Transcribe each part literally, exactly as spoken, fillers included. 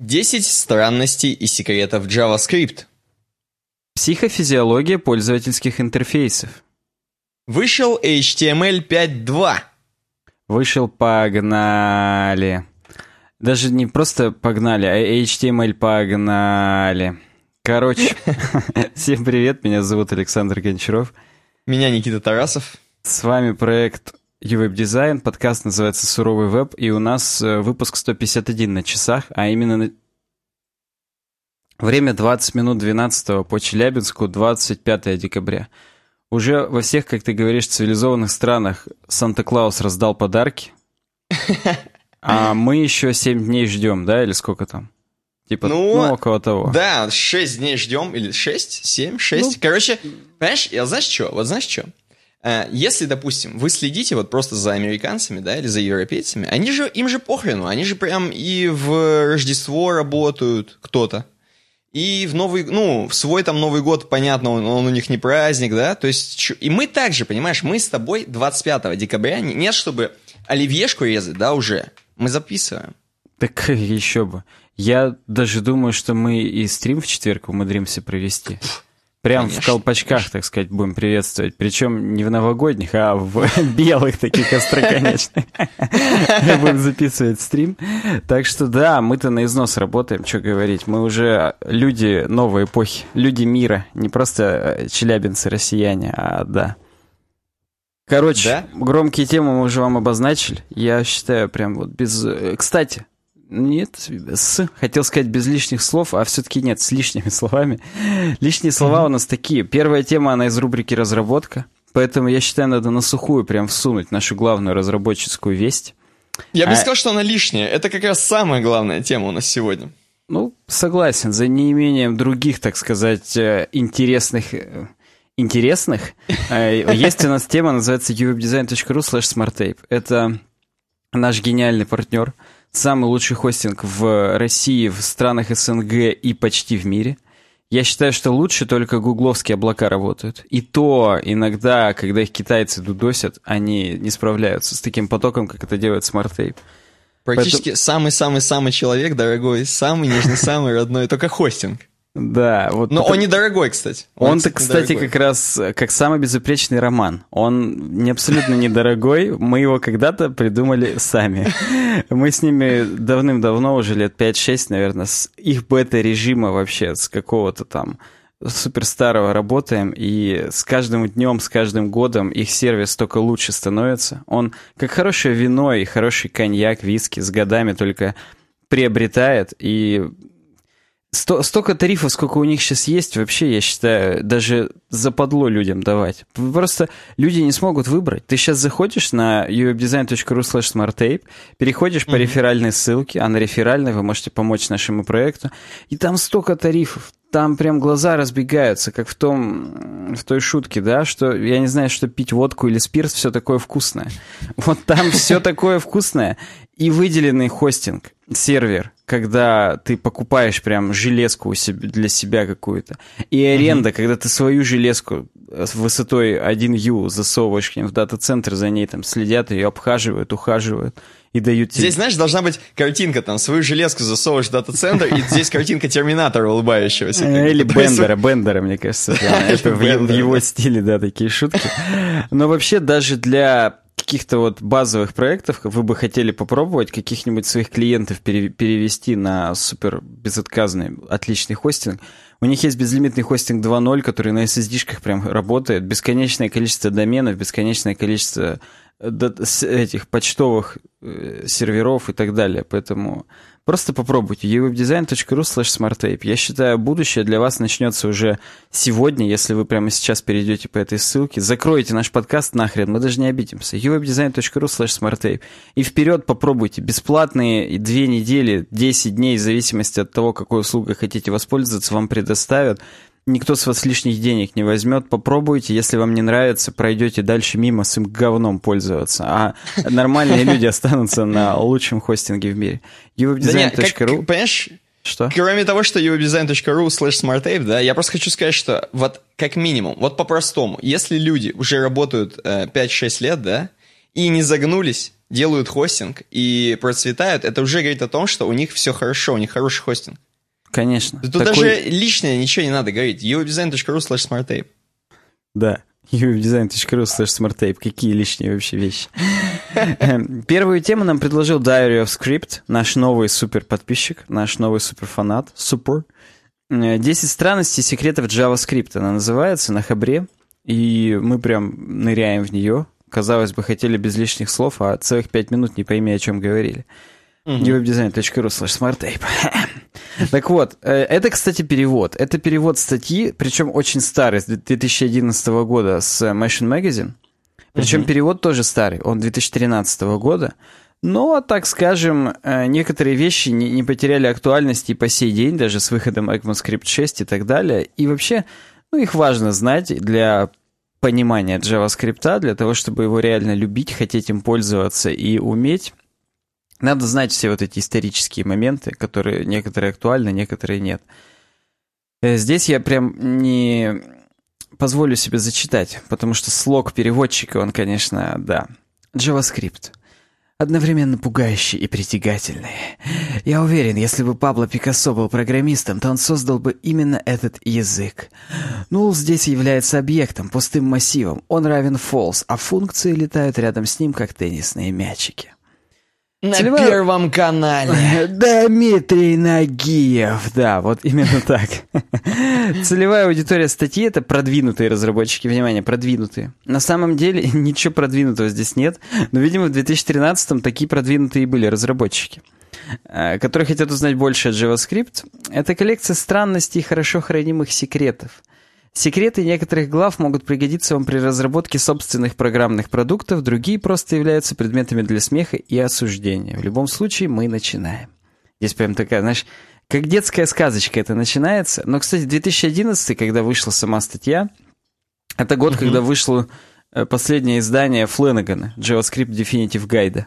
десять странностей и секретов JavaScript. Психофизиология пользовательских интерфейсов. Вышел эйч ти эм эль пять точка два. Вышел, погнали. Даже не просто погнали, а эйч ти эм эль погнали. Короче, всем привет, меня зовут Александр Гончаров. Меня Никита Тарасов. С вами проект Ювеб Дизайн, подкаст называется «Суровый веб», и у нас выпуск сто пятьдесят один на часах, а именно на... время двадцать минут двенадцатого по Челябинску, двадцать пятого декабря. Уже во всех, как ты говоришь, цивилизованных странах Санта-Клаус раздал подарки, а мы еще семь дней ждем, да, или сколько там? Типа, ну, ну, около того. Да, шесть дней ждем, или шесть, семь, шесть. Ну, короче, понимаешь, я, знаешь что, вот знаешь что? Если, допустим, вы следите вот просто за американцами, да, или за европейцами, они же, им же похрену, они же прям и в Рождество работают кто-то, и в Новый, ну, в свой там Новый год, понятно, он, он у них не праздник, да, то есть, и мы также, понимаешь, мы с тобой двадцать пятого декабря, нет, чтобы оливьешку резать, да, уже, мы записываем. Так еще бы, я даже думаю, что мы и стрим в четверг умудримся провести. Прям конечно, в колпачках, так сказать, будем приветствовать. Причем не в новогодних, а в белых таких остроконечных. Будем записывать стрим. Так что да, мы-то на износ работаем, что говорить. Мы уже люди новой эпохи, люди мира. Не просто челябинцы, россияне, а да. Короче, да? Громкие темы мы уже вам обозначили. Я считаю, прям вот без... Кстати... Нет, с, хотел сказать без лишних слов, а все-таки нет, с лишними словами. Лишние слова у нас такие. Первая тема, она из рубрики «Разработка», поэтому, я считаю, надо на сухую прям всунуть нашу главную разработческую весть. Я бы а... сказал, что она лишняя. Это как раз самая главная тема у нас сегодня. Ну, согласен, за неимением других, так сказать, интересных... Интересных? Есть у нас тема, называется uwebdesign точка ru слэш smartape. Это наш гениальный партнер, самый лучший хостинг в России, в странах СНГ и почти в мире. Я считаю, что лучше только гугловские облака работают. И то иногда, когда их китайцы дудосят, они не справляются с таким потоком, как это делает SmartApe. Практически самый-самый-самый Поэтому... человек, дорогой, самый нежный, самый родной, только хостинг. Да, вот. Но потом... он недорогой, кстати. Он, Он-то, кстати, недорогой. Как раз как самый безупречный роман. Он не абсолютно недорогой. Мы его когда-то придумали сами. Мы с ними давным-давно, уже лет пять-шесть, наверное, с их бета-режима вообще, с какого-то там суперстарого работаем. И с каждым днем, с каждым годом их сервис только лучше становится. Он как хорошее вино и хороший коньяк, виски с годами только приобретает и... Столько тарифов, сколько у них сейчас есть, вообще, я считаю, даже западло людям давать. Просто люди не смогут выбрать. Ты сейчас заходишь на uwebdesign точка ru слэш smartape, переходишь mm-hmm. по реферальной ссылке, а на реферальной вы можете помочь нашему проекту, и там столько тарифов, там прям глаза разбегаются, как в том, в той шутке, да, что я не знаю, что пить водку или спирт, все такое вкусное. Вот там все такое вкусное. И выделенный хостинг, сервер, когда ты покупаешь прям железку для себя какую-то. И аренда, mm-hmm. когда ты свою железку с высотой один ю засовываешь к ним в дата-центр, за ней там следят, ее обхаживают, ухаживают и дают тебе... Здесь, знаешь, должна быть картинка там, свою железку засовываешь в дата-центр, и здесь картинка Терминатора улыбающегося. Или Бендера, Бендера, мне кажется. Это в его стиле, да, такие шутки. Но вообще даже для... каких-то вот базовых проектов вы бы хотели попробовать, каких-нибудь своих клиентов пере- перевести на супер безотказный, отличный хостинг. У них есть безлимитный хостинг два ноль, который на эс эс ди-шках прям работает, бесконечное количество доменов, бесконечное количество этих почтовых серверов и так далее. Поэтому просто попробуйте uwebdesign точка ru слэш smartape. Я считаю, будущее для вас начнется уже сегодня, если вы прямо сейчас перейдете по этой ссылке. Закройте наш подкаст нахрен, мы даже не обидимся. uwebdesign точка ru слэш smartape. И вперед попробуйте. Бесплатные две недели, десять дней, в зависимости от того, какой услугой хотите воспользоваться, вам предоставят. Никто с вас лишних денег не возьмет. Попробуйте, если вам не нравится, пройдете дальше мимо с им говном пользоваться. А нормальные люди останутся на лучшем хостинге в мире. uwebdesign точка ru. Понимаешь, что? Кроме того, что uwebdesign точка ru слэш smartape, да, я просто хочу сказать, что вот как минимум, вот по-простому, если люди уже работают э, пять-шесть лет, да, и не загнулись, делают хостинг и процветают, это уже говорит о том, что у них все хорошо, у них хороший хостинг. Конечно. Тут такой... даже личное ничего не надо говорить. ю веб дизайн точка ру слэш смарт эйп. Да, ю веб дизайн точка ру слэш смарт эйп. Какие лишние вообще вещи. Первую тему нам предложил Diary of Script, наш новый супер подписчик, наш новый супер фанат, супер. десять странностей секретов JavaScript она называется, на Хабре, и мы прям ныряем в нее. Казалось бы, хотели без лишних слов, а целых пять минут не пойми, о чем говорили. ю веб дизайн точка ру слэш смарт эйп. Так вот, это, кстати, перевод. Это перевод статьи, причем очень старый, с две тысячи одиннадцатого года, с Machine Magazine. Причем mm-hmm. перевод тоже старый, он две тысячи тринадцатого года. Но, так скажем, некоторые вещи не, не потеряли актуальности и по сей день, даже с выходом экмаскрипт шесть и так далее. И вообще, ну, их важно знать для понимания JavaScript, для того, чтобы его реально любить, хотеть им пользоваться и уметь. Надо знать все вот эти исторические моменты, которые некоторые актуальны, некоторые нет. Здесь я прям не позволю себе зачитать, потому что слог переводчика, он, конечно, да. JavaScript. Одновременно пугающий и притягательный. Я уверен, если бы Пабло Пикассо был программистом, то он создал бы именно этот язык. Null здесь является объектом, пустым массивом. Он равен false, а функции летают рядом с ним, как теннисные мячики. На целевая... первом канале. Дмитрий Нагиев. Да, вот именно так. Целевая аудитория статьи — это продвинутые разработчики. Внимание, продвинутые. На самом деле ничего продвинутого здесь нет. Но, видимо, в две тысячи тринадцатом такие продвинутые были разработчики, которые хотят узнать больше о JavaScript. Это коллекция странностей и хорошо хранимых секретов. Секреты некоторых глав могут пригодиться вам при разработке собственных программных продуктов, другие просто являются предметами для смеха и осуждения. В любом случае, мы начинаем. Здесь прям такая, знаешь, как детская сказочка это начинается. Но, кстати, две тысячи одиннадцатый, когда вышла сама статья, это год, mm-hmm. когда вышло последнее издание Фленагана, JavaScript Definitive Guide.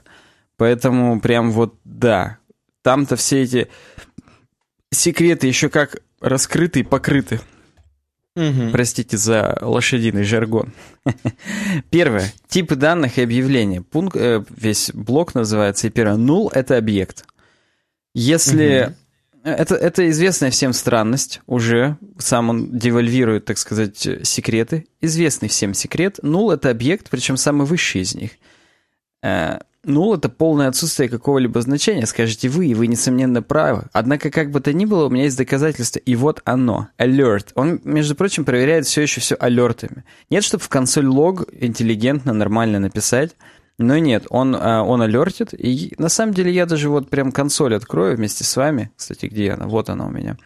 Поэтому прям вот, да, там-то все эти секреты еще как раскрыты и покрыты. Угу. Простите за лошадиный жаргон. Первое. Типы данных и объявления. Пункт, э, весь блок называется. И первое. Null — это объект. Если... Угу. Это, это известная всем странность уже. Сам он девальвирует, так сказать, секреты. Известный всем секрет. Null — это объект, причем самый высший из них. Э, null — это полное отсутствие какого-либо значения. Скажете вы, и вы, несомненно, правы. Однако, как бы то ни было, у меня есть доказательство. И вот оно. Alert. Он, между прочим, проверяет все еще все алертами. Нет, чтобы в консоль лог интеллигентно, нормально написать. Но нет, он, он алертит. И на самом деле я даже вот прям консоль открою вместе с вами. Кстати, где она? Вот она у меня.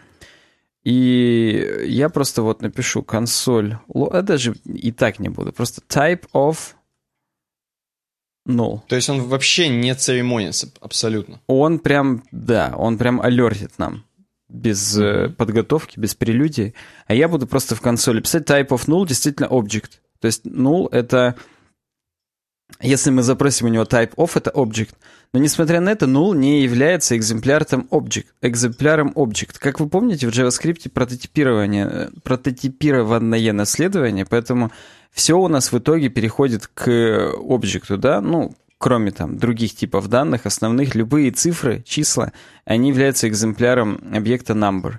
И я просто вот напишу консоль. Я даже и так не буду. Просто type of... Null. То есть он вообще не церемонится абсолютно. Он прям, да, он прям алертит нам. Без mm-hmm. подготовки, без прелюдии. А я буду просто в консоли писать type of null, действительно object. То есть null — это... Если мы запросим у него type of, это object. Но несмотря на это, null не является экземпляром object. Экземпляром object. Как вы помните, в JavaScript прототипирование, прототипированное наследование, поэтому... Все у нас в итоге переходит к объекту, да, ну, кроме там других типов данных, основных, любые цифры, числа, они являются экземпляром объекта number,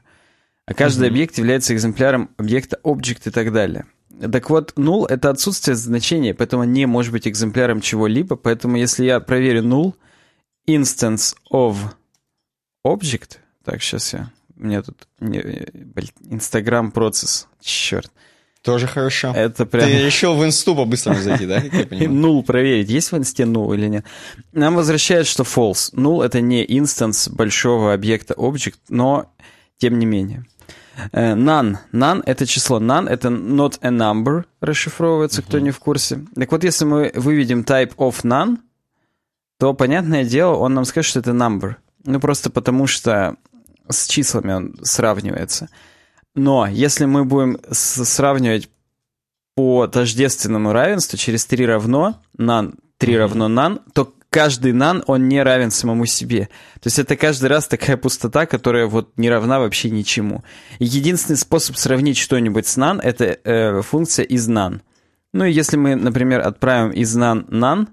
а каждый mm-hmm. объект является экземпляром объекта object и так далее. Так вот, null — это отсутствие значения, поэтому не может быть экземпляром чего-либо, поэтому если я проверю null instance of object, так, сейчас я, у меня тут, Instagram процесс, черт. Тоже хорошо. Это прям... Ты решил в инсту по-быстрому зайти, да? Null проверить, есть в инсте null или нет. Нам возвращает, что false. Null — это не инстанс большого объекта object, но тем не менее. None. None — это число. None — это not a number, расшифровывается, uh-huh. кто не в курсе. Так вот, если мы выведем type of none, то, понятное дело, он нам скажет, что это number. Ну, просто потому что с числами он сравнивается. Но если мы будем сравнивать по тождественному равенству через три равно none, три mm-hmm. равно none, то каждый none, он не равен самому себе. То есть это каждый раз такая пустота, которая вот не равна вообще ничему. И единственный способ сравнить что-нибудь с none — это э, функция из none. Ну и если мы, например, отправим из none none,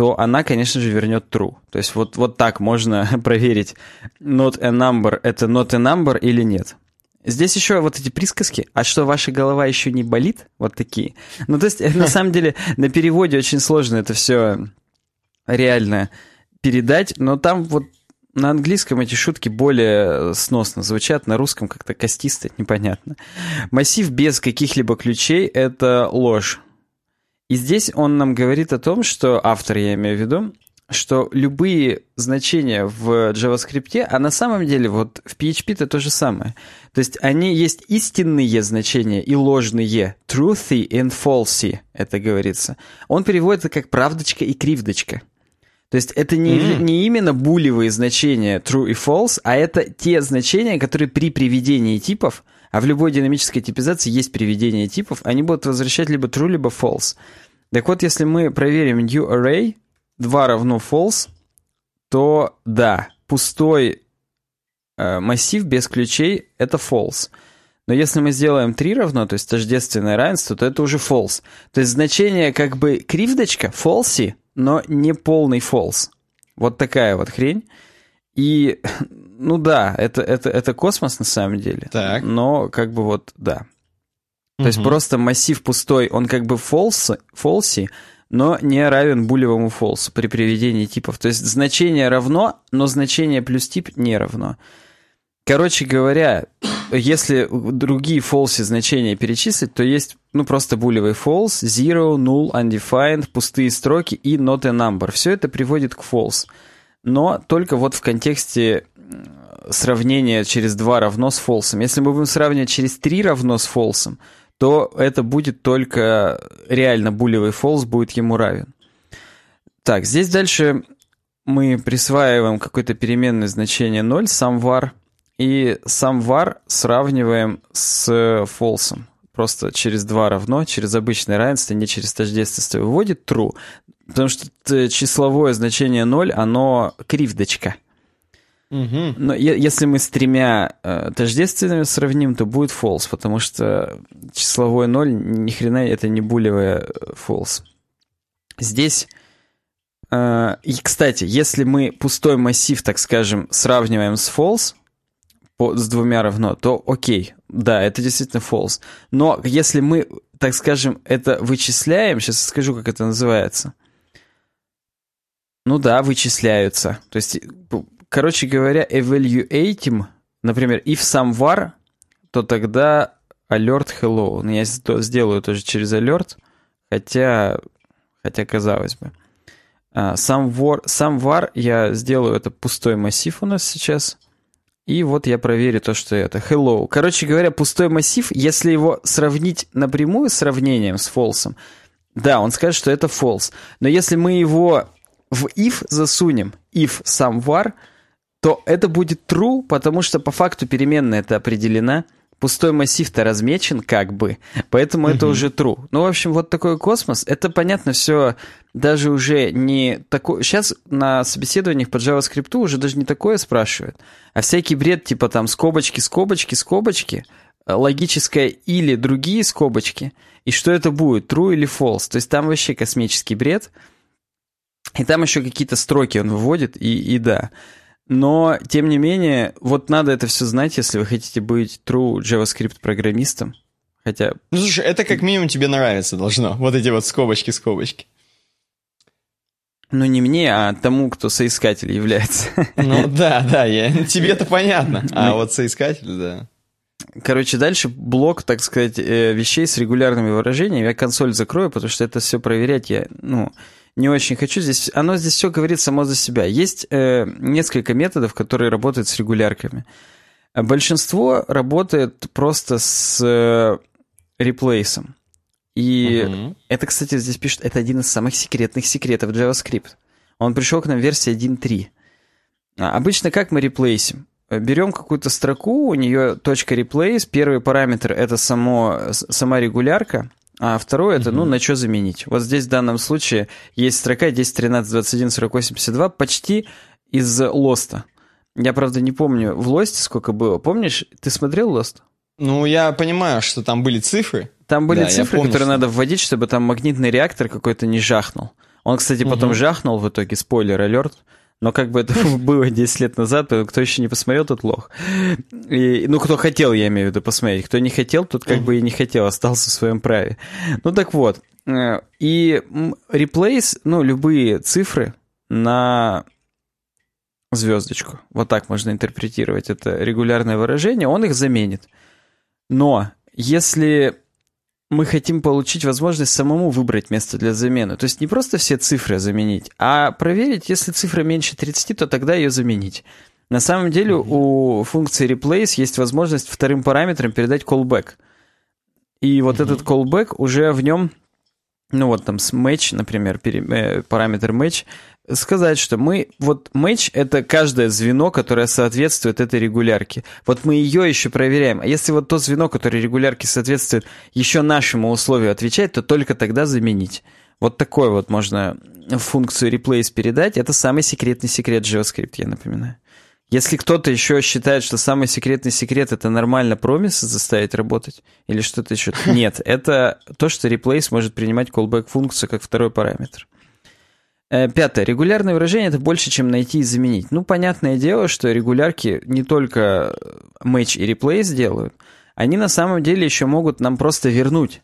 то она, конечно же, вернет true. То есть вот, вот так можно проверить, not a number — это not a number или нет. Здесь еще вот эти присказки, а что, ваша голова еще не болит? Вот такие. Ну, то есть, на самом деле, на переводе очень сложно это все реально передать, но там вот на английском эти шутки более сносно звучат, на русском как-то костисто, непонятно. Массив без каких-либо ключей — это ложь. И здесь он нам говорит о том, что, автор я имею в виду, что любые значения в JavaScript, а на самом деле вот в пи эйч пи это то же самое. То есть они есть истинные значения и ложные. Truthy and falsy, это говорится. Он переводит это как правдочка и кривдочка. То есть это не, mm-hmm. не именно булевые значения true и false, а это те значения, которые при приведении типов, а в любой динамической типизации есть приведение типов, они будут возвращать либо true, либо false. Так вот, если мы проверим new array два равно false, то да, пустой э, массив без ключей — это false. Но если мы сделаем три равно, то есть тождественное равенство, то это уже false. То есть значение как бы кривдочка, falsy, но не полный false. Вот такая вот хрень. И, ну да, это, это, это космос на самом деле. Так. Но как бы вот, да. Угу. То есть просто массив пустой, он как бы false, falsy, но не равен булевому false при приведении типов. То есть значение равно, но значение плюс тип не равно. Короче говоря, если другие false значения перечислить, то есть, ну, просто булевый false, zero, null, undefined, пустые строки и not a number. Все это приводит к false. Но только вот в контексте сравнения через два равно с false. Если мы будем сравнивать через три равно с false, то это будет только реально булевый false будет ему равен. Так, здесь дальше мы присваиваем какое-то переменное значение ноль, samVar, и samVar сравниваем с false. Просто через два равно, через обычное равенство, не через тождественство, выводит true, потому что числовое значение ноль, оно кривдочка. Угу. Но е- если мы с тремя э, тождественными сравним, то будет false, потому что числовое ноль, ни хрена, это не булевое false. Здесь, э, и, кстати, если мы пустой массив, так скажем, сравниваем с false, по, с двумя равно, то окей, да, это действительно false. Но если мы, так скажем, это вычисляем, сейчас скажу, как это называется. Ну да, вычисляются. То есть... Короче говоря, evaluating, например, if samVar, то тогда alert hello. Но я сделаю тоже через alert, хотя, хотя казалось бы. Samvar, samvar я сделаю, это пустой массив у нас сейчас. И вот я проверю то, что это. Hello. Короче говоря, пустой массив, если его сравнить напрямую с сравнением с false, да, он скажет, что это false. Но если мы его в if засунем, if samVar, то это будет true, потому что по факту переменная это определена, пустой массив-то размечен как бы, поэтому mm-hmm. это уже true. Ну, в общем, вот такой космос. Это, понятно, все даже уже не такое... Сейчас на собеседованиях по JavaScript уже даже не такое спрашивают, а всякий бред типа там скобочки, скобочки, скобочки, логическое или другие скобочки, и что это будет, true или false. То есть там вообще космический бред. И там еще какие-то строки он выводит, и, и да. Но, тем не менее, вот надо это все знать, если вы хотите быть true JavaScript-программистом. Хотя... Ну, слушай, это как минимум тебе нравится должно. Вот эти вот скобочки-скобочки. Ну, не мне, а тому, кто соискатель является. Ну, да, да, я... тебе-то понятно. А вот соискатель, да. Короче, дальше блок, так сказать, вещей с регулярными выражениями. Я консоль закрою, потому что это все проверять я, ну... не очень хочу. Здесь, оно здесь все говорит само за себя. Есть э, несколько методов, которые работают с регулярками. Большинство работает просто с э, реплейсом. И uh-huh. это, кстати, здесь пишут, это один из самых секретных секретов JavaScript. Он пришел к нам в версии один точка три. Обычно как мы реплейсим? Берем какую-то строку, у нее точка replace, первый параметр — это само, сама регулярка, а второе это, mm-hmm. ну, на что заменить. Вот здесь в данном случае есть строка десять, тринадцать, двадцать один, сорок, восемьдесят два, почти из Лоста. Я, правда, не помню в Лосте сколько было. Помнишь, ты смотрел Лост? Ну, я понимаю, что там были цифры. Там были да, цифры, помню, которые что... надо вводить, чтобы там магнитный реактор какой-то не жахнул. Он, кстати, потом угу. жахнул в итоге, спойлер-алерт, но как бы это было десять лет назад, кто еще не посмотрел, тот лох. И, ну, кто хотел, я имею в виду, посмотреть. Кто не хотел, тот как бы и не хотел, остался в своем праве. Ну, так вот. И реплейс, ну, любые цифры на звездочку. Вот так можно интерпретировать это регулярное выражение. Он их заменит. Но если мы хотим получить возможность самому выбрать место для замены. То есть не просто все цифры заменить, а проверить, если цифра меньше тридцати, то тогда ее заменить. На самом деле mm-hmm. у функции replace есть возможность вторым параметром передать callback. И вот mm-hmm. этот callback уже в нем, ну вот там с match, например, пере, э, параметр match, сказать, что мы... Вот match — это каждое звено, которое соответствует этой регулярке. Вот мы ее еще проверяем. А если вот то звено, которое регулярке соответствует, еще нашему условию отвечает, то только тогда заменить. Вот такой вот можно функцию replace передать. Это самый секретный секрет JavaScript, я напоминаю. Если кто-то еще считает, что самый секретный секрет — это нормально промисы заставить работать или что-то еще... Нет, это то, что replace может принимать callback-функцию как второй параметр. Пятое. Регулярное выражение — это больше, чем найти и заменить. Ну, понятное дело, что регулярки не только match и replace делают, они на самом деле еще могут нам просто вернуть,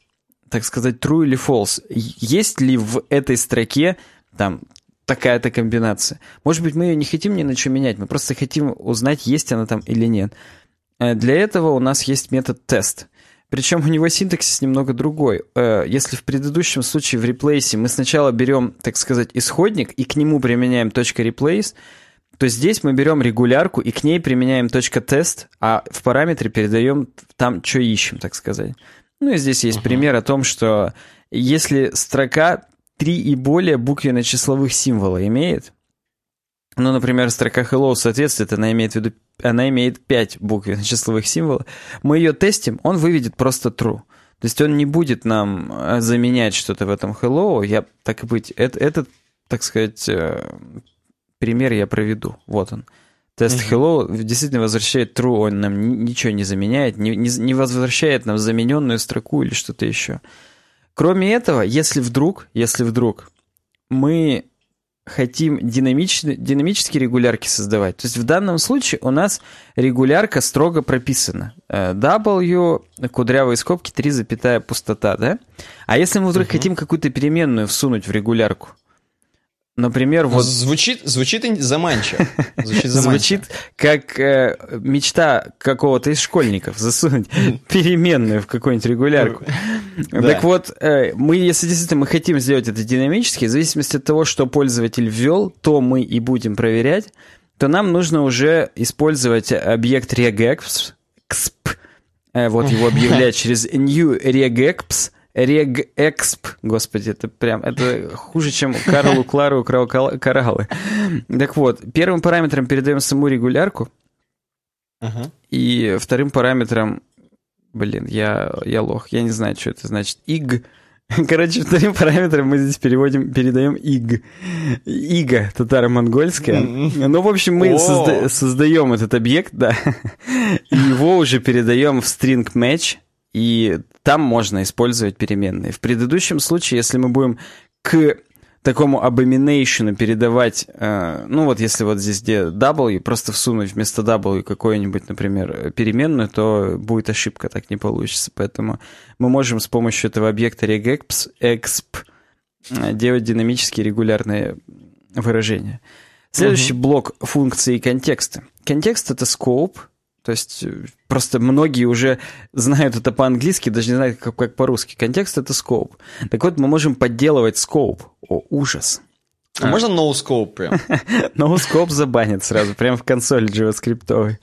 так сказать, true или false. Есть ли в этой строке там такая-то комбинация? Может быть, мы ее не хотим ни на что менять, мы просто хотим узнать, есть она там или нет. Для этого у нас есть метод test. Причем у него синтаксис немного другой. Если в предыдущем случае в реплейсе мы сначала берем, так сказать, исходник и к нему применяем .replace, то здесь мы берем регулярку и к ней применяем .test, а в параметре передаем там, что ищем, так сказать. Ну и здесь есть uh-huh. пример о том, что если строка три и более буквенно-числовых символа имеет, ну, например, строка hello соответствует, она имеет в виду, она имеет пять буквенно-числовых символов. Мы ее тестим, он выведет просто true. То есть он не будет нам заменять что-то в этом hello. Я, так и быть, это, этот, так сказать, пример я проведу. Вот он. Тест hello действительно возвращает true, он нам ничего не заменяет, не, не возвращает нам замененную строку или что-то еще. Кроме этого, если вдруг, если вдруг мы хотим динамич... динамические регулярки создавать. То есть в данном случае у нас регулярка строго прописана. W, кудрявые скобки, три запятая пустота, да? А если мы вдруг угу. хотим какую-то переменную всунуть в регулярку, например, ну, вот... Звучит, звучит заманчиво. Звучит, заманчиво. Звучит как э, мечта какого-то из школьников засунуть переменную в какую-нибудь регулярку. Так вот, э, мы, если действительно мы хотим сделать это динамически, в зависимости от того, что пользователь ввел, то мы и будем проверять, то нам нужно уже использовать объект regex, э, вот его объявлять через new regex, регэксп, господи, это прям, это хуже, чем Карлу, Клару, Крау, Кораллы. Так вот, первым параметром передаем саму регулярку, uh-huh. и вторым параметром, блин, я, я лох, я не знаю, что это значит, иг. Короче, вторым параметром мы здесь переводим, передаем иг. Ига, татаро-монгольская. Mm-hmm. Ну, в общем, мы oh. созда- создаем этот объект, да, и его уже передаем в string match, и там можно использовать переменные. В предыдущем случае, если мы будем к такому abomination передавать, э, ну вот если вот здесь где W, просто всунуть вместо W какую-нибудь, например, переменную, то будет ошибка, так не получится. Поэтому мы можем с помощью этого объекта regexp делать динамические регулярные выражения. Следующий угу. блок функции и контекста. Контекст — это scope. То есть просто многие уже знают это по-английски, даже не знают, как, как по-русски. Контекст — это scope. Так вот, мы можем подделывать scope. О, ужас. А а. Можно no scope прям? No scope забанят сразу, прям в консоли JavaScript-овой.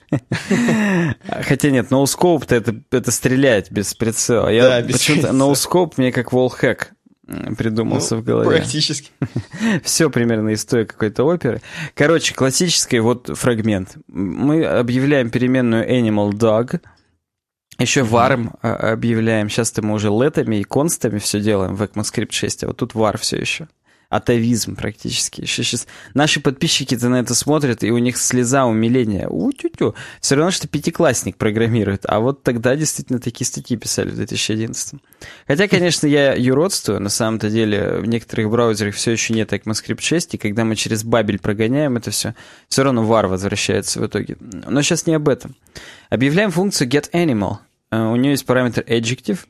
Хотя нет, no scope-то это, это стрелять без прицела. Я да, без почему-то no scope мне как wallhack придумался ну, в голове. Практически. Все примерно из той какой-то оперы. Короче, классический вот фрагмент. Мы объявляем переменную Animal Dog, еще var объявляем. Сейчас-то мы уже летами и констами все делаем в ECMAScript шесть, а вот тут var все еще. атовизм практически. Сейчас наши подписчики-то на это смотрят, и у них слеза умиления. У-тю-тю. Все равно, что пятиклассник программирует. А вот тогда действительно такие статьи писали в две тысячи одиннадцатом. Хотя, конечно, я юродствую. На самом-то деле в некоторых браузерах все еще нет ECMAScript шесть, и когда мы через бабель прогоняем это все, все равно вар возвращается в итоге. Но сейчас не об этом. Объявляем функцию getAnimal. У нее есть параметр adjective.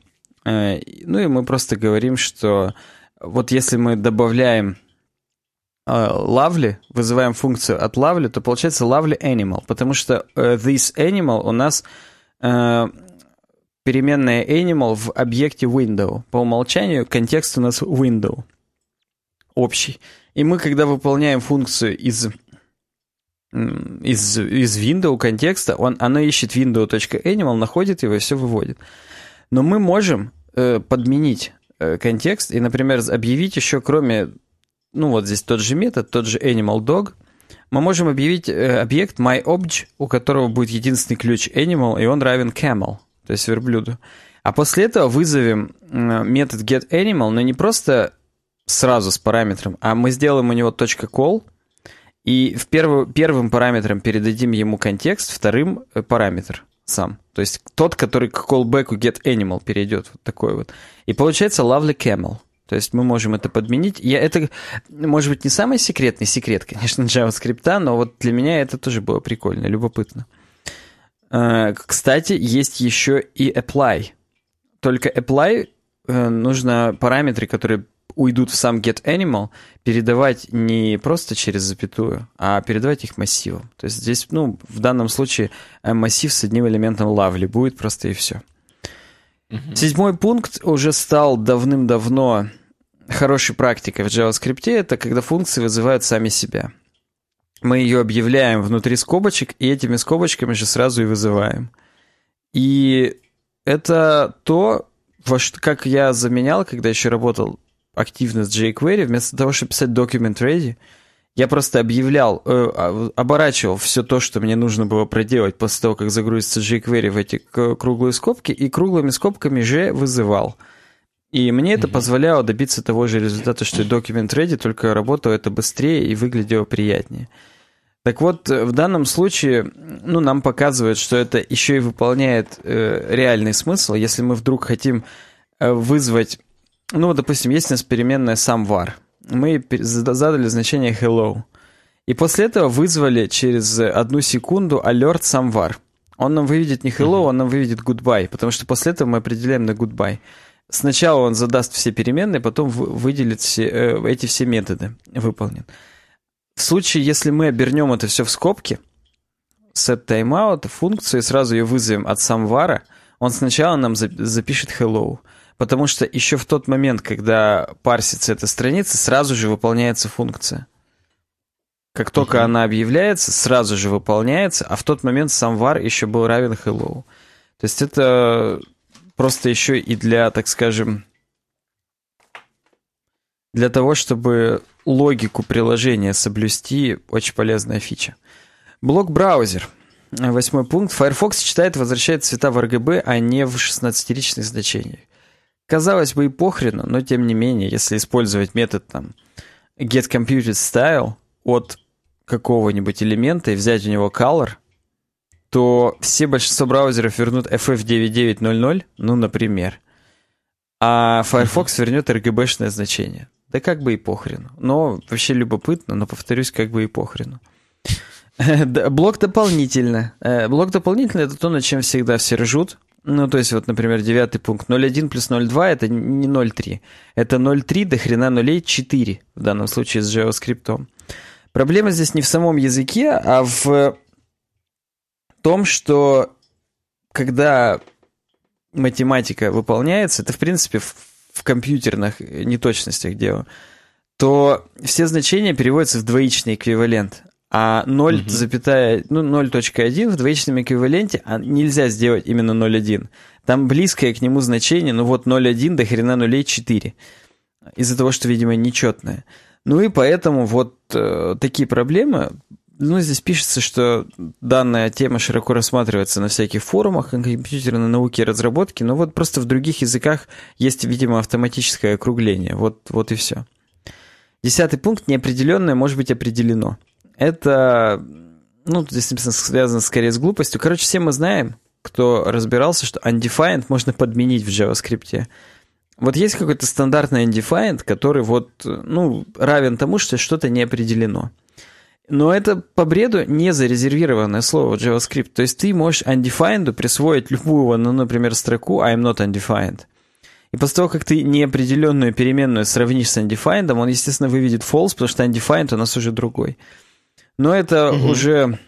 Ну и мы просто говорим, что вот если мы добавляем lovely, вызываем функцию от lovely, то получается lovely animal, потому что this animal у нас переменная animal в объекте window. По умолчанию контекст у нас window общий. И мы, когда выполняем функцию из... Из, из window контекста, он, оно ищет window.animal, находит его и все выводит. Но мы можем э, подменить э, контекст и, например, объявить еще, кроме, ну вот здесь тот же метод, тот же animalDog, мы можем объявить э, объект myObj, у которого будет единственный ключ animal, и он равен camel, то есть верблюду. А после этого вызовем э, метод getAnimal, но не просто сразу с параметром, а мы сделаем у него .call, и в первый, первым параметром передадим ему контекст, вторым параметр сам. То есть тот, который к callback'у getAnimal перейдет. Вот такой вот. И получается lovely camel. То есть мы можем это подменить. Я, это, может быть, не самый секретный секрет, конечно, JavaScript, но вот для меня это тоже было прикольно, любопытно. Кстати, есть еще и apply. Только apply нужно параметры, которые... уйдут в сам getAnimal, передавать не просто через запятую, а передавать их массивом. То есть здесь, ну, в данном случае массив с одним элементом lovely будет просто и все. Mm-hmm. Седьмой пункт уже стал давным-давно хорошей практикой в JavaScript. Это когда функции вызывают сами себя. Мы ее объявляем внутри скобочек, и этими скобочками же сразу и вызываем. И это то, во что, как я заменял, когда еще работал активно с jQuery, вместо того, чтобы писать document ready, я просто объявлял, э, оборачивал все то, что мне нужно было проделать после того, как загрузится jQuery в эти круглые скобки, и круглыми скобками же вызывал. И мне это позволяло добиться того же результата, что и document ready, только работало это быстрее и выглядело приятнее. Так вот, в данном случае, ну, нам показывают, что это еще и выполняет э, реальный смысл, если мы вдруг хотим э, вызвать. Ну, допустим, есть у нас переменная SumVar. Мы задали значение hello. И после этого вызвали через одну секунду alert SumVar. Он нам выведет не hello, он нам выведет goodbye, потому что после этого мы определяем на goodbye. Сначала он задаст все переменные, потом выделит все, э, эти все методы, выполнен. В случае, если мы обернем это все в скобки, setTimeout, функцию, и сразу ее вызовем от SumVar, он сначала нам запишет hello. Потому что еще в тот момент, когда парсится эта страница, сразу же выполняется функция. Как только [S2] Uh-huh. [S1] Она объявляется, сразу же выполняется, а в тот момент сам var еще был равен hello. То есть это просто еще и для, так скажем, для того, чтобы логику приложения соблюсти, очень полезная фича. Блок-браузер. Восьмой пункт. Firefox читает и возвращает цвета в эр джи би, а не в шестнадцатиричных значениях. Казалось бы, и похрену, но тем не менее, если использовать метод там getComputedStyle от какого-нибудь элемента и взять у него color, то все большинство браузеров вернут эф эф девять девять ноль ноль, ну, например, а Firefox вернет эр джи би-шное значение. Да как бы и похрену. Но вообще любопытно, но, повторюсь, как бы и похрену. Блок дополнительно. Блок дополнительно — это то, над чем всегда все ржут. Ну, то есть, вот, например, девятый пункт. ноль один плюс ноль два — это не ноль три. Это ноль три до хрена нулей четыре, в данном случае с JavaScript. Проблема здесь не в самом языке, а в том, что когда математика выполняется, это, в принципе, в, в компьютерных неточностях дело, то все значения переводятся в двоичный эквивалент. А ноль, mm-hmm. запятая, ну, ноль точка один в двоичном эквиваленте нельзя сделать именно ноль один. Там близкое к нему значение, ну вот ноль один до хрена нулей четыре. Из-за того, что, видимо, нечетное. Ну и поэтому вот э, такие проблемы. Ну, здесь пишется, что данная тема широко рассматривается на всяких форумах компьютерной науки и разработки, но вот просто в других языках есть, видимо, автоматическое округление. Вот, вот и все. Десятый пункт. Неопределенное может быть определено. Это, ну, здесь написано, связано скорее с глупостью. Короче, все мы знаем, кто разбирался, что undefined можно подменить в JavaScript. Вот есть какой-то стандартный undefined, который вот, ну, равен тому, что что-то не определено. Но это по бреду не зарезервированное слово в JavaScript. То есть ты можешь undefined присвоить любую, ну, например, строку I'm not undefined. И после того, как ты неопределенную переменную сравнишь с undefined, он, естественно, выведет false, потому что undefined у нас уже другой. Но это mm-hmm. уже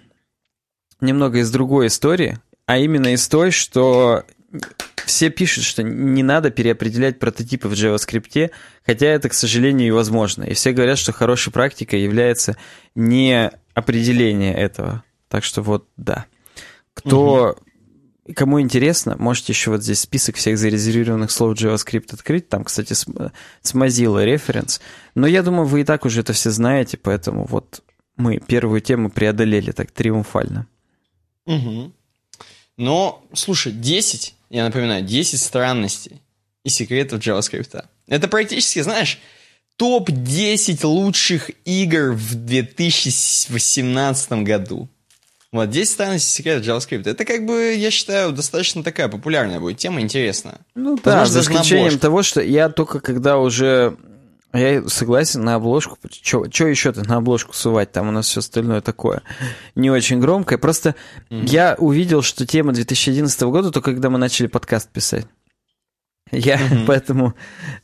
немного из другой истории, а именно из той, что все пишут, что не надо переопределять прототипы в JavaScript, хотя это, к сожалению, и возможно. И все говорят, что хорошей практикой является не определение этого. Так что вот, да. Кто, угу. кому интересно, можете еще вот здесь список всех зарезервированных слов JavaScript открыть. Там, кстати, с, с Mozilla референс. Но я думаю, вы и так уже это все знаете, поэтому вот мы первую тему преодолели так триумфально. Угу. Но, слушай, десять... Я напоминаю, десять странностей и секретов JavaScript. Это практически, знаешь, топ десять лучших игр в две тысячи восемнадцатом году. Вот, десять странностей секретов JavaScript. Это, как бы, я считаю, достаточно такая популярная будет тема, интересная. Ну да, за исключением того, что я только когда уже... Я согласен, на обложку... Что еще-то на обложку сувать? Там у нас все остальное такое не очень громкое. Просто mm-hmm. я увидел, что тема две тысячи одиннадцатого года, только когда мы начали подкаст писать. Я mm-hmm. поэтому...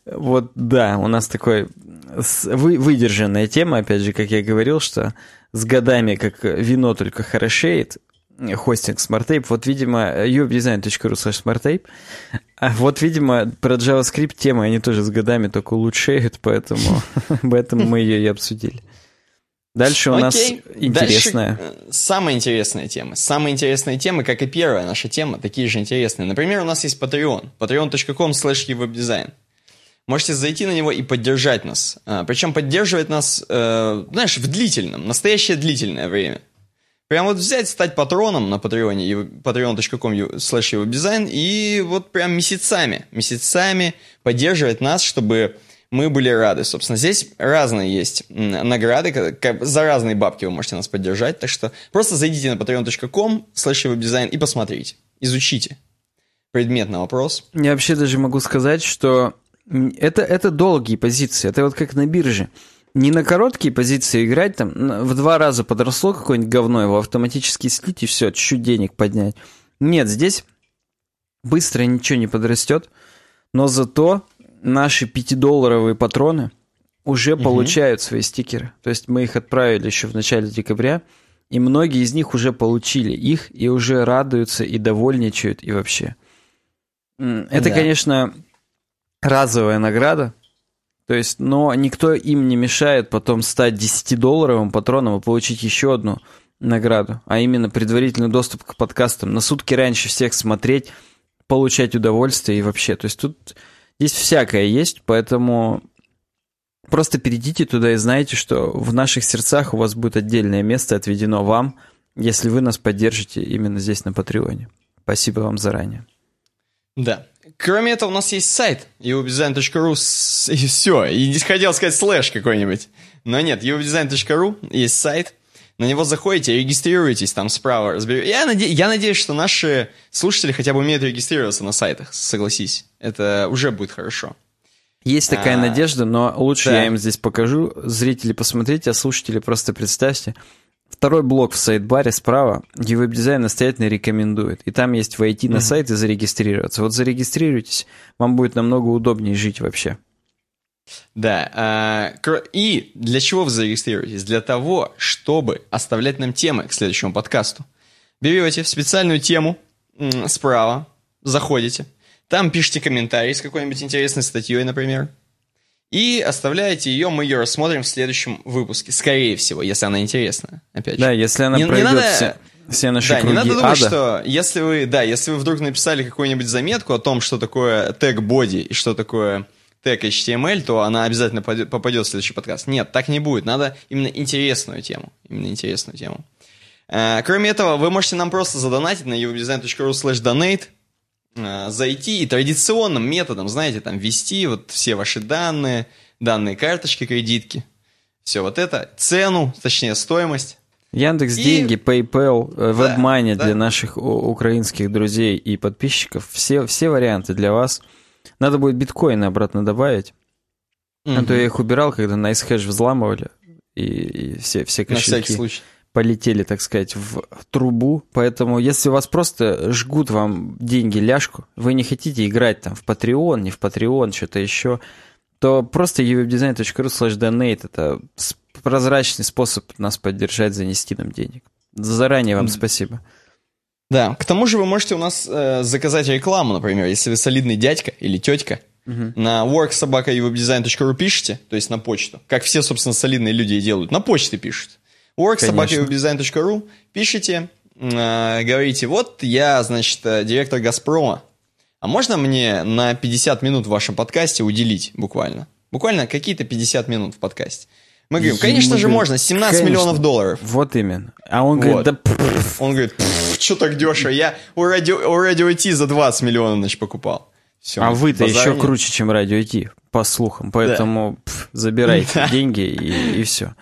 Вот, да, у нас такой вы, выдержанная тема, опять же, как я говорил, что с годами, как вино только хорошеет, хостинг SmartApe, вот, видимо, ю эй пи дизайн точка ру слэш смарт эйп. Вот, видимо, про JavaScript темы, они тоже с годами только улучшают, поэтому, поэтому мы ее и обсудили. Дальше у нас интересная. Самая интересная тема. Самая интересная тема, как и первая наша тема, такие же интересные. Например, у нас есть Patreon. патреон точка ком слэш ю веб дизайн. Можете зайти на него и поддержать нас. Причем поддерживать нас, знаешь, в длительном, настоящее длительное время. Прям вот взять, стать патроном на Патреоне, патреон точка ком слэш ю веб дизайн, и вот прям месяцами, месяцами поддерживать нас, чтобы мы были рады. Собственно, здесь разные есть награды, за разные бабки вы можете нас поддержать, так что просто зайдите на патреон точка ком слэш ю веб дизайн и посмотрите, изучите предметный вопрос. Я вообще даже могу сказать, что это, это долгие позиции, это вот как на бирже. Не на короткие позиции играть, там, в два раза подросло какое-нибудь говно, его автоматически слить и все, чуть-чуть денег поднять. Нет, здесь быстро ничего не подрастет, но зато наши пятидолларовые патроны уже угу. получают свои стикеры. То есть мы их отправили еще в начале декабря, и многие из них уже получили их, и уже радуются, и довольничают, и вообще. Это, да. конечно, разовая награда. То есть, но никто им не мешает потом стать десятидолларовым патроном и получить еще одну награду, а именно предварительный доступ к подкастам, на сутки раньше всех смотреть, получать удовольствие и вообще. То есть тут здесь всякое есть, поэтому просто перейдите туда и знайте, что в наших сердцах у вас будет отдельное место отведено вам, если вы нас поддержите именно здесь на Патреоне. Спасибо вам заранее. Да. Кроме этого, у нас есть сайт ю веб дизайн точка ру, и все. И хотел сказать слэш какой-нибудь, но нет, ю веб дизайн точка ру есть сайт, на него заходите, регистрируйтесь, там справа разберете. Я, наде... Я надеюсь, что наши слушатели хотя бы умеют регистрироваться на сайтах, согласись, это уже будет хорошо. Есть такая а... надежда, но лучше да. я им здесь покажу, зрители посмотрите, а слушатели просто представьте. Второй блок в сайт-баре справа ю веб дизайн настоятельно рекомендует. И там есть войти на сайт и зарегистрироваться. Вот зарегистрируйтесь, вам будет намного удобнее жить вообще. Да. И для чего вы зарегистрируетесь? Для того, чтобы оставлять нам темы к следующему подкасту. Берете в специальную тему справа, заходите. Там пишите комментарий с какой-нибудь интересной статьей, например. И оставляете ее, мы ее рассмотрим в следующем выпуске. Скорее всего, если она интересна. Опять же. Да, если она не, пройдет не надо, все, все наши да, круги ада. Да, не надо думать, ада. Что если вы, да, если вы вдруг написали какую-нибудь заметку о том, что такое тег body и что такое тег эйч ти эм эл, то она обязательно попадет в следующий подкаст. Нет, так не будет. Надо именно интересную тему. Именно интересную тему. А, кроме этого, вы можете нам просто задонатить на ю веб дизайн точка ру слэш донейт. Зайти и традиционным методом, знаете, там ввести вот все ваши данные, данные карточки, кредитки, все вот это, цену, точнее стоимость. Яндекс, и... деньги, PayPal, WebMoney, да, для да. наших украинских друзей и подписчиков. Все, все варианты для вас. Надо будет биткоины обратно добавить. Mm-hmm. А то я их убирал, когда NiceHash взламывали. И, и все, все кошельки полетели, так сказать, в трубу. Поэтому, если вас просто жгут вам деньги ляжку, вы не хотите играть там в Patreon, не в Patreon, что-то еще, то просто uwebdesign точка ru слэш донейт это прозрачный способ нас поддержать, занести нам денег. Заранее вам спасибо. Да, к тому же вы можете у нас э, заказать рекламу, например, если вы солидный дядька или тетка, угу. на work собака uwebdesign точка ru пишете, то есть на почту, как все, собственно, солидные люди и делают, на почты пишут. work собака uwebdesign точка ru пишите, э, говорите, вот я, значит, директор «Газпрома», а можно мне на пятьдесят минут в вашем подкасте уделить буквально? Буквально какие-то пятьдесят минут в подкасте. Мы говорим, конечно же можно, семнадцать миллионов долларов. Вот именно. А он вот. говорит, да... Пфф. Он говорит, что так дешево, я у Радио ай ти за двадцать миллионов, значит, покупал. Все, а вы-то еще круче, чем Радио ай ти, по слухам, поэтому да. пфф, забирайте да. деньги и, и все.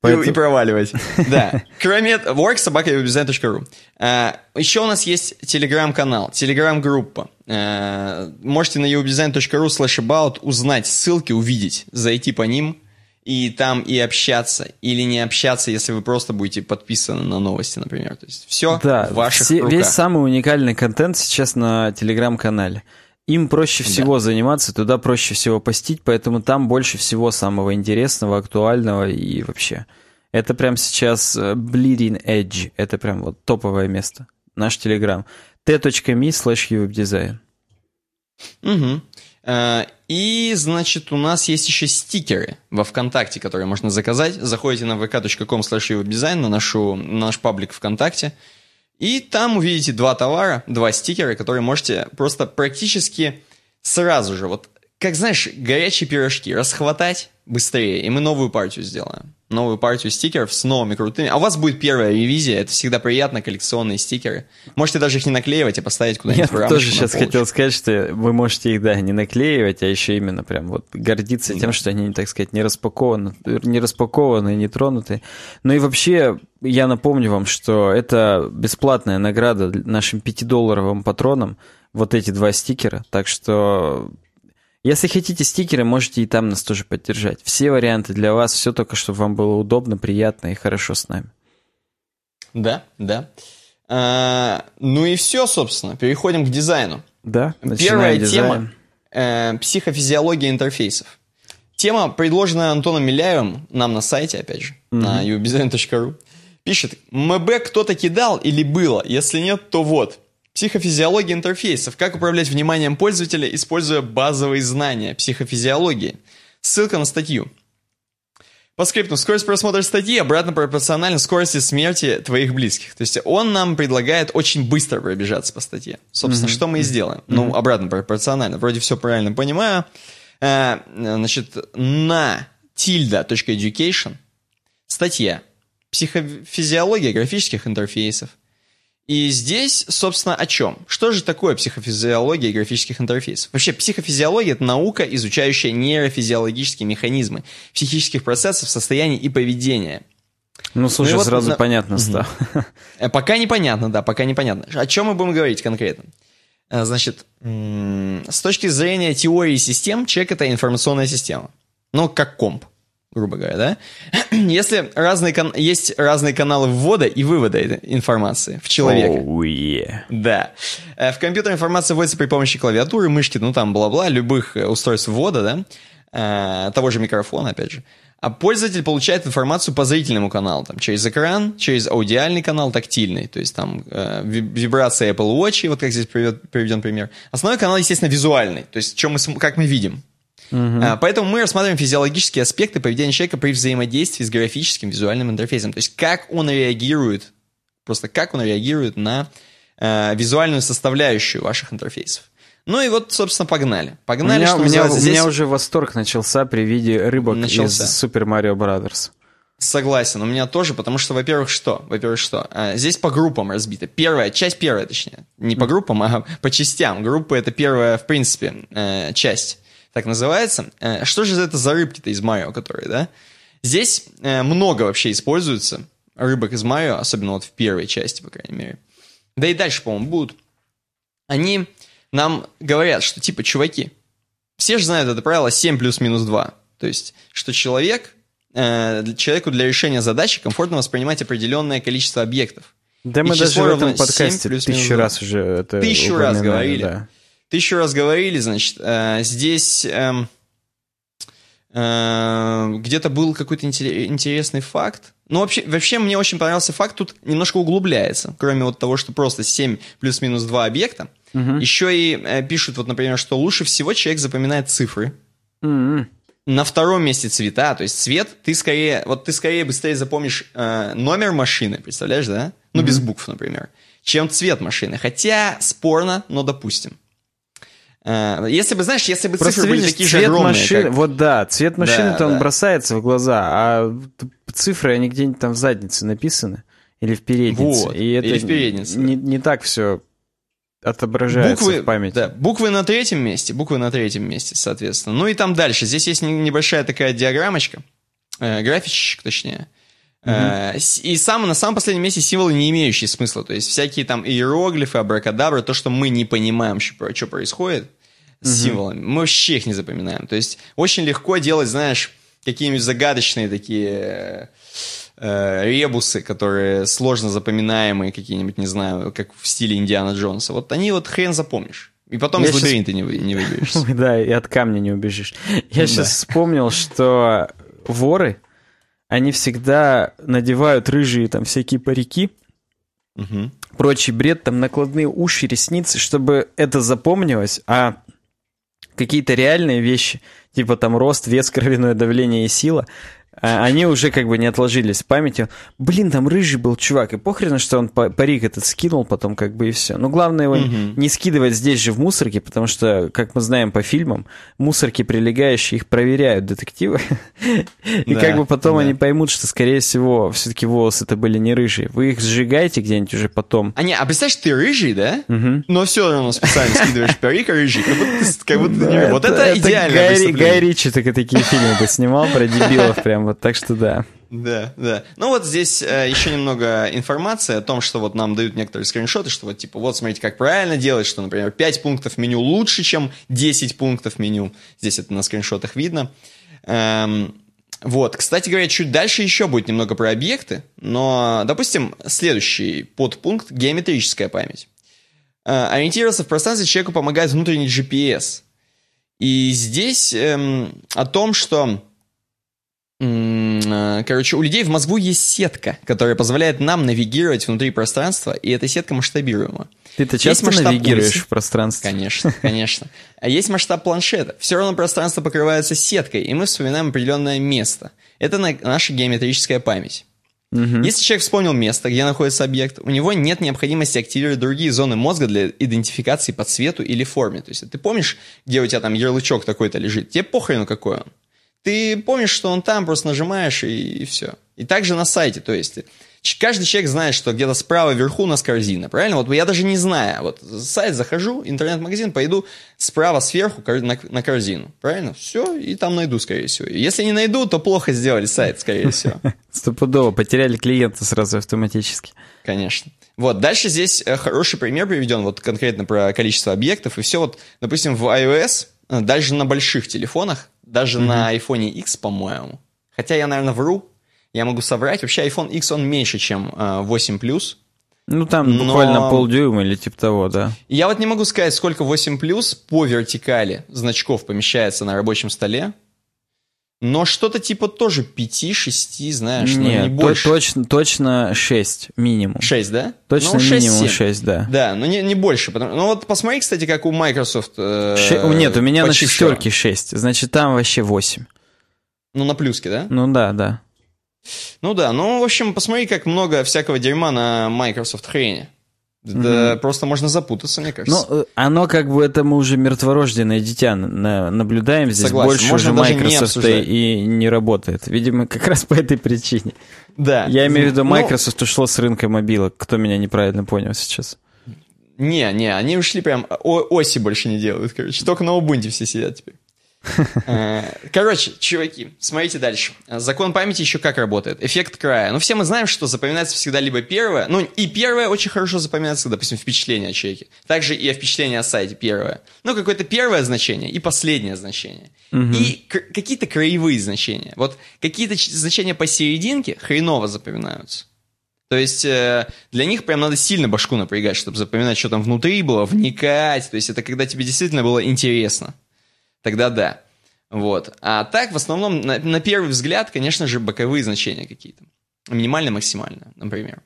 Поэтому... И, и проваливайте. Да. Кроме work собака uwebdesign точка ru. Uh, еще у нас есть телеграм-канал, телеграм-группа. Uh, можете на uwebdesign точка ru слэш about узнать ссылки, увидеть, зайти по ним. И там и общаться, или не общаться, если вы просто будете подписаны на новости, например. То есть все да, в ваших все, руках. Весь самый уникальный контент сейчас на Телеграм-канале. Им проще всего да. заниматься, туда проще всего постить, поэтому там больше всего самого интересного, актуального и вообще. Это прям сейчас bleeding edge, это прям вот топовое место. Наш Телеграм. ти точка ми слэш uwebdesign. Угу. И, значит, у нас есть еще стикеры во ВКонтакте, которые можно заказать. Заходите на ви ка точка ком слэш uwebdesign, на, нашу, на наш паблик ВКонтакте, и там увидите два товара, два стикера, которые можете просто практически сразу же, вот, как, знаешь, горячие пирожки, расхватать быстрее, и мы новую партию сделаем. Новую партию стикеров с новыми крутыми. А у вас будет первая ревизия, это всегда приятно, коллекционные стикеры. Можете даже их не наклеивать, а поставить куда-нибудь в рамочку. Я тоже сейчас хотел сказать, что вы можете их, да, не наклеивать, а еще именно прям вот гордиться тем, что они, так сказать, не распакованы, не распакованы, не тронуты. Ну и вообще, я напомню вам, что это бесплатная награда нашим пятидолларовым патронам, вот эти два стикера, так что... Если хотите стикеры, можете и там нас тоже поддержать. Все варианты для вас, все только, чтобы вам было удобно, приятно и хорошо с нами. Да, да. А, ну и все, собственно. Переходим к дизайну. Да, начинаем дизайн. Первая тема – психофизиология интерфейсов. Тема, предложенная Антоном Миляевым, нам на сайте, опять же, mm-hmm. на uwebdesign точка ru. Пишет, эм бэ кто-то кидал или было? Если нет, то вот. Психофизиология интерфейсов. Как управлять вниманием пользователя, используя базовые знания психофизиологии. Ссылка на статью. По скрипту. Скорость просмотра статьи обратно пропорциональна скорости смерти твоих близких. То есть он нам предлагает очень быстро пробежаться по статье. Собственно, mm-hmm. что мы и сделаем. Mm-hmm. Ну, обратно пропорционально. Вроде все правильно понимаю. А, значит, на tilda.education статья. Психофизиология графических интерфейсов. И здесь, собственно, о чем? Что же такое психофизиология графических интерфейсов? Вообще, психофизиология – это наука, изучающая нейрофизиологические механизмы психических процессов, состояний и поведения. Ну, слушай, ну, вот сразу на... понятно стало. Угу. Пока непонятно, да, пока непонятно. О чем мы будем говорить конкретно? Значит, с точки зрения теории систем, человек – это информационная система. Ну, как комп, грубо говоря, да? Если разные кан... есть разные каналы ввода и вывода информации в человека. Oh, yeah. Да. В компьютер информация вводится при помощи клавиатуры, мышки, ну там бла-бла, любых устройств ввода, да? Того же микрофона, опять же. А пользователь получает информацию по зрительному каналу, там, через экран, через аудиальный канал, тактильный, то есть там э, вибрация Apple Watch, вот как здесь приведен пример. Основной канал, естественно, визуальный, то есть чем мы, как мы видим. Uh-huh. Поэтому мы рассматриваем физиологические аспекты поведения человека при взаимодействии с графическим визуальным интерфейсом. То есть как он реагирует, просто как он реагирует на э, визуальную составляющую ваших интерфейсов. Ну и вот, собственно, погнали. Погнали, что у меня, здесь... у меня уже восторг начался при виде рыбок начался. из Super Mario Brothers. Согласен, у меня тоже, потому что, во-первых, что? Во-первых, что? А, здесь по группам разбито. Первая, часть первая, точнее. Не по группам, а по частям. Группы — это первая, в принципе, э, часть. Так называется. Что же это за рыбки-то из Марио, которые, да? Здесь э, много вообще используется рыбок из Марио, особенно вот в первой части, по крайней мере. Да и дальше, по-моему, будут. Они нам говорят, что типа, чуваки, все же знают это правило семь плюс минус два. То есть, что человек, э, человеку для решения задачи комфортно воспринимать определенное количество объектов. Да и мы даже в этом подкасте тысячу раз уже это Тысячу раз говорили. Да. Тысячу раз говорили, значит, э, здесь... Э, где-то был какой-то интересный факт. Ну, вообще, вообще, мне очень понравился факт, тут немножко углубляется. Кроме вот того, что просто семь плюс-минус два объекта. Угу. Еще и пишут, вот, например, что лучше всего человек запоминает цифры. У-у-у. На втором месте цвета. То есть цвет, ты скорее, вот ты скорее быстрее запомнишь э, номер машины, представляешь, да? Ну, У-у-у. без букв, например. Чем цвет машины. Хотя спорно, но допустим. Если бы, знаешь, если бы просто цифры видишь, были такие же огромные машины, как... Вот да, цвет машины-то да, он да. бросается в глаза. А цифры, они где-нибудь там в заднице написаны. Или в переднице вот, и это или в переднице не, не так все отображается буквы, в памяти да, буквы на третьем месте, буквы на третьем месте, соответственно. Ну и там дальше, здесь есть небольшая такая диаграммочка, э, графичек, точнее. Uh-huh. И сам, на самом последнем месте символы, не имеющие смысла. То есть всякие там иероглифы, абракадабра, то, что мы не понимаем, что происходит с uh-huh. символами, мы вообще их не запоминаем. То есть очень легко делать, знаешь, какие-нибудь загадочные такие э, ребусы, которые сложно запоминаемые, какие-нибудь, не знаю, как в стиле Индиана Джонса. Вот они вот хрен запомнишь. И потом я из лабиринта сейчас... не, не выберешься. Да, и от камня не убежишь. Я сейчас вспомнил, что воры... Они всегда надевают рыжие там всякие парики, угу. прочий бред, там накладные уши, ресницы, чтобы это запомнилось, а какие-то реальные вещи, типа там рост, вес, кровяное давление и сила, они уже как бы не отложились в памяти. Блин, там рыжий был чувак, и похрена, что он парик этот скинул потом как бы и все. Но главное его угу. не скидывать здесь же в мусорке, потому что, как мы знаем по фильмам, мусорки прилегающие, их проверяют детективы. И да, как бы потом да. они поймут, что, скорее всего, все-таки волосы это были не рыжие. Вы их сжигаете где-нибудь уже потом. А, не, а представляешь, ты рыжий, да? Угу. Но все равно специально скидываешь парик, а рыжий. Как будто, как будто да, не... Вот это, это идеальное выступление. Гай Ричи только такие фильмы поснимал про дебилов прям. Вот, так что да. Да, да. Ну вот здесь э, еще немного информации о том, что вот нам дают некоторые скриншоты, что вот типа вот смотрите, как правильно делать, что, например, пять пунктов меню лучше, чем десять пунктов меню. Здесь это на скриншотах видно. Эм, вот, кстати говоря, чуть дальше еще будет немного про объекты, но, допустим, следующий подпункт — геометрическая память. Э, ориентироваться в пространстве человеку помогает внутренний джи пи эс. И здесь эм, о том, что... Короче, у людей в мозгу есть сетка, которая позволяет нам навигировать внутри пространства, и эта сетка масштабируема. Ты-то часто навигируешь в пространстве? Конечно, конечно. А есть масштаб планшета. Все равно пространство покрывается сеткой, и мы вспоминаем определенное место. Это наша геометрическая память. Угу. Если человек вспомнил место, где находится объект, у него нет необходимости активировать другие зоны мозга для идентификации по цвету или форме. То есть ты помнишь, где у тебя там ярлычок такой-то лежит? Тебе похрену, какой он. Ты помнишь, что он там, просто нажимаешь, и, и все. И также на сайте, то есть каждый человек знает, что где-то справа вверху у нас корзина, правильно? Вот я даже не знаю, вот сайт захожу, интернет-магазин, пойду справа сверху на, на корзину, правильно? Все, и там найду, скорее всего. Если не найду, то плохо сделали сайт, скорее всего. Стопудово, потеряли клиента сразу автоматически. Конечно. Вот, дальше здесь хороший пример приведен, вот конкретно про количество объектов, и все вот, допустим, в iOS, даже на больших телефонах, даже mm-hmm. на iPhone X, по-моему. Хотя я, наверное, вру. Я могу соврать. Вообще, iPhone X, он меньше, чем восемь плюс. Ну, там но... буквально полдюйма или типа того, да. Я вот не могу сказать, сколько восемь плюс по вертикали значков помещается на рабочем столе. Но что-то типа тоже пять-шесть, знаешь, нет, но не больше. Нет, точно, точно шесть минимум. шесть, да? Точно ну, шесть, минимум шесть, да. Да, но не, не больше. Потому... Ну вот посмотри, кстати, как у Microsoft... Э, Ше... Нет, у меня на шестерке шесть, значит там вообще восемь. Ну на плюске, да? Ну да, да. Ну да, ну в общем, посмотри, как много всякого дерьма на Microsoft хрени. Да, mm-hmm. просто можно запутаться, мне кажется. Ну, оно как бы, это мы уже мертворожденное дитя наблюдаем здесь. Согласен. Больше можно уже Microsoft не и не работает. Видимо, как раз по этой причине. Да. Я имею в виду, Microsoft ну... ушло с рынка мобилок. Кто меня неправильно понял сейчас? Не, не, они ушли прям, о- оси больше не делают, короче. Только на Ubuntu все сидят теперь. Короче, чуваки, смотрите дальше. Закон памяти еще как работает. Эффект края. Ну, все мы знаем, что запоминается всегда либо первое. Ну, и первое очень хорошо запоминается, допустим, впечатление о человеке. Также и впечатление о сайте первое. Ну, какое-то первое значение и последнее значение. Угу. И к- какие-то краевые значения. Вот какие-то ч- значения посерединке хреново запоминаются. То есть для них прям надо сильно башку напрягать, чтобы запоминать, что там внутри было, вникать. То есть это когда тебе действительно было интересно. Тогда да. Вот. А так, в основном, на, на первый взгляд, конечно же, боковые значения какие-то. Минимально-максимально, например.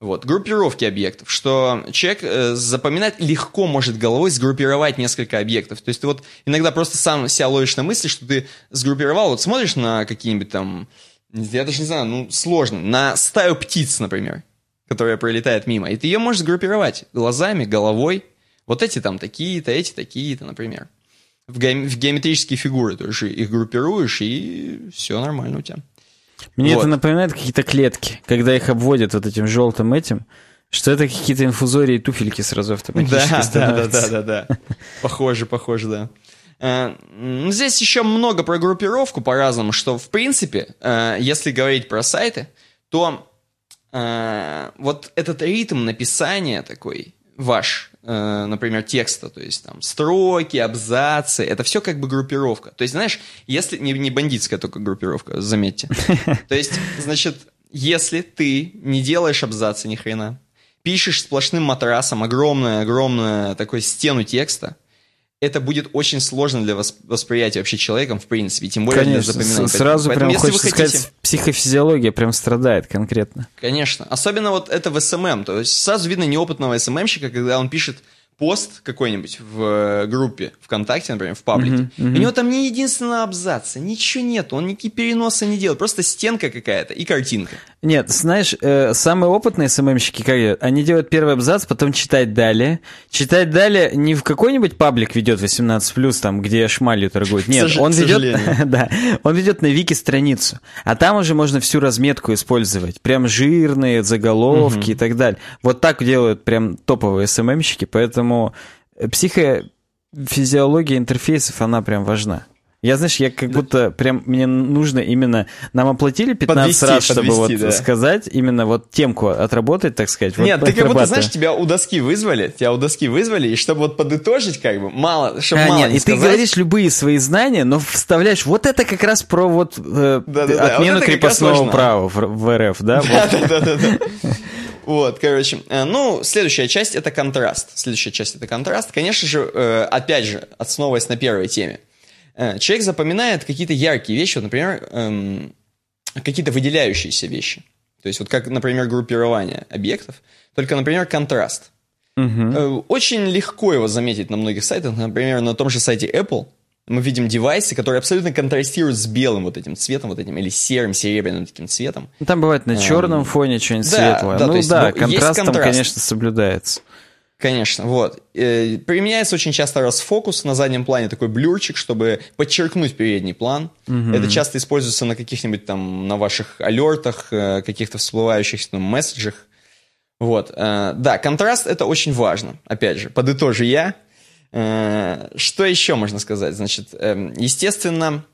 Вот. Группировки объектов. Что человек э, запоминать легко может головой сгруппировать несколько объектов. То есть ты вот иногда просто сам себя ловишь на мысли, что ты сгруппировал, вот смотришь на какие-нибудь там, я даже не знаю, ну, сложно, на стаю птиц, например, которая пролетает мимо. И ты ее можешь сгруппировать глазами, головой. Вот эти там такие-то, эти такие-то, например. В, ге- в геометрические фигуры, то есть их группируешь, и все нормально у тебя. Мне вот. Это напоминает какие-то клетки, когда их обводят вот этим желтым этим, что это какие-то инфузории и туфельки сразу автоматически да, становятся. Да, да, да, да, да. Похоже, похоже, да. Здесь еще много про группировку по-разному, что, в принципе, если говорить про сайты, то вот этот ритм написания такой ваш, например, текста, то есть там строки, абзацы, это все как бы группировка. То есть, знаешь, если... Не, не бандитская только группировка, заметьте. То есть, значит, если ты не делаешь абзацы ни хрена, пишешь сплошным матрасом огромную-огромную такую стену текста, это будет очень сложно для восприятия вообще человеком, в принципе, и тем более конечно, для запоминания. Сразу поэтому, прям хочется хотите... сказать, психофизиология прям страдает конкретно. Конечно. Особенно вот это в эс эм эм. То есть сразу видно неопытного эс эм эм-щика, когда он пишет пост какой-нибудь в группе ВКонтакте, например, в паблике. Uh-huh, uh-huh. У него там ни единственного абзаца, ничего нет, он никакие переносы не делает, просто стенка какая-то и картинка. Нет, знаешь, э, самые опытные эс эм эм-щики, как, они делают первый абзац, потом читать далее. Читать далее не в какой-нибудь паблик ведет восемнадцать плюс, там, где шмалью торгуют. Нет, он ведет, да, он ведет на Вики страницу, а там уже можно всю разметку использовать. Прям жирные заголовки uh-huh. и так далее. Вот так делают прям топовые эс эм эм-щики, поэтому психофизиология интерфейсов, она прям важна. Я, знаешь, я как будто прям мне нужно именно... Нам оплатили пятнадцать раз, чтобы подвести, вот да. сказать, именно вот темку отработать, так сказать. Нет, вот ты как будто, знаешь, тебя у доски вызвали, тебя у доски вызвали, и чтобы вот подытожить как бы, мало, чтобы а, мало нет, не и сказать. Ты говоришь любые свои знания, но вставляешь вот это как раз про вот э, да, да, да, отмену вот крепостного права в, в эр эф, да? Да-да-да. Вот, короче, ну, следующая часть — это контраст. Следующая часть — это контраст. Конечно же, опять же, основываясь на первой теме. Человек запоминает какие-то яркие вещи, вот, например, какие-то выделяющиеся вещи. То есть вот как, например, группирование объектов, только, например, контраст. Угу. Очень легко его заметить на многих сайтах. Например, на том же сайте Apple мы видим девайсы, которые абсолютно контрастируют с белым вот этим цветом, вот этим, или серым, серебряным таким цветом. Там бывает на черном а, фоне что-нибудь да, светлое. Да, ну есть, да, контраст там, контраст. Конечно, соблюдается. Конечно, вот. Э, применяется очень часто расфокус на заднем плане, такой блюрчик, чтобы подчеркнуть передний план. Угу. Это часто используется на каких-нибудь там, на ваших алертах, э, каких-то всплывающих ну, месседжах. Вот. Э, да, контраст — это очень важно. Опять же, подытожу я. Что еще можно сказать? Значит, естественно,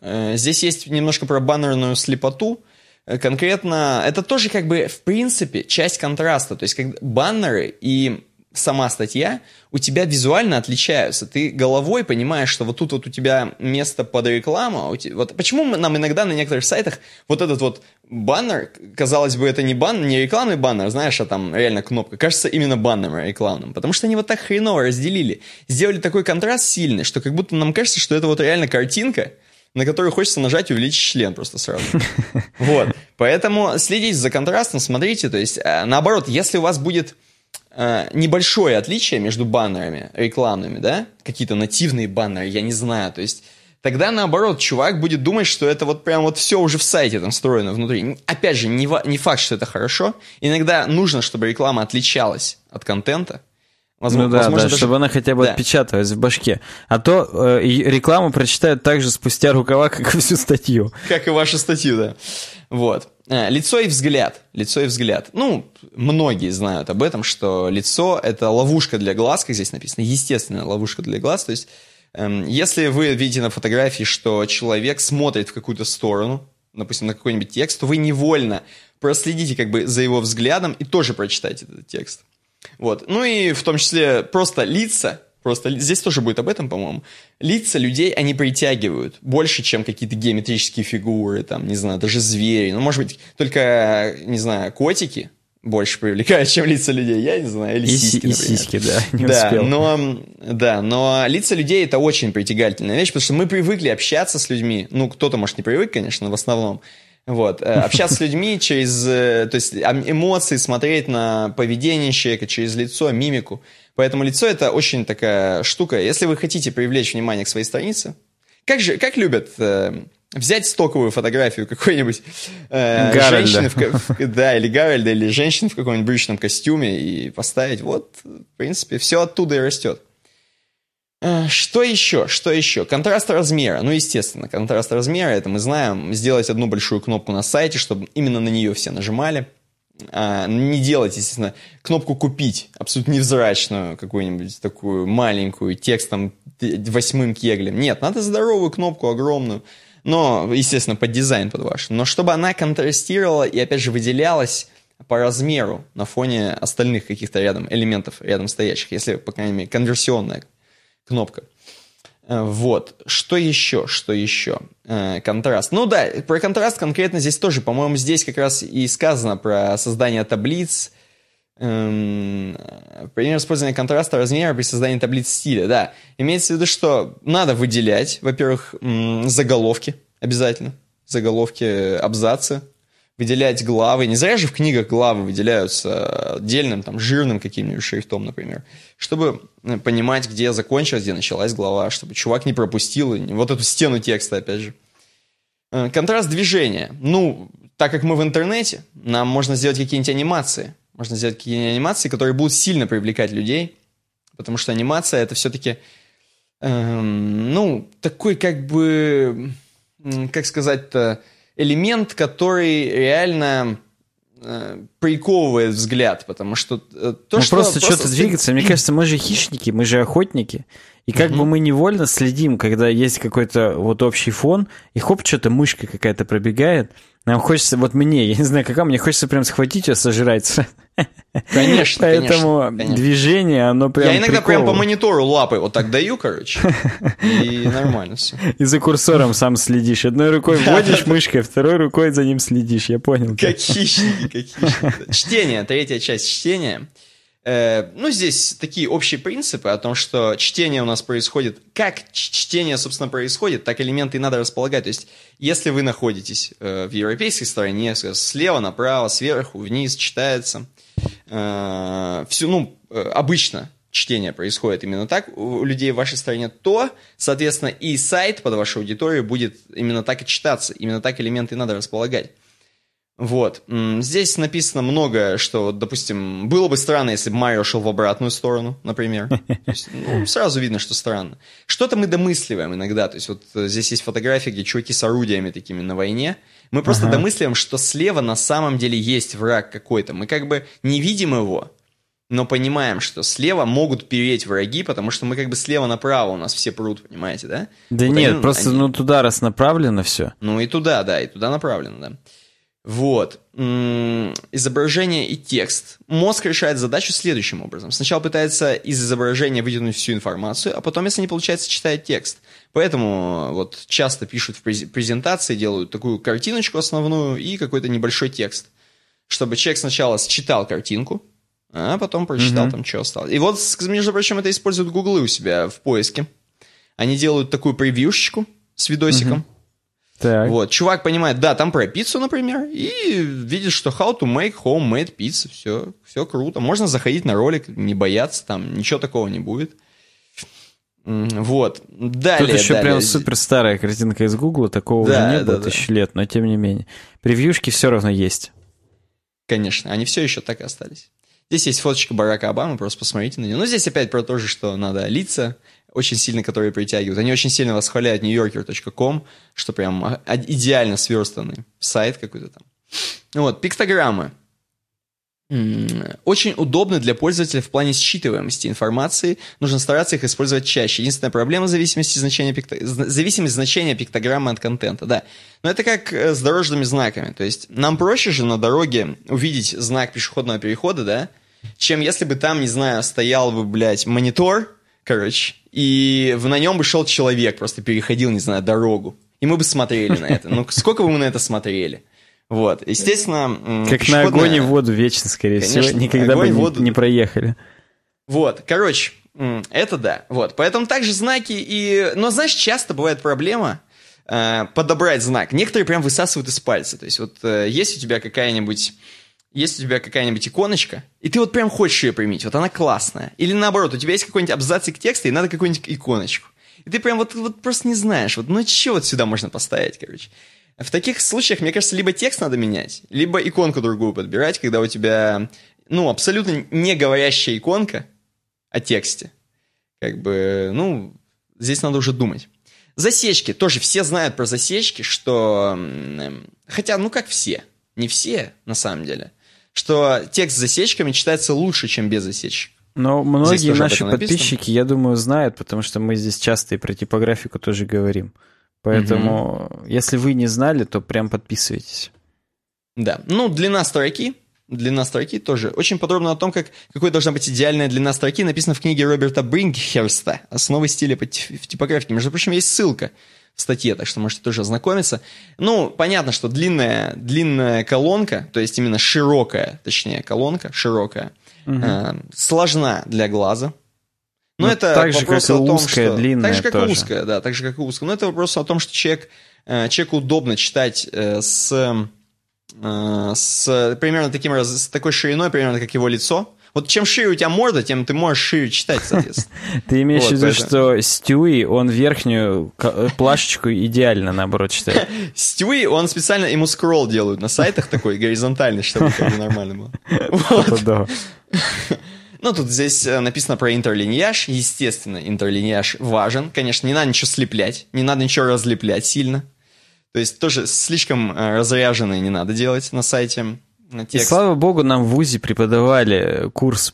здесь есть немножко про баннерную слепоту. Конкретно, это тоже как бы, в принципе, часть контраста. То есть, как баннеры и сама статья у тебя визуально отличаются. Ты головой понимаешь, что вот тут вот у тебя место под рекламу. Вот почему нам иногда на некоторых сайтах вот этот вот баннер, казалось бы, это не баннер, не рекламный баннер, знаешь, а там реально кнопка. Кажется, именно баннером рекламным. Потому что они вот так хреново разделили. Сделали такой контраст сильный, что как будто нам кажется, что это вот реально картинка, на которую хочется нажать увеличить член просто сразу. Вот. Поэтому следите за контрастом, смотрите. То есть, наоборот, если у вас будет небольшое отличие между баннерами рекламными, да, какие-то нативные баннеры, я не знаю, то есть тогда наоборот чувак будет думать, что это вот прям вот все уже в сайте там встроено внутри. Опять же, не, не факт, что это хорошо. Иногда нужно, чтобы реклама отличалась от контента. Возможно, ну да, возможно, да даже... чтобы она хотя бы да. отпечаталась в башке. А то э, рекламу прочитают так же спустя рукава, как и всю статью. Как и вашу статью, да. Вот. А, лицо и взгляд. Лицо и взгляд. Ну, многие знают об этом, что лицо — это ловушка для глаз, как здесь написано. Естественная ловушка для глаз. То есть Если вы видите на фотографии, что человек смотрит в какую-то сторону, допустим, на какой-нибудь текст, то вы невольно проследите как бы за его взглядом и тоже прочитайте этот текст. Вот. Ну и в том числе просто лица, просто здесь тоже будет об этом, по-моему, лица людей, они притягивают больше, чем какие-то геометрические фигуры, там, не знаю, даже звери, ну, может быть, только, не знаю, котики больше привлекают, чем лица людей, я не знаю, или и сиськи, и например. сиськи, да, не да, успел. Но, да, но лица людей — это очень притягательная вещь, потому что мы привыкли общаться с людьми, ну, кто-то, может, не привык, конечно, в основном, вот, общаться с людьми через, то есть, эмоции, смотреть на поведение человека, через лицо, мимику, поэтому лицо — это очень такая штука, если вы хотите привлечь внимание к своей странице, как же, как любят... Взять стоковую фотографию какой-нибудь э, женщины, в, да, или Гарольда, или женщины в каком-нибудь брючном костюме и поставить. Вот, в принципе, все оттуда и растет. Что еще? Что еще? Контраст размера. Ну, естественно, контраст размера, это мы знаем. Сделать одну большую кнопку на сайте, чтобы именно на нее все нажимали. А, не делать, естественно, кнопку «Купить», абсолютно невзрачную, какую-нибудь такую маленькую, текстом восьмым кеглем. Нет, надо здоровую кнопку, огромную. Но, естественно, под дизайн под ваш. Но чтобы она контрастировала и, опять же, выделялась по размеру на фоне остальных каких-то рядом элементов, рядом стоящих, если, по крайней мере, конверсионная кнопка. Вот. Что еще? Что еще? Контраст. Ну да, про контраст конкретно здесь тоже, по-моему, здесь как раз и сказано про создание таблиц. Пример использования контраста размера при создании таблиц стиля, да. Имеется в виду, что надо выделять, во-первых, заголовки обязательно, заголовки, абзацы, выделять главы. Не зря же в книгах главы выделяются отдельным, там, жирным каким-нибудь шрифтом, например, чтобы понимать, где закончилась, где началась глава, чтобы чувак не пропустил вот эту стену текста, опять же. Контраст движения. Ну, так как мы в интернете, нам можно сделать какие-нибудь анимации. Можно сделать какие-нибудь анимации, которые будут сильно привлекать людей, потому что анимация — это все-таки, эм, ну, такой как бы, как сказать-то, элемент, который реально э, приковывает взгляд, потому что... То, ну, что просто, просто что-то двигаться, мне кажется, мы же хищники, мы же охотники, и как mm-hmm. бы мы невольно следим, когда есть какой-то вот общий фон, и хоп, что-то мышка какая-то пробегает, нам хочется, вот мне, я не знаю, как, а мне хочется прям схватить ее, сожрать. Конечно, Поэтому конечно, конечно. движение, оно прям Я иногда приколывает. Прям по монитору лапы вот так даю, короче, и нормально все. И за курсором сам следишь. Одной рукой вводишь мышкой, второй рукой за ним следишь, я понял. Как хищники, как хищники. Чтение, третья часть чтения. Ну, здесь такие общие принципы о том, что чтение у нас происходит, как чтение, собственно, происходит, так элементы и надо располагать. То есть, если вы находитесь в европейской стране, слева направо, сверху, вниз читается, все, ну, обычно чтение происходит именно так у людей в вашей стране, то, соответственно, и сайт под вашу аудиторию будет именно так и читаться, именно так элементы и надо располагать. Вот. Здесь написано много, что, допустим, было бы странно, если бы Марио шел в обратную сторону, например. То есть, ну, сразу видно, что странно. Что-то мы домысливаем иногда. То есть, вот здесь есть фотографии, где чуваки с орудиями такими на войне. Мы просто ага. домысливаем, что слева на самом деле есть враг какой-то. Мы как бы не видим его, но понимаем, что слева могут переть враги, потому что мы как бы слева направо у нас все прут, понимаете, да? Да вот нет, они, просто они... ну туда раз направлено все. Ну и туда, да, и туда направлено, да. Вот. Изображение и текст. Мозг решает задачу следующим образом. Сначала пытается из изображения вытянуть всю информацию, а потом, если не получается, читает текст. Поэтому вот часто пишут в презентации, делают такую картиночку основную и какой-то небольшой текст. Чтобы человек сначала считал картинку, а потом прочитал mm-hmm. там, что осталось. И вот, между прочим, это используют гуглы у себя в поиске. Они делают такую превьюшечку с видосиком. Mm-hmm. Так. Вот, чувак понимает, да, там про пиццу, например, и видит, что how to make homemade pizza, все, все круто, можно заходить на ролик, не бояться, там ничего такого не будет. Вот, далее. Тут еще далее. Прям супер старая картинка из Гугла, такого да, уже не да, было да, тысячи да. лет, но тем не менее. Превьюшки все равно есть. Конечно, они все еще так и остались. Здесь есть фоточка Барака Обамы, просто посмотрите на нее. Но здесь опять про то же, что надо лица, очень сильно которые притягивают. Они очень сильно восхваляют нью йоркер точка ком, что прям идеально сверстанный сайт какой-то там. Вот, пиктограммы. очень удобны для пользователя в плане считываемости информации. Нужно стараться их использовать чаще. Единственная проблема — зависимость значения, пикто... зависимость значения пиктограммы от контента, да. Но это как с дорожными знаками. То есть нам проще же на дороге увидеть знак пешеходного перехода, да, чем если бы там, не знаю, стоял бы, блядь, монитор, короче, и на нем бы шел человек, просто переходил, не знаю, дорогу. И мы бы смотрели на это. Ну, сколько бы мы на это смотрели? Вот, естественно... Как пешеходная... на огонь и воду вечно, скорее Конечно, всего, никогда бы воду... не проехали. Вот, короче, это да. Вот, поэтому также знаки и... Но, знаешь, часто бывает проблема э, подобрать знак. Некоторые прям высасывают из пальца. То есть вот э, есть у тебя какая-нибудь... Есть у тебя какая-нибудь иконочка, и ты вот прям хочешь ее применить, вот она классная. Или наоборот, у тебя есть какой-нибудь абзацик текста, и надо какую-нибудь иконочку. И ты прям вот, вот просто не знаешь, вот, ну че вот сюда можно поставить, короче. В таких случаях, мне кажется, либо текст надо менять, либо иконку другую подбирать, когда у тебя, ну, абсолютно не говорящая иконка о тексте. Как бы, ну, здесь надо уже думать. Засечки. Тоже все знают про засечки, что... Хотя, ну, как все. Не все, на самом деле. Что текст с засечками читается лучше, чем без засечек. Но многие наши подписчики, я думаю, знают, потому что мы здесь часто и про типографику тоже говорим. Поэтому, угу. если вы не знали, то прям подписывайтесь. Да. Ну, длина строки. Длина строки тоже. Очень подробно о том, как, какой должна быть идеальная длина строки, написано в книге Роберта Брингхерста «Основы стиля в типографике». Между прочим, есть ссылка в статье, так что можете тоже ознакомиться. Ну, понятно, что длинная, длинная колонка, то есть именно широкая, точнее, колонка широкая, угу. э, сложна для глаза. Но, но это так же, вопрос как и о том, узкая, что... длинная так же, как тоже. И узкая, да, так же, как и узкая. Но это вопрос о том, что человек, э, человеку удобно читать э, с, э, с примерно таким, с такой шириной, примерно как его лицо. Вот чем шире у тебя морда, тем ты можешь шире читать, соответственно. Ты имеешь в виду, что Стюи, он верхнюю плашечку идеально, наоборот, читает. Стюи, он специально, ему скролл делают на сайтах такой горизонтальный, чтобы нормально было. Вот. Ну, тут здесь написано про интерлиньяж. Естественно, интерлиньяж важен. Конечно, не надо ничего слеплять, не надо ничего разлеплять сильно. То есть тоже слишком разряженное не надо делать на сайте. И, слава богу, нам в ВУЗе преподавали курс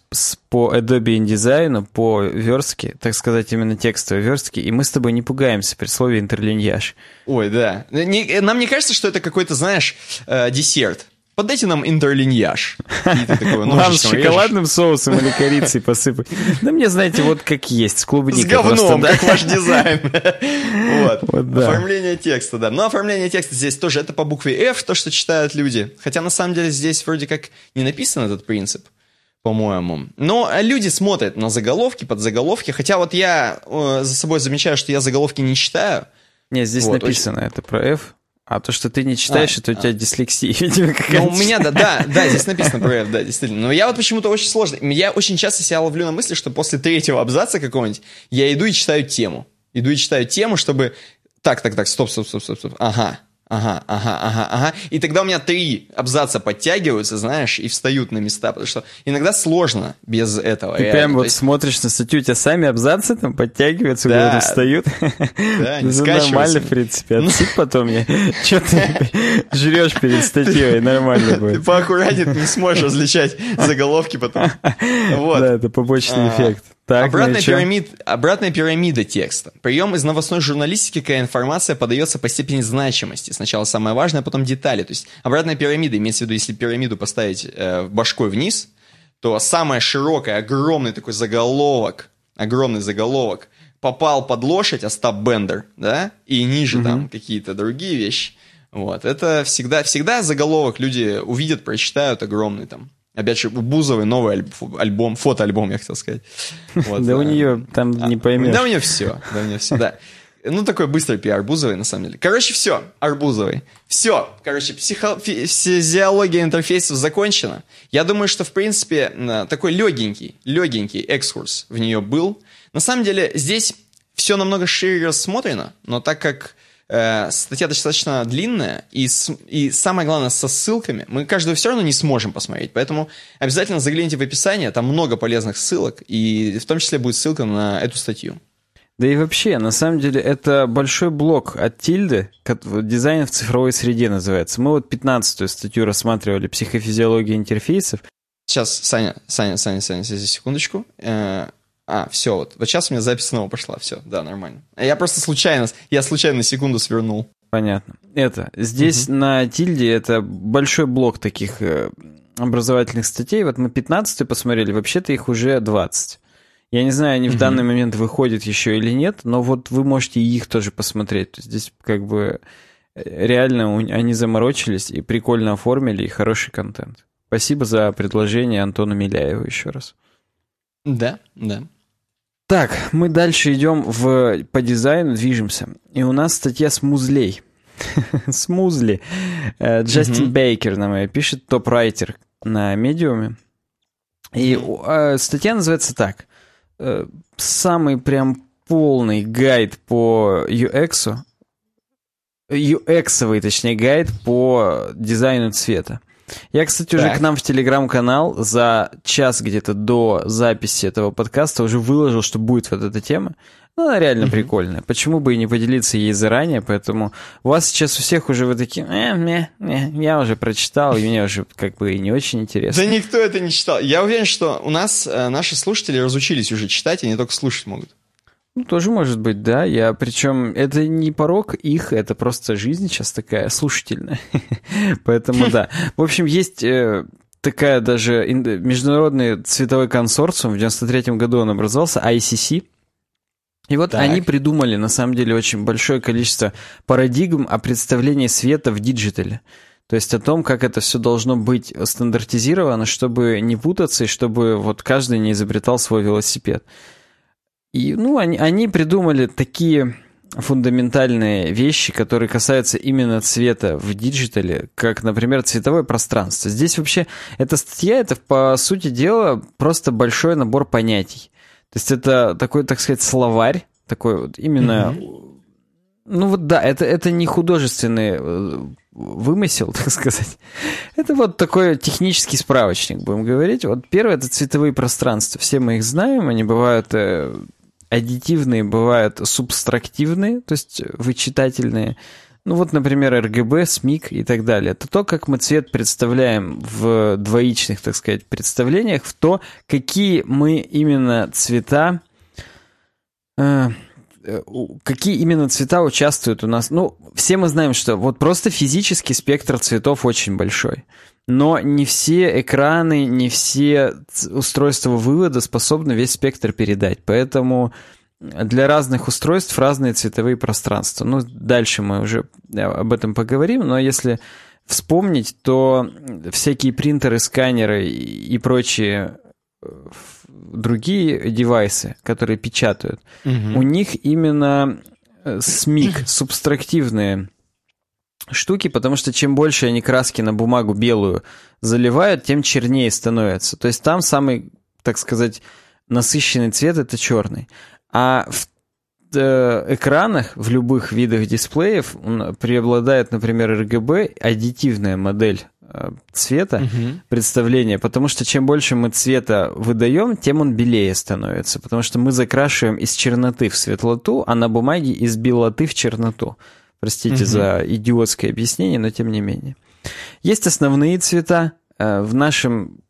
по Adobe InDesign, по верстке, так сказать, именно текстовой верстке, и мы с тобой не пугаемся при слове интерлиньяж. Ой, да. Нам не кажется, что это какой-то, знаешь, десерт. Подайте нам интерлиньяж. Нам с шоколадным режешь. Соусом или корицей посыпать. Да мне, знаете, вот как есть, с клубникой. С говном, просто, да? Как ваш дизайн. Вот. Вот, да. Оформление текста, да. Но оформление текста здесь тоже, это по букве F, то, что читают люди. Хотя, на самом деле, здесь вроде как не написан этот принцип, по-моему. Но люди смотрят на заголовки, подзаголовки. Хотя вот я э, за собой замечаю, что я заголовки не читаю. Нет, здесь вот, написано очень... это про F. А то, что ты не читаешь, а, это у тебя а. дислексия, видимо, какая-то. Ну, у меня, да, да, да, здесь написано про F, да, действительно. Но я вот почему-то очень сложно. Я очень часто себя ловлю на мысли, что после третьего абзаца какого-нибудь я иду и читаю тему. Иду и читаю тему, чтобы... Так, так, так, стоп, стоп, стоп, стоп, стоп. Ага, ага, ага, ага, ага. И тогда у меня три абзаца подтягиваются, знаешь, и встают на места, потому что иногда сложно без этого. Ты реально. Прям вот есть... смотришь на статью, у тебя сами абзацы там подтягиваются, да. Куда-то встают. Да, не скачиваются. Нормально, в принципе. Отсыпь потом мне. Че ты жрешь перед статьей, нормально будет. Ты поаккуратнее, ты не сможешь различать заголовки потом. Да, это побочный эффект. Так, обратная, пирамид, обратная пирамида текста. Прием из новостной журналистики, когда информация подается по степени значимости. Сначала самое важное, а потом детали. То есть обратная пирамида, имеется в виду, если пирамиду поставить э, башкой вниз, то самое широкое, огромный такой заголовок, огромный заголовок, попал под лошадь, Остап Бендер, да, и ниже mm-hmm. там какие-то другие вещи. Вот, это всегда, всегда заголовок люди увидят, прочитают, огромный там. Опять же, у Бузовой новый альб, альбом, фотоальбом, я хотел сказать. Вот, да, а, у нее там а, не поймешь. Да у нее все, да у нее все, да. Ну, такой быстрый пиар Бузовой, на самом деле. Короче, все, Арбузовой. Все, короче, психо- физиология интерфейсов закончена. Я думаю, что, в принципе, такой легенький, легенький экскурс в нее был. На самом деле, здесь все намного шире рассмотрено, но так как... статья достаточно длинная, и, с, и самое главное, со ссылками. Мы каждую все равно не сможем посмотреть, поэтому обязательно загляните в описание, там много полезных ссылок, и в том числе будет ссылка на эту статью. Да и вообще, на самом деле, это большой блок от Тильды, дизайн в цифровой среде называется. Мы вот пятнадцатую статью рассматривали, психофизиология интерфейсов. Сейчас, Саня, Саня, Саня, Саня, секундочку. А, все, вот. Вот сейчас у меня запись снова пошла. Все, да, нормально. Я просто случайно, я случайно секунду свернул. Понятно. Это, здесь угу. на тильде это большой блок таких образовательных статей. Вот мы пятнадцать посмотрели, вообще-то их уже двадцать. Я не знаю, они в данный момент выходят еще или нет, но вот вы можете их тоже посмотреть. Здесь как бы реально они заморочились и прикольно оформили, и хороший контент. Спасибо за предложение Антону Миляеву еще раз. Да, да. Так, мы дальше идем в, по дизайну, движемся. И у нас статья с музлей. С музли. Джастин Бейкер нам ее пишет, топ-райтер на медиуме. И статья называется так. Самый прям полный гайд по ю экс, ю экс-овый, точнее, гайд по дизайну цвета. Я, кстати, уже так. к нам в Телеграм-канал за час где-то до записи этого подкаста уже выложил, что будет вот эта тема. Ну, она реально mm-hmm. прикольная. Почему бы и не поделиться ей заранее, поэтому у вас сейчас у всех уже вы такие, э, не, не, я уже прочитал, и мне уже как бы и не очень интересно. Да никто это не читал. Я уверен, что у нас э, наши слушатели разучились уже читать, они только слушать могут. Ну, тоже может быть, да. Я, причем это не порог их, это просто жизнь сейчас такая слушательная. Поэтому да. В общем, есть э, такая даже ин- международный цветовой консорциум, в девяносто третьем году он образовался, ай си си. И вот так. они придумали, на самом деле, очень большое количество парадигм о представлении света в диджитале. То есть о том, как это все должно быть стандартизировано, чтобы не путаться и чтобы вот каждый не изобретал свой велосипед. И, ну, они, они придумали такие фундаментальные вещи, которые касаются именно цвета в диджитале, как, например, цветовое пространство. Здесь вообще эта статья, это, по сути дела, просто большой набор понятий. То есть это такой, так сказать, словарь, такой вот именно... Mm-hmm. Ну вот да, это, это не художественный вымысел, так сказать. Это вот такой технический справочник, будем говорить. Вот первое – это цветовые пространства. Все мы их знаем, они бывают э, аддитивные, бывают субстрактивные, то есть вычитательные. Ну вот, например, эр джи би, си эм уай кей и так далее. Это то, как мы цвет представляем в двоичных, так сказать, представлениях, в то, какие мы именно цвета... Э, Какие именно цвета участвуют у нас? Ну, все мы знаем, что вот просто физический спектр цветов очень большой. Но не все экраны, не все устройства вывода способны весь спектр передать. Поэтому для разных устройств разные цветовые пространства. Ну, дальше мы уже об этом поговорим. Но если вспомнить, то всякие принтеры, сканеры и прочие... другие девайсы, которые печатают, угу. у них именно си эм уай кей, субстрактивные штуки, потому что чем больше они краски на бумагу белую заливают, тем чернее становятся. То есть там самый, так сказать, насыщенный цвет – это черный. А в экранах, в любых видах дисплеев преобладает, например, эр джи би, аддитивная модель цвета, угу. представления, потому что чем больше мы цвета выдаем, тем он белее становится, потому что мы закрашиваем из черноты в светлоту, а на бумаге из белоты в черноту. Простите угу. за идиотское объяснение, но тем не менее. Есть основные цвета. В нашем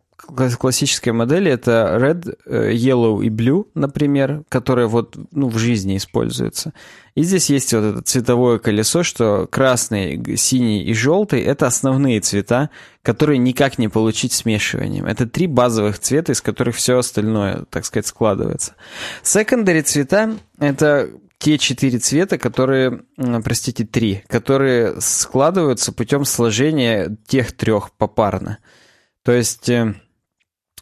классической модели это red, yellow и blue, например, которые вот, ну, в жизни используются. И здесь есть вот это цветовое колесо, что красный, синий и желтый – это основные цвета, которые никак не получить смешиванием. Это три базовых цвета, из которых все остальное, так сказать, складывается. Secondary цвета – это те четыре цвета, которые, простите, три, которые складываются путем сложения тех трех попарно. То есть...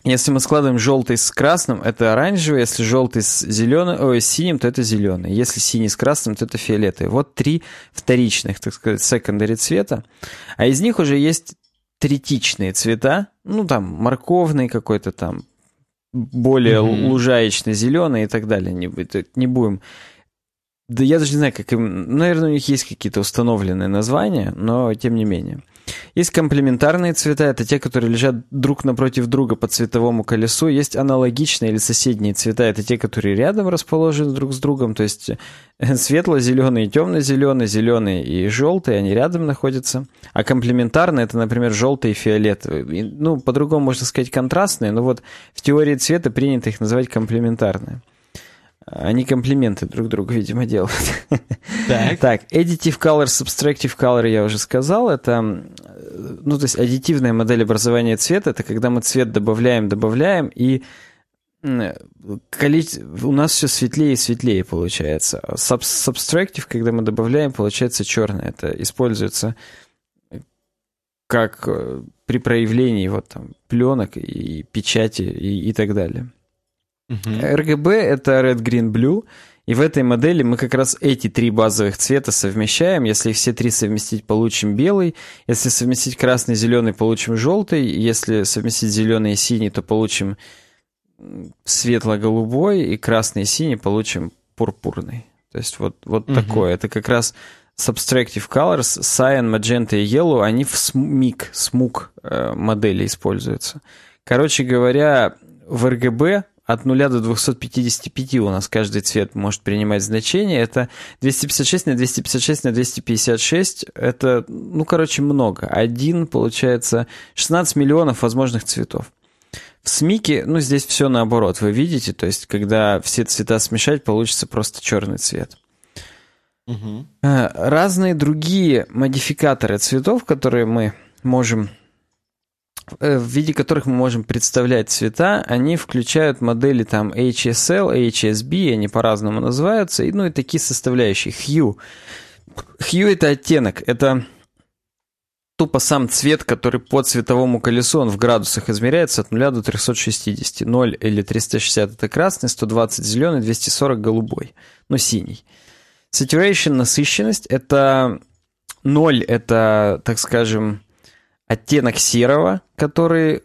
Если мы складываем желтый с красным, это оранжевый. Если желтый с зеленым, ой, с синим, то это зеленый. Если синий с красным, то это фиолетовый. Вот три вторичных, так сказать, секондари цвета. А из них уже есть третичные цвета. Ну, там, морковный какой-то там, более mm-hmm. лужаечный, зеленый и так далее. Не, не будем... Да я даже не знаю, как им... Наверное, у них есть какие-то установленные названия, но тем не менее... Есть комплементарные цвета, это те, которые лежат друг напротив друга по цветовому колесу. Есть аналогичные или соседние цвета, это те, которые рядом расположены друг с другом. То есть светло-зеленый и темно-зеленый, зеленый и желтый, они рядом находятся. А комплементарные, это, например, желтый и фиолетовый. Ну, по-другому можно сказать контрастные, но вот в теории цвета принято их называть комплементарные. Они комплименты друг другу, видимо, делают. Так. так, additive color, subtractive color я уже сказал. Это, ну, то есть аддитивная модель образования цвета. Это когда мы цвет добавляем, добавляем, и количе... у нас все светлее и светлее получается. Sub- subtractive, когда мы добавляем, получается черное. Это используется как при проявлении вот, там, пленок и печати и, и так далее. Uh-huh. эр джи би — это Red, Green, Blue, и в этой модели мы как раз эти три базовых цвета совмещаем. Если их все три совместить, получим белый. Если совместить красный и зеленый, получим желтый. Если совместить зеленый и синий, то получим светло-голубой, и красный и синий получим пурпурный. То есть вот, вот uh-huh. такое. Это как раз Subtractive Colors, Cyan, Magenta и Yellow, они в эс эм уай кей, эс эм уай кей модели используются. Короче говоря, в эр джи би от нуля до двухсот пятидесяти пяти у нас каждый цвет может принимать значение. Это двести пятьдесят шесть на двести пятьдесят шесть на двести пятьдесят шесть. Это, ну, короче, много. Один, получается, шестнадцать миллионов возможных цветов. В эс эм уай кей, ну, здесь все наоборот. Вы видите, то есть, когда все цвета смешать, получится просто черный цвет. Угу. Разные другие модификаторы цветов, которые мы можем... в виде которых мы можем представлять цвета, они включают модели там эйч эс эл, эйч эс би, они по-разному называются, и, ну и такие составляющие. Hue. Hue — это оттенок, это тупо сам цвет, который по цветовому колесу, он в градусах измеряется от нуля до трехсот шестидесяти. ноль или триста шестьдесят — это красный, сто двадцать — зеленый, двести сорок — голубой, ну синий. Saturation — насыщенность, это ноль, это, так скажем, оттенок серого, который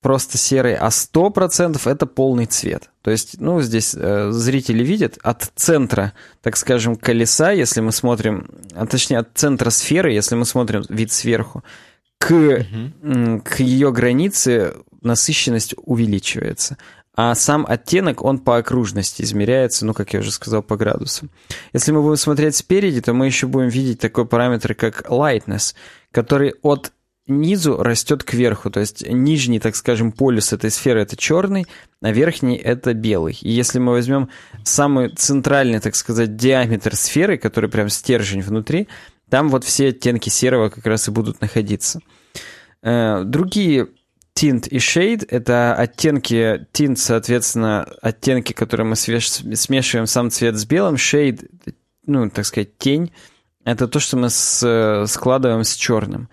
просто серый, а сто процентов это полный цвет. То есть, ну, здесь э, зрители видят от центра, так скажем, колеса, если мы смотрим, а точнее от центра сферы, если мы смотрим вид сверху, к, mm-hmm. к ее границе насыщенность увеличивается. А сам оттенок, он по окружности измеряется, ну, как я уже сказал, по градусам. Если мы будем смотреть спереди, то мы еще будем видеть такой параметр, как lightness, который от низу растет кверху. То есть нижний, так скажем, полюс этой сферы – это черный, а верхний – это белый. И если мы возьмем самый центральный, так сказать, диаметр сферы, который прям стержень внутри, там вот все оттенки серого как раз и будут находиться. Другие... Tint и Shade — это оттенки, tint, соответственно, оттенки, которые мы смешиваем сам цвет с белым. Shade, ну, так сказать, тень — это то, что мы с, складываем с черным.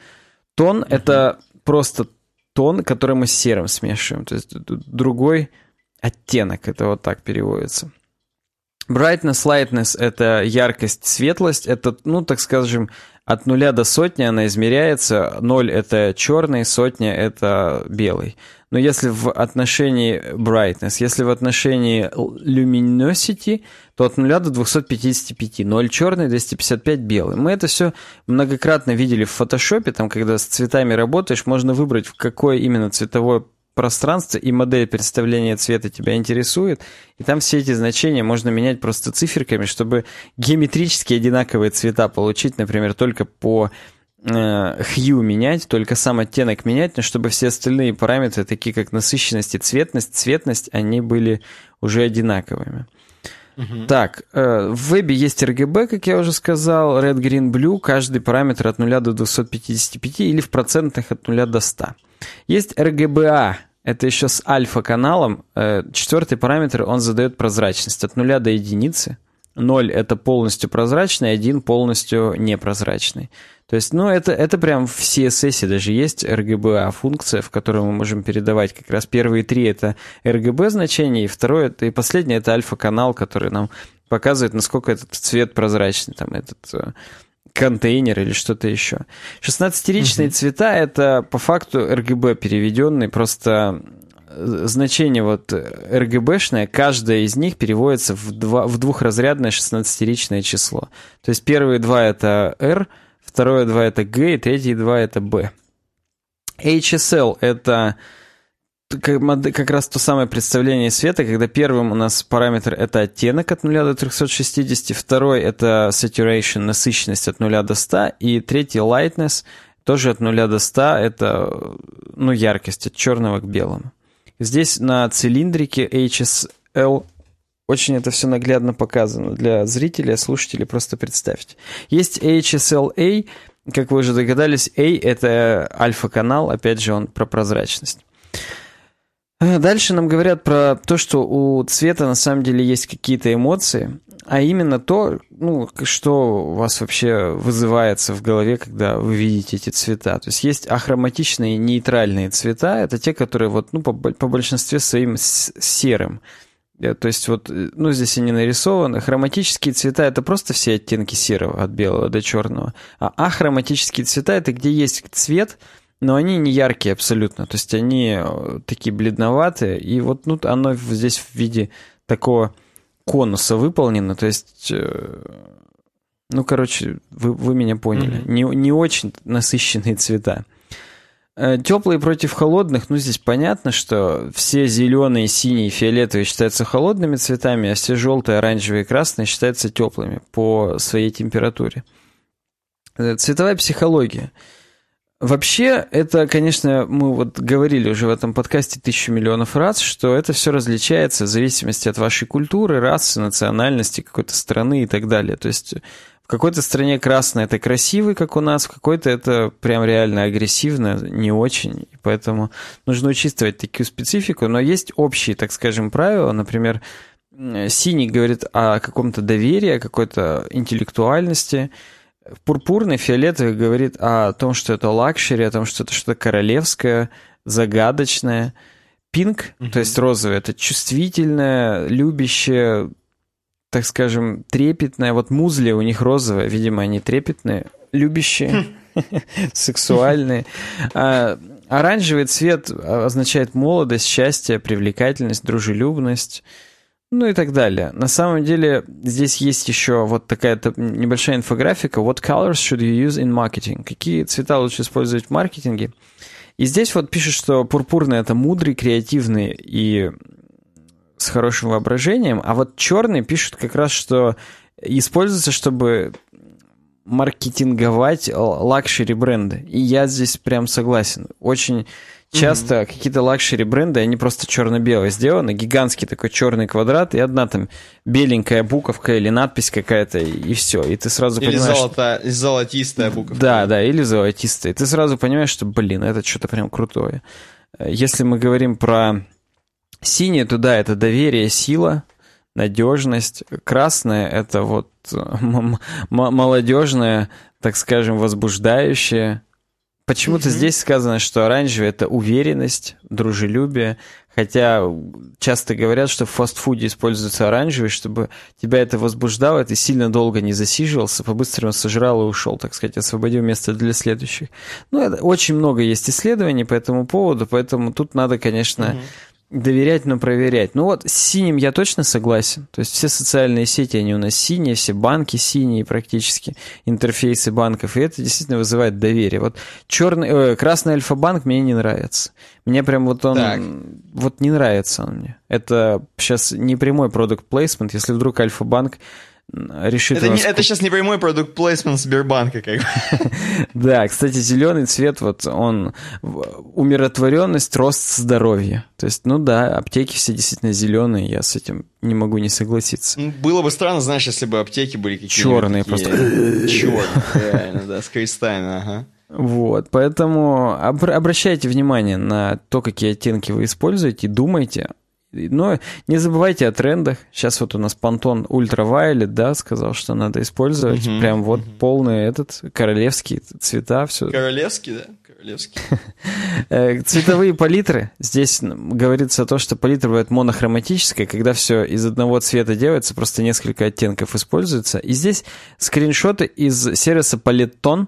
Тон — это просто тон, который мы с серым смешиваем, то есть другой оттенок, это вот так переводится. Brightness, lightness — это яркость, светлость, это, ну, так скажем, от нуля до сотни она измеряется. Ноль — это черный, сотня — это белый. Но если в отношении brightness, если в отношении luminosity, то от нуля до двухсот пятидесяти пяти. ноль черный, двести пятьдесят пять белый. Мы это все многократно видели в фотошопе, там, когда с цветами работаешь, можно выбрать, в какое именно цветовое пространство и модель представления цвета тебя интересует, и там все эти значения можно менять просто циферками, чтобы геометрически одинаковые цвета получить, например, только по э, hue менять, только сам оттенок менять, но чтобы все остальные параметры, такие как насыщенность и цветность, цветность, они были уже одинаковыми. Mm-hmm. Так, э, в вебе есть эр джи би, как я уже сказал, Red, Green, Blue, каждый параметр от нуля до двухсот пятидесяти пяти или в процентных от нуля до ста. Есть эр джи би эй, это еще с альфа-каналом. Четвертый параметр, он задает прозрачность от нуля до единицы. ноль — это полностью прозрачный, один — полностью непрозрачный. То есть, ну, это, это прям в си эс эс даже есть эр джи би эй функция, в которую мы можем передавать как раз первые три — это эр джи би значение, и второе это, и последнее — это альфа-канал, который нам показывает, насколько этот цвет прозрачный, там, этот... контейнер или что-то еще. шестнадцатиричные угу. цвета — это по факту эр джи би переведенные, просто значение вот эр джи би-шное, каждое из них переводится в, два, в двухразрядное шестнадцатиричное число. То есть первые два — это R, второе два это G, и третье два это B. эйч эс эл это как раз то самое представление света, когда первым у нас параметр это оттенок от нуля до триста шестьдесят, второй это saturation, насыщенность от нуля до ста, и третий lightness тоже от нуля до ста, это ну, яркость от черного к белому. Здесь на цилиндрике эйч эс эл очень это все наглядно показано для зрителей, слушателей, просто представьте. Есть эйч эс эл эй, как вы уже догадались, A это альфа-канал, опять же он про прозрачность. Дальше нам говорят про то, что у цвета на самом деле есть какие-то эмоции, а именно то, ну, что у вас вообще вызывается в голове, когда вы видите эти цвета. То есть есть ахроматичные нейтральные цвета, это те, которые вот, ну, по, по большинстве своим серым. То есть вот, ну, здесь они нарисованы. Хроматические цвета – это просто все оттенки серого, от белого до черного. А ахроматические цвета – это где есть цвет, но они не яркие абсолютно, то есть они такие бледноватые, и вот ну, оно здесь в виде такого конуса выполнено, то есть, ну, короче, вы, вы меня поняли, mm-hmm. не, не очень насыщенные цвета. Теплые против холодных, ну, здесь понятно, что все зеленые, синие, фиолетовые считаются холодными цветами, а все желтые, оранжевые и красные считаются теплыми по своей температуре. Цветовая психология. Вообще, это, конечно, мы вот говорили уже в этом подкасте тысячу миллионов раз, что это все различается в зависимости от вашей культуры, расы, национальности, какой-то страны и так далее. То есть в какой-то стране красный – это красивый, как у нас, в какой-то это прям реально агрессивно, не очень. И поэтому нужно учитывать такую специфику. Но есть общие, так скажем, правила. Например, синий говорит о каком-то доверии, о какой-то интеллектуальности. Пурпурный, фиолетовый говорит о том, что это лакшери, о том, что это что-то королевское, загадочное. Пинк, mm-hmm. то есть розовый, это чувствительное, любящее, так скажем, трепетное. Вот музли у них розовые, видимо, они трепетные, любящие, сексуальные. Оранжевый цвет означает молодость, счастье, привлекательность, дружелюбность. Ну и так далее. На самом деле, здесь есть еще вот такая небольшая инфографика. What colors should you use in marketing? Какие цвета лучше использовать в маркетинге? И здесь вот пишут, что пурпурный – это мудрый, креативный и с хорошим воображением. А вот черный пишут как раз, что используется, чтобы маркетинговать лакшери бренды. И я здесь прям согласен. Очень... Часто mm-hmm. какие-то лакшери-бренды, они просто черно-белые сделаны, гигантский такой черный квадрат, и одна там беленькая буковка или надпись какая-то, и, и все. И ты сразу или понимаешь... Золото... Что... золотистая буковка. Да, да, или золотистая. И ты сразу понимаешь, что, блин, это что-то прям крутое. Если мы говорим про синее, то да, это доверие, сила, надежность. Красное – это вот м- м- молодежное, так скажем, возбуждающее... Почему-то mm-hmm. здесь сказано, что оранжевый – это уверенность, дружелюбие, хотя часто говорят, что в фастфуде используется оранжевый, чтобы тебя это возбуждало, ты сильно долго не засиживался, по-быстрому сожрал и ушел, так сказать, освободил место для следующих. Ну, это, очень много есть исследований по этому поводу, поэтому тут надо, конечно, mm-hmm. доверять, но проверять. Ну вот, с синим я точно согласен, то есть все социальные сети, они у нас синие, все банки синие практически, интерфейсы банков, и это действительно вызывает доверие. Вот черный, э, красный Альфа-банк мне не нравится. Мне прям вот он, так. вот не нравится он мне. Это сейчас не прямой product placement, если вдруг Альфа-банк решит... Это, вас... не, это сейчас не прямой product placement Сбербанка, как бы. Да, кстати, зеленый цвет, вот он, умиротворенность, рост здоровья. То есть, ну да, аптеки все действительно зеленые, я с этим не могу не согласиться. Было бы странно, знаешь, если бы аптеки были какие-то... Черные такие... просто. Черные, реально, да, с крестами, ага. Вот, поэтому обр- обращайте внимание на то, какие оттенки вы используете, думайте. Но не забывайте о трендах. Сейчас вот у нас Pantone Ultraviolet, да, сказал, что надо использовать. Uh-huh, прям вот uh-huh. полный этот, королевские цвета. Все. Королевские, да? Королевские. Цветовые палитры. Здесь говорится то, что палитра бывает монохроматическая, когда все из одного цвета делается, просто несколько оттенков используется. И здесь скриншоты из сервиса Palette-Tone.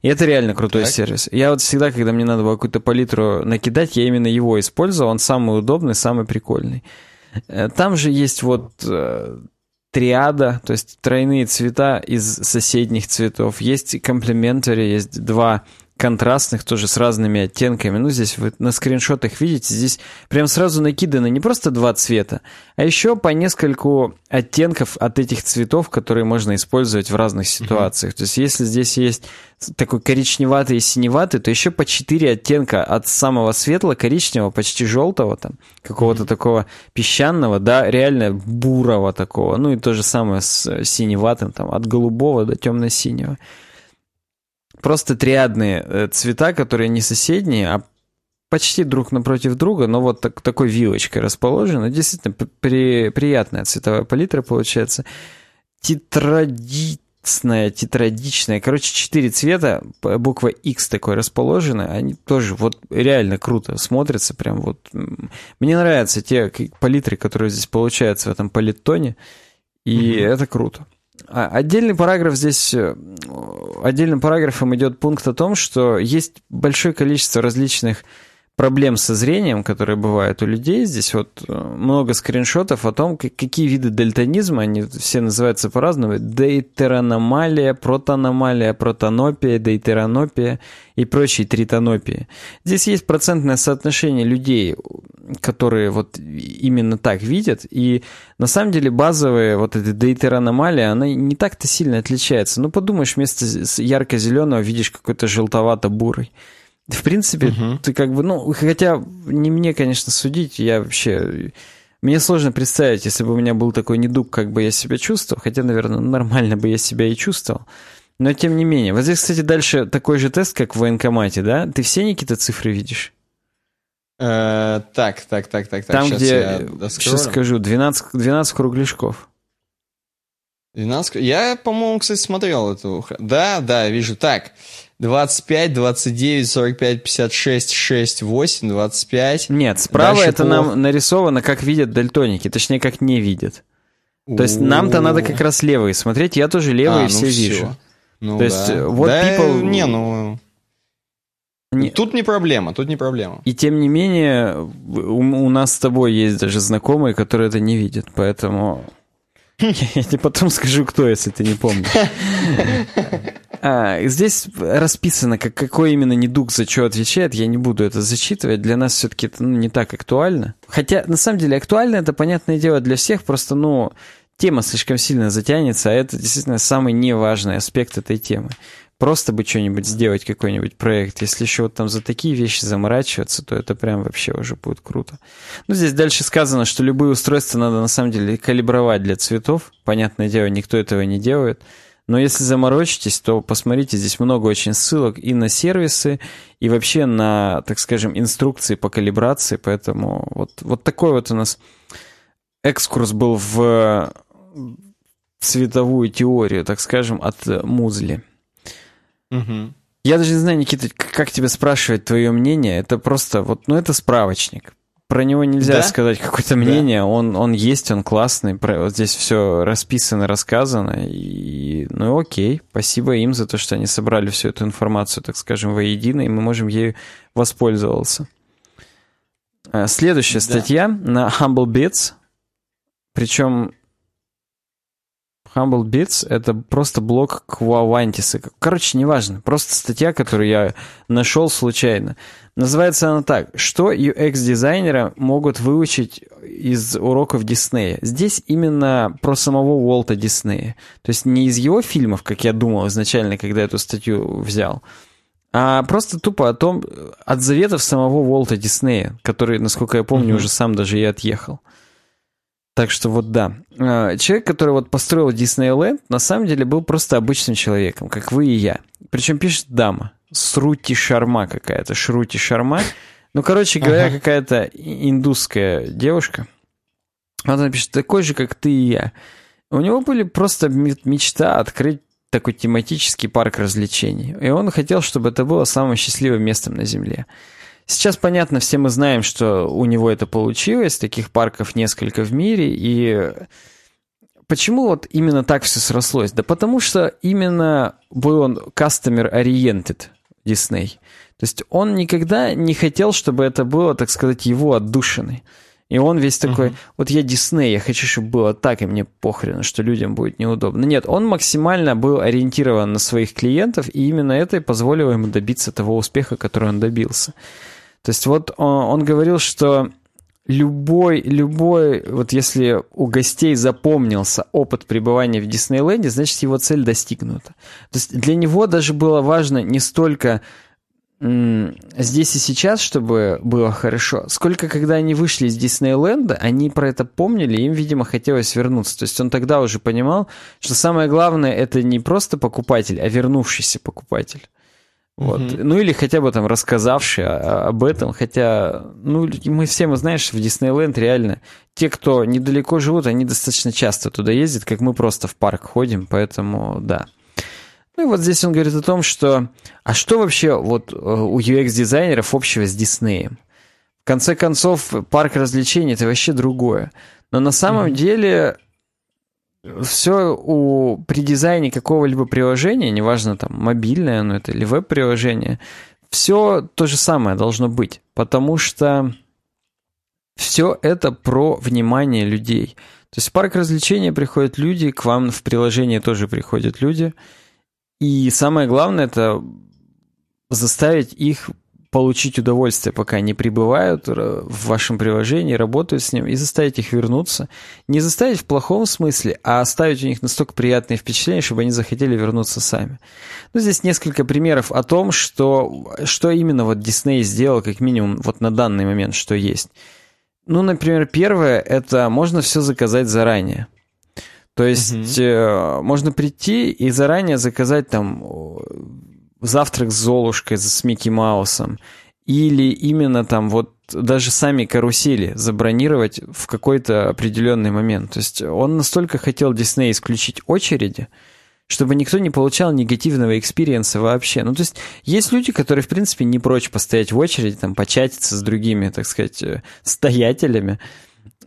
И это реально крутой так. сервис. Я вот всегда, когда мне надо было какую-то палитру накидать, я именно его использовал. Он самый удобный, самый прикольный. Там же есть вот триада, то есть тройные цвета из соседних цветов. Есть комплементари, есть два контрастных, тоже с разными оттенками. Ну, здесь вы на скриншотах видите, здесь прям сразу накиданы не просто два цвета, а еще по нескольку оттенков от этих цветов, которые можно использовать в разных ситуациях. Mm-hmm. То есть, если здесь есть такой коричневатый и синеватый, то еще по четыре оттенка от самого светло-коричневого, почти желтого, там, какого-то mm-hmm. такого песчаного, да, реально бурого такого. Ну, и то же самое с синеватым, там, от голубого до темно-синего. Просто триадные цвета, которые не соседние, а почти друг напротив друга, но вот так, такой вилочкой расположены. Действительно, при, приятная цветовая палитра получается. Тетрадичная, тетрадичная. Короче, четыре цвета, буква X такой расположена. Они тоже вот реально круто смотрятся. Прям вот. Мне нравятся те палитры, которые здесь получаются в этом палеттоне. И mm-hmm. это круто. Отдельный параграф здесь, отдельным параграфом идет пункт о том, что есть большое количество различных проблем со зрением, которые бывают у людей. Здесь вот много скриншотов о том, какие виды дальтонизма, они все называются по-разному, дейтерономалия, протономалия, протонопия, дейтеронопия и прочие тритонопии. Здесь есть процентное соотношение людей, которые вот именно так видят, и на самом деле базовая вот эта дейтерономалия, она не так-то сильно отличается. Ну, подумаешь, вместо ярко-зеленого видишь какой-то желтовато-бурый. В принципе, uh-huh. ты как бы, ну, хотя не мне, конечно, судить, я вообще, мне сложно представить, если бы у меня был такой недуг, как бы я себя чувствовал, хотя, наверное, нормально бы я себя и чувствовал, но тем не менее. Вот здесь, кстати, дальше такой же тест, как в военкомате, да? Ты все, Никита, цифры видишь? Так, так, так, так, так. Там, где, сейчас скажу, двенадцать кругляшков. двенадцать? Я, по-моему, кстати, смотрел эту... Да, да, вижу, так... двадцать пять, двадцать девять, сорок пять, пятьдесят шесть, шесть, восемь, двадцать пять. Нет, справа дальше это по... нам нарисовано, как видят дальтоники, точнее, как не видят. То есть нам-то надо как раз левые смотреть, я тоже левые а, все, ну, все вижу. Ну, то есть да. Вот да, people... Не, ну... Не... Тут не проблема, тут не проблема. И тем не менее, у, у нас с тобой есть даже знакомые, которые это не видят, поэтому... Я тебе потом скажу, кто, если ты не помнишь. А, здесь расписано, как, какой именно недуг за что отвечает, я не буду это зачитывать, для нас все-таки это, ну, не так актуально. Хотя, на самом деле, актуально это, понятное дело, для всех, просто, ну, тема слишком сильно затянется, а это действительно самый неважный аспект этой темы. Просто бы что-нибудь сделать, какой-нибудь проект, если еще вот там за такие вещи заморачиваться, то это прям вообще уже будет круто. Ну, здесь дальше сказано, что любые устройства надо, на самом деле, калибровать для цветов, понятное дело, никто этого не делает. Но если заморочитесь, то посмотрите, здесь много очень ссылок и на сервисы, и вообще на, так скажем, инструкции по калибрации, поэтому вот, вот такой вот у нас экскурс был в цветовую теорию, так скажем, от Музли. Угу. Я даже не знаю, Никита, как тебя спрашивать твое мнение, это просто, вот, ну это справочник. Про него нельзя да? сказать какое-то мнение, да. он, он есть, он классный, про, здесь все расписано, рассказано, и, ну окей, спасибо им за то, что они собрали всю эту информацию, так скажем, воедино, и мы можем ею воспользоваться. Следующая да. статья на Humble Bits, причем Humble Bits — это просто блог Квавантиса, короче, неважно, просто статья, которую я нашел случайно. Называется она так. Что ю экс-дизайнеры могут выучить из уроков Диснея? Здесь именно про самого Уолта Диснея. То есть не из его фильмов, как я думал изначально, когда эту статью взял, а просто тупо о том, от заветов самого Уолта Диснея, который, насколько я помню, mm-hmm. уже сам даже и отъехал. Так что вот да. Человек, который вот построил Диснейленд, на самом деле был просто обычным человеком, как вы и я. Причем пишет дама. Срути Шарма какая-то, Шрути Шарма. Ну, короче говоря, ага. какая-то индусская девушка. Она пишет, такой же, как ты и я. У него были просто мечта открыть такой тематический парк развлечений. И он хотел, чтобы это было самым счастливым местом на Земле. Сейчас, понятно, все мы знаем, что у него это получилось. Таких парков несколько в мире. И почему вот именно так все срослось? Да потому что именно был он customer-oriented Disney. То есть он никогда не хотел, чтобы это было, так сказать, его отдушиной. И он весь такой, uh-huh. вот я Дисней, я хочу, чтобы было так, и мне похрен, что людям будет неудобно. Нет, он максимально был ориентирован на своих клиентов, и именно это и позволило ему добиться того успеха, который он добился. То есть вот он, он говорил, что любой, любой, вот если у гостей запомнился опыт пребывания в Диснейленде, значит, его цель достигнута. То есть для него даже было важно не столько... здесь и сейчас, чтобы было хорошо. Сколько, когда они вышли из Диснейленда, они про это помнили, им, видимо, хотелось вернуться. То есть он тогда уже понимал, что самое главное — это не просто покупатель, а вернувшийся покупатель. Вот. Mm-hmm. Ну или хотя бы там рассказавший об этом. Хотя, ну, мы все, мы знаешь, в Диснейленд реально те, кто недалеко живут, они достаточно часто туда ездят, как мы просто в парк ходим, поэтому да. Ну и вот здесь он говорит о том, что... А что вообще вот у ю экс-дизайнеров общего с Диснеем? В конце концов, парк развлечений — это вообще другое. Но на самом mm-hmm. деле все у, при дизайне какого-либо приложения, неважно, там, мобильное оно это или веб-приложение, все то же самое должно быть, потому что все это про внимание людей. То есть в парк развлечений приходят люди, к вам в приложение тоже приходят люди, и самое главное — это заставить их получить удовольствие, пока они пребывают в вашем приложении, работают с ним, и заставить их вернуться. Не заставить в плохом смысле, а оставить у них настолько приятные впечатления, чтобы они захотели вернуться сами. Ну, здесь несколько примеров о том, что, что именно вот Disney сделал, как минимум, вот на данный момент, что есть. Ну, например, первое — это можно все заказать заранее. То есть mm-hmm. э, можно прийти и заранее заказать там завтрак с Золушкой, с Микки Маусом, или именно там вот даже сами карусели забронировать в какой-то определенный момент. То есть он настолько хотел Disney исключить очереди, чтобы никто не получал негативного экспириенса вообще. Ну, то есть есть люди, которые, в принципе, не прочь постоять в очереди, там, початиться с другими, так сказать, стоятелями.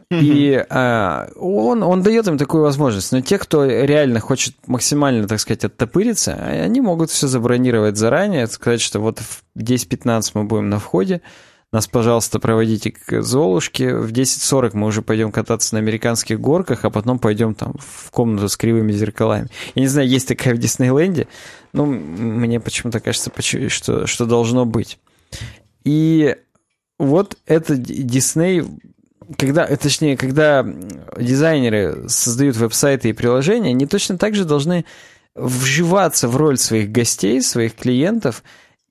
И э, он, он дает им такую возможность. Но те, кто реально хочет максимально, так сказать, оттопыриться, они могут все забронировать заранее, сказать, что вот в десять пятнадцать мы будем на входе, нас, пожалуйста, проводите к Золушке, в десять сорок мы уже пойдем кататься на американских горках, а потом пойдем там в комнату с кривыми зеркалами. Я не знаю, есть такая в Диснейленде, но мне почему-то кажется, что, что должно быть. И вот это Дисней... Когда, точнее, когда дизайнеры создают веб-сайты и приложения, они точно так же должны вживаться в роль своих гостей, своих клиентов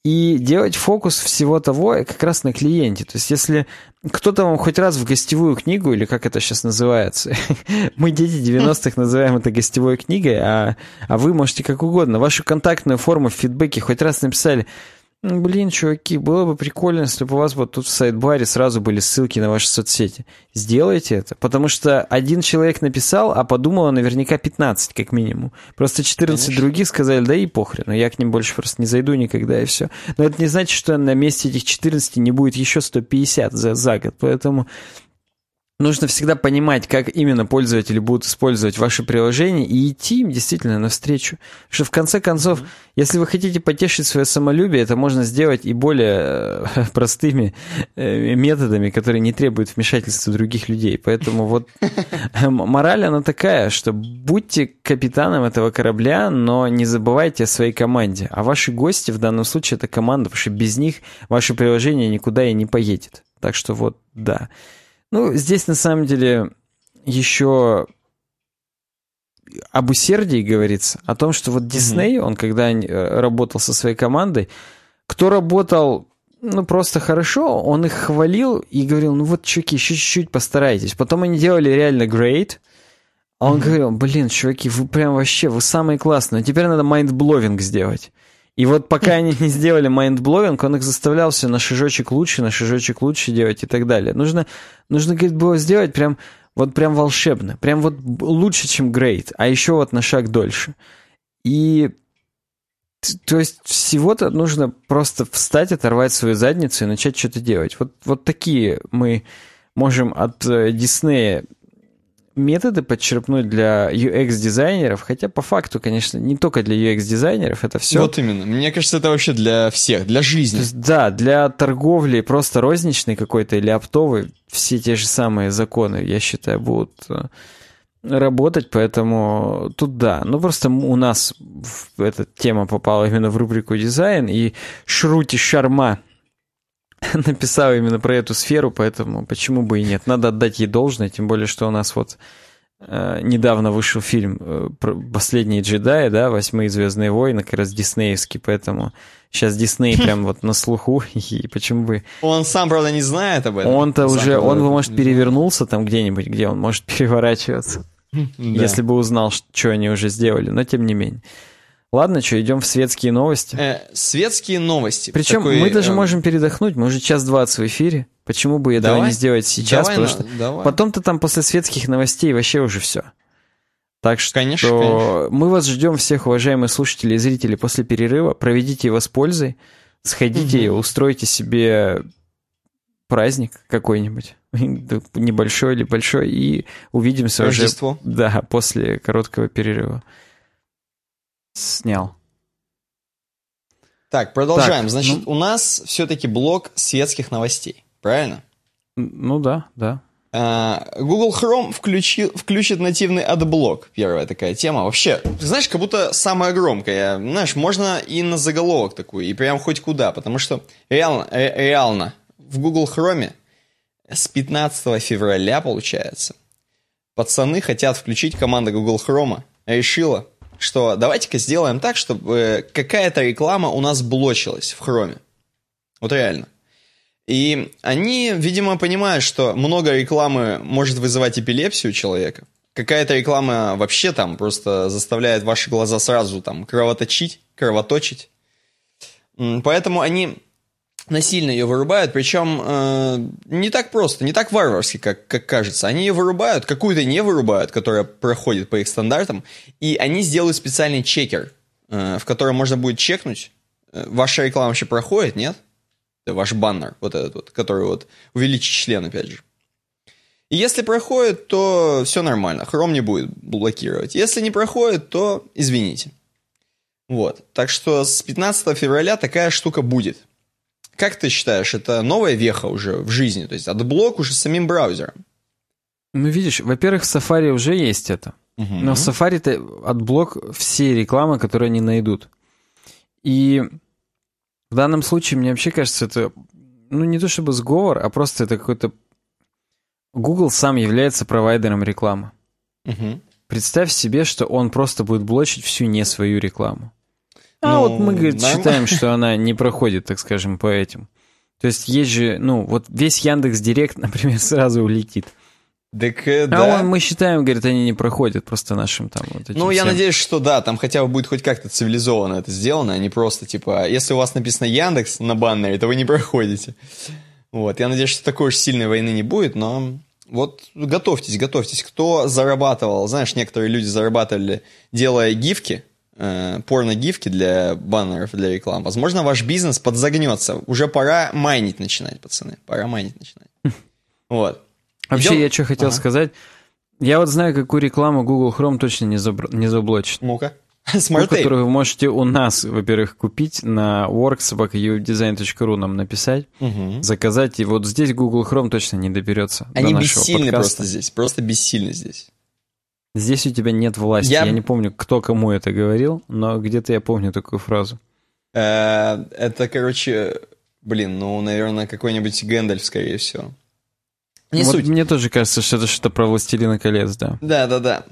и делать фокус всего того как раз на клиенте. То есть если кто-то вам хоть раз в гостевую книгу, или как это сейчас называется, мы, дети девяностых, называем это гостевой книгой, а, а вы можете как угодно, вашу контактную форму в фидбэке хоть раз написали: блин, чуваки, было бы прикольно, если бы у вас вот тут в сайдбаре сразу были ссылки на ваши соцсети. Сделайте это, потому что один человек написал, а подумало наверняка пятнадцать, как минимум. Просто четырнадцать Конечно. Других сказали, да и похрен, я к ним больше просто не зайду никогда, и все. Но это не значит, что на месте этих четырнадцати не будет еще сто пятьдесят за, за год, поэтому... Нужно всегда понимать, как именно пользователи будут использовать ваше приложение и идти им действительно навстречу. Потому что в конце концов, mm-hmm. если вы хотите потешить свое самолюбие, это можно сделать и более простыми методами, которые не требуют вмешательства других людей. Поэтому вот мораль она такая, что будьте капитаном этого корабля, но не забывайте о своей команде. А ваши гости в данном случае — это команда, потому что без них ваше приложение никуда и не поедет. Так что вот, да. Ну, здесь на самом деле еще об усердии говорится, о том, что вот Дисней, mm-hmm. он когда работал со своей командой, кто работал, ну, просто хорошо, он их хвалил и говорил: ну вот, чуваки, еще чуть-чуть постарайтесь. Потом они делали реально great, а он mm-hmm. говорил: блин, чуваки, вы прям вообще, вы самые классные, теперь надо майндбловинг сделать. И вот пока они не сделали майндбловинг, он их заставлял все на шажочек лучше, на шажочек лучше делать и так далее. Нужно, нужно говорит, было сделать прям, вот прям волшебно, прям вот лучше, чем great, а еще вот на шаг дольше. И то есть всего-то нужно просто встать, оторвать свою задницу и начать что-то делать. Вот, вот такие мы можем от Диснея методы подчерпнуть для ю экс-дизайнеров, хотя по факту, конечно, не только для ю экс-дизайнеров, это все... Вот именно. Мне кажется, это вообще для всех, для жизни. Есть, да, для торговли просто розничной какой-то или оптовой все те же самые законы, я считаю, будут работать, поэтому тут да. Ну, просто у нас эта тема попала именно в рубрику «Дизайн», и Шрути Шарма написал именно про эту сферу, поэтому почему бы и нет. Надо отдать ей должное, тем более, что у нас вот э, недавно вышел фильм э, про «Последние джедаи», да, «Восьмые звездные войны», как раз диснеевский, поэтому сейчас Дисней прям вот на слуху, и почему бы... Он сам, правда, не знает об этом. Он-то сам уже, он бы, может, перевернулся там где-нибудь, где он может переворачиваться, если бы узнал, что они уже сделали, но тем не менее. Ладно, что, идем в светские новости. Э, светские новости. Причем такой, мы даже э... можем передохнуть, мы уже час двадцать в эфире. Почему бы этого давай, не сделать сейчас? Давай, потому на, что потом-то там после светских новостей вообще уже все. Так что конечно, конечно. Мы вас ждем всех, уважаемые слушатели и зрители, после перерыва. Проведите его с пользой, сходите, угу. устройте себе праздник какой-нибудь, небольшой или большой, и увидимся Рождество. уже да, после короткого перерыва. Снял. Так, продолжаем. Так, Значит, ну... у нас все-таки блок светских новостей, правильно? Ну да, да. Google Chrome включи... включит нативный адблок. Первая такая тема. Вообще, ты знаешь, как будто самая громкая. Знаешь, можно и на заголовок такую, и прям хоть куда, потому что реально, реально в Google Chrome с пятнадцатого февраля, получается, пацаны хотят включить, команда Google Chrome решила, что давайте-ка сделаем так, чтобы какая-то реклама у нас блочилась в хроме. Вот реально. И они, видимо, понимают, что много рекламы может вызывать эпилепсию человека. Какая-то реклама вообще там просто заставляет ваши глаза сразу там кровоточить, кровоточить. Поэтому они насильно ее вырубают, причем э, не так просто, не так варварски, как, как кажется. Они ее вырубают, какую-то не вырубают, которая проходит по их стандартам, и они сделают специальный чекер, э, в котором можно будет чекнуть, э, ваша реклама вообще проходит, нет? Это ваш баннер, вот этот вот, который вот увеличит член, опять же. И если проходит, то все нормально, Chrome не будет блокировать. Если не проходит, то извините. Вот, так что с пятнадцатого февраля такая штука будет. Как ты считаешь, это новая веха уже в жизни? То есть адблок уже с самим браузером? Ну, видишь, во-первых, в Safari уже есть это. Угу. Но в Safari-то адблок всей рекламы, которую они найдут. И в данном случае, мне вообще кажется, это, ну, не то чтобы сговор, а просто это какой-то... Google сам является провайдером рекламы. Угу. Представь себе, что он просто будет блочить всю не свою рекламу. А ну, вот мы, говорит, нормально. считаем, что она не проходит, так скажем, по этим. То есть есть же, ну, вот весь Яндекс.Директ, например, сразу улетит. Так, а да. он, мы считаем, говорит, они не проходят просто нашим там вот этим. Ну, я всем. надеюсь, что да, там хотя бы будет хоть как-то цивилизованно это сделано, а не просто, типа, если у вас написано Яндекс на баннере, то вы не проходите. Вот, я надеюсь, что такой уж сильной войны не будет, но... Вот готовьтесь, готовьтесь. Кто зарабатывал, знаешь, некоторые люди зарабатывали, делая гифки, порно-гифки для баннеров, для реклам. Возможно, ваш бизнес подзагнется. Уже пора майнить начинать, пацаны. Пора майнить начинать. Вот. Вообще, Идем? я что хотел ага. сказать. Я вот знаю, какую рекламу Google Chrome точно не, забр... не заблочит. Ну-ка. SmartApe. Которую вы можете у нас, во-первых, купить на works собака ю дизайн точка ру нам написать, угу. заказать. И вот здесь Google Chrome точно не доберется Они до нашего подкаста. Они бессильны просто здесь. Просто бессильны здесь. Здесь у тебя нет власти. Я... я не помню, кто кому это говорил, но где-то я помню такую фразу. Это, короче, блин, ну, наверное, какой-нибудь Гэндальф, скорее всего. Не вот суть. Мне тоже кажется, что это что-то про «Властелина колец», да. Да, да, да.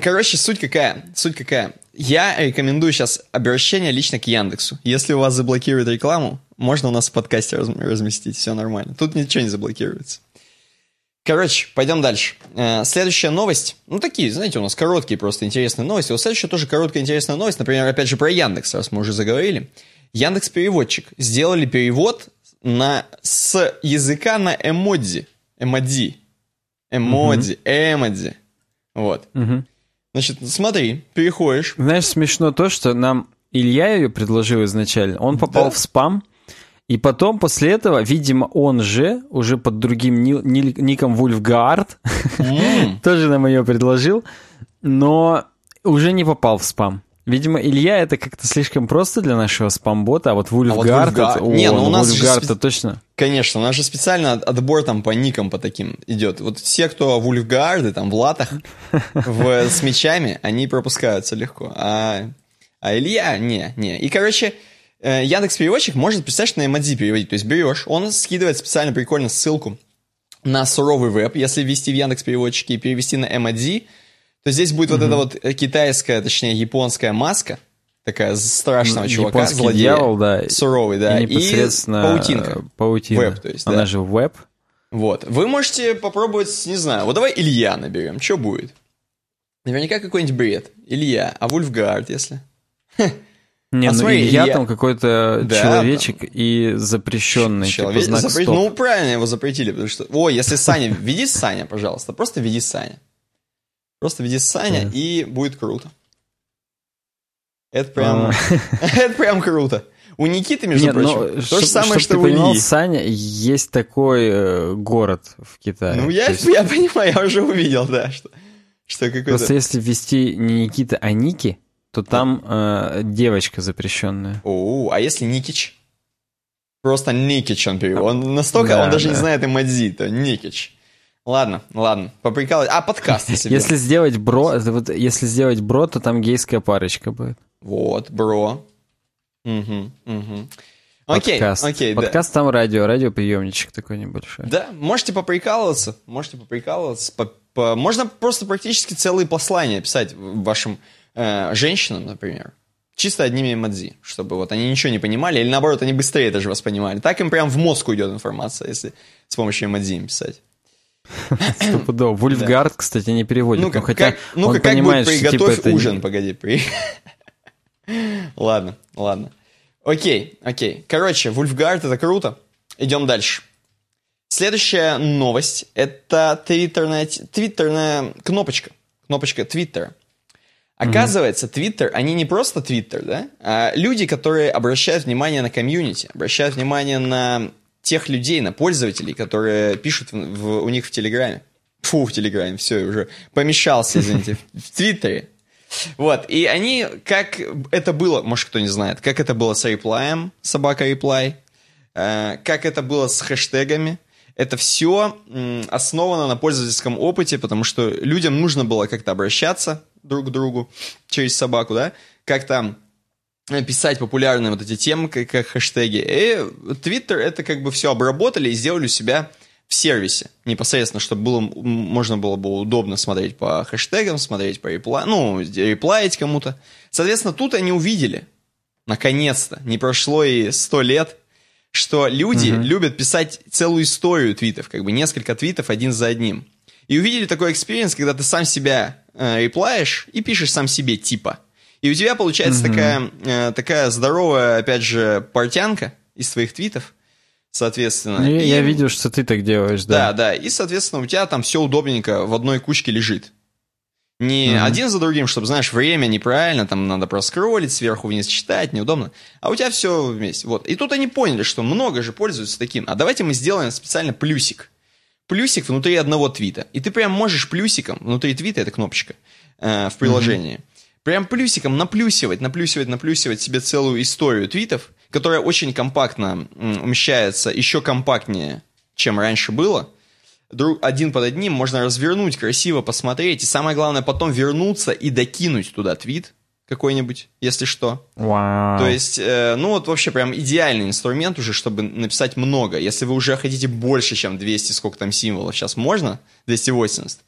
Короче, суть какая? Суть какая? Я рекомендую сейчас обращение лично к Яндексу. Если у вас заблокируют рекламу, можно у нас в подкасте разместить, все нормально. Тут ничего не заблокируется. Короче, пойдем дальше. Следующая новость. Ну, такие, знаете, у нас короткие просто интересные новости. Вот следующая тоже короткая интересная новость. Например, опять же про Яндекс, раз мы уже заговорили. Яндекс.Переводчик. Сделали перевод на, с языка на эмодзи. Эмодзи. Эмодзи. Эмодзи. Вот. Угу. Значит, смотри, переходишь. Знаешь, смешно то, что нам Илья ее предложил изначально. Он попал да. в спам. И потом, после этого, видимо, он же, уже под другим ни, ни, ником Вульфгаард, mm. тоже нам ее предложил, но уже не попал в спам. Видимо, Илья это как-то слишком просто для нашего спам-бота, а вот Вульфгаард... А вот Вульфга... Не, ну у нас же... Спе... точно. Конечно, у нас же специально отбор там по никам по таким идет. Вот все, кто Вульфгаарды, там в латах, в... с мечами, они пропускаются легко. А, а Илья... Не, не. И, короче, Яндекс.Переводчик может, представляешь, на Эмодзи переводить. То есть берешь, он скидывает специально прикольно ссылку на суровый веб, если ввести в Яндекс.Переводчике и перевести на Эмодзи, то здесь будет mm-hmm. вот эта вот китайская, точнее, японская маска, такая страшного чувака, японский злодея. Дьявол, да. Суровый, да. И непосредственно и паутинка. Паутина. Веб, то есть, Она да. же веб. Вот. Вы можете попробовать, не знаю, вот давай Илья наберем, что будет? Наверняка какой-нибудь бред. Илья, а Вульфгаард, если? Не, а ну смотри, Илья, Илья там какой-то да, человечек там. И запрещенный. Человек... Типа, запрет... Ну, правильно его запретили, потому что... О, если Саня, веди Саня, пожалуйста, просто веди Саня. Просто веди Саня, и будет круто. Это прям... Это прям круто. У Никиты, между прочим, то же самое, что у Ильи. Чтобы ты понимал, Саня, есть такой город в Китае. Ну, я понимаю, я уже увидел, да, что какой-то... Просто если ввести не Никита, а Ники, то там девочка запрещенная. О, а если Никич? Просто Никич он перевел. Он настолько, он даже не знает эмодзи, то Никич. Ладно, ладно, поприкалывай. А, подкаст если Если сделать бро, вот если сделать бро, то там гейская парочка будет. Вот, бро. Угу, угу. Окей, подкаст. окей, Подкаст да. там радио, радиоприемничек такой небольшой. Да, можете поприкалываться, можете поприкалываться. По, по... Можно просто практически целые послания писать вашим э, женщинам, например. Чисто одними эмодзи, чтобы вот они ничего не понимали, или наоборот, они быстрее даже вас понимали. Так им прям в мозг уйдет информация, если с помощью эмодзи им писать. Стопудово. Вульфгаард, да. кстати, не переводит. Ну-ка, хотя как, ну-ка, он как понимает, будет приготовь типа, ужин, это... погоди. При... ладно, ладно. Окей, окей. Короче, Вульфгаард — это круто. Идем дальше. Следующая новость — это твиттерная, твиттерная кнопочка. Кнопочка Твиттера. Оказывается, Твиттер, mm-hmm. они не просто Твиттер, да? А люди, которые обращают внимание на комьюнити, обращают внимание на... тех людей, на пользователей, которые пишут в, в, у них в Телеграме. Фу, в Телеграме, все, я уже помещался, извините, в Твиттере. Вот, и они, как это было, может, кто не знает, как это было с реплаем, собака реплай, э, как это было с хэштегами, это все м, основано на пользовательском опыте, потому что людям нужно было как-то обращаться друг к другу через собаку, да, как там... писать популярные вот эти темы, как, как хэштеги. И Twitter это как бы все обработали и сделали у себя в сервисе. Непосредственно, чтобы было, можно было бы удобно смотреть по хэштегам, смотреть по реплай, ну, реплаить кому-то. Соответственно, тут они увидели, наконец-то, не прошло и сто лет, что люди [S2] Угу. [S1] Любят писать целую историю твитов, как бы несколько твитов один за одним. И увидели такой экспириенс, когда ты сам себя э, реплаешь и пишешь сам себе типа. И у тебя получается mm-hmm. такая, э, такая здоровая, опять же, портянка из твоих твитов, соответственно. Ну, я, и, я видел, что ты так делаешь, да. Да, да. И, соответственно, у тебя там все удобненько в одной кучке лежит. Не mm-hmm. один за другим, чтобы, знаешь, время неправильно, там надо проскролить, сверху вниз читать, неудобно. А у тебя все вместе. Вот. И тут они поняли, что много же пользуются таким. А давайте мы сделаем специально плюсик. Плюсик внутри одного твита. И ты прям можешь плюсиком, внутри твита, это кнопочка, э, в приложении, mm-hmm. прям плюсиком наплюсивать, наплюсивать, наплюсивать себе целую историю твитов, которая очень компактно умещается, еще компактнее, чем раньше было. Друг, один под одним можно развернуть, красиво посмотреть, и самое главное, потом вернуться и докинуть туда твит какой-нибудь, если что. Wow. То есть, э, ну вот вообще прям идеальный инструмент уже, чтобы написать много. Если вы уже хотите больше, чем двести, сколько там символов сейчас можно, двести восемьдесят,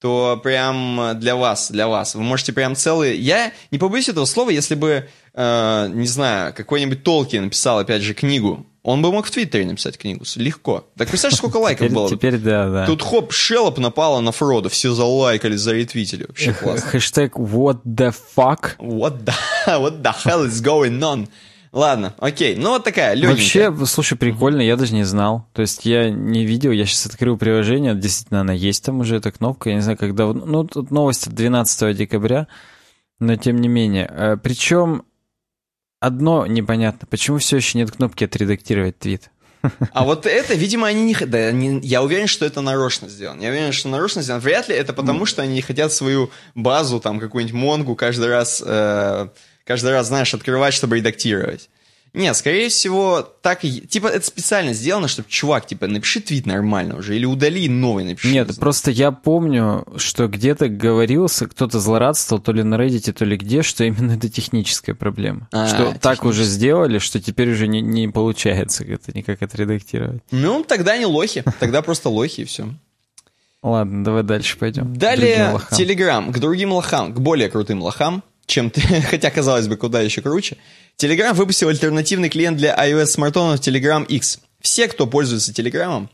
то прям для вас, для вас. Вы можете прям целый... Я не побоюсь этого слова, если бы, э, не знаю, какой-нибудь Толкин написал, опять же, книгу. Он бы мог в Твиттере написать книгу, легко. Так представляешь, сколько лайков теперь, было? Теперь да, да. Тут хоп, шелоп напала на Фродо, все залайкали, заретвитили. Вообще классно. Хэштег what the fuck? What the, what the hell is going on? Ладно, окей, ну вот такая легенькая. Вообще, слушай, прикольно, я даже не знал. То есть я не видел, я сейчас открыл приложение, действительно, она есть там уже, эта кнопка, я не знаю, как давно. Ну, тут новость двенадцатого декабря, но тем не менее. Причем одно непонятно. Почему все еще нет кнопки «Отредактировать твит»? А вот это, видимо, они не хотят. Да, не... Я уверен, что это нарочно сделано. Я уверен, что нарочно сделано. Вряд ли это потому, что они не хотят свою базу, там, какую-нибудь Монгу каждый раз, э... каждый раз, знаешь, открывать, чтобы редактировать. Нет, скорее всего, так и... Типа, это специально сделано, чтобы, чувак, типа, напиши твит нормально уже, или удали новый напиши. Нет, просто я помню, что где-то говорился, кто-то злорадствовал, то ли на Reddit, то ли где, что именно это техническая проблема. А, что так уже сделали, что теперь уже не, не получается это никак отредактировать. Ну, тогда не лохи, тогда просто лохи и все. Ладно, давай дальше пойдем. Далее Telegram, к другим лохам, к более крутым лохам. Чем ты, хотя, казалось бы, куда еще круче. Telegram выпустил альтернативный клиент для iOS-смартфонов Telegram X. Все, кто пользуется Telegram,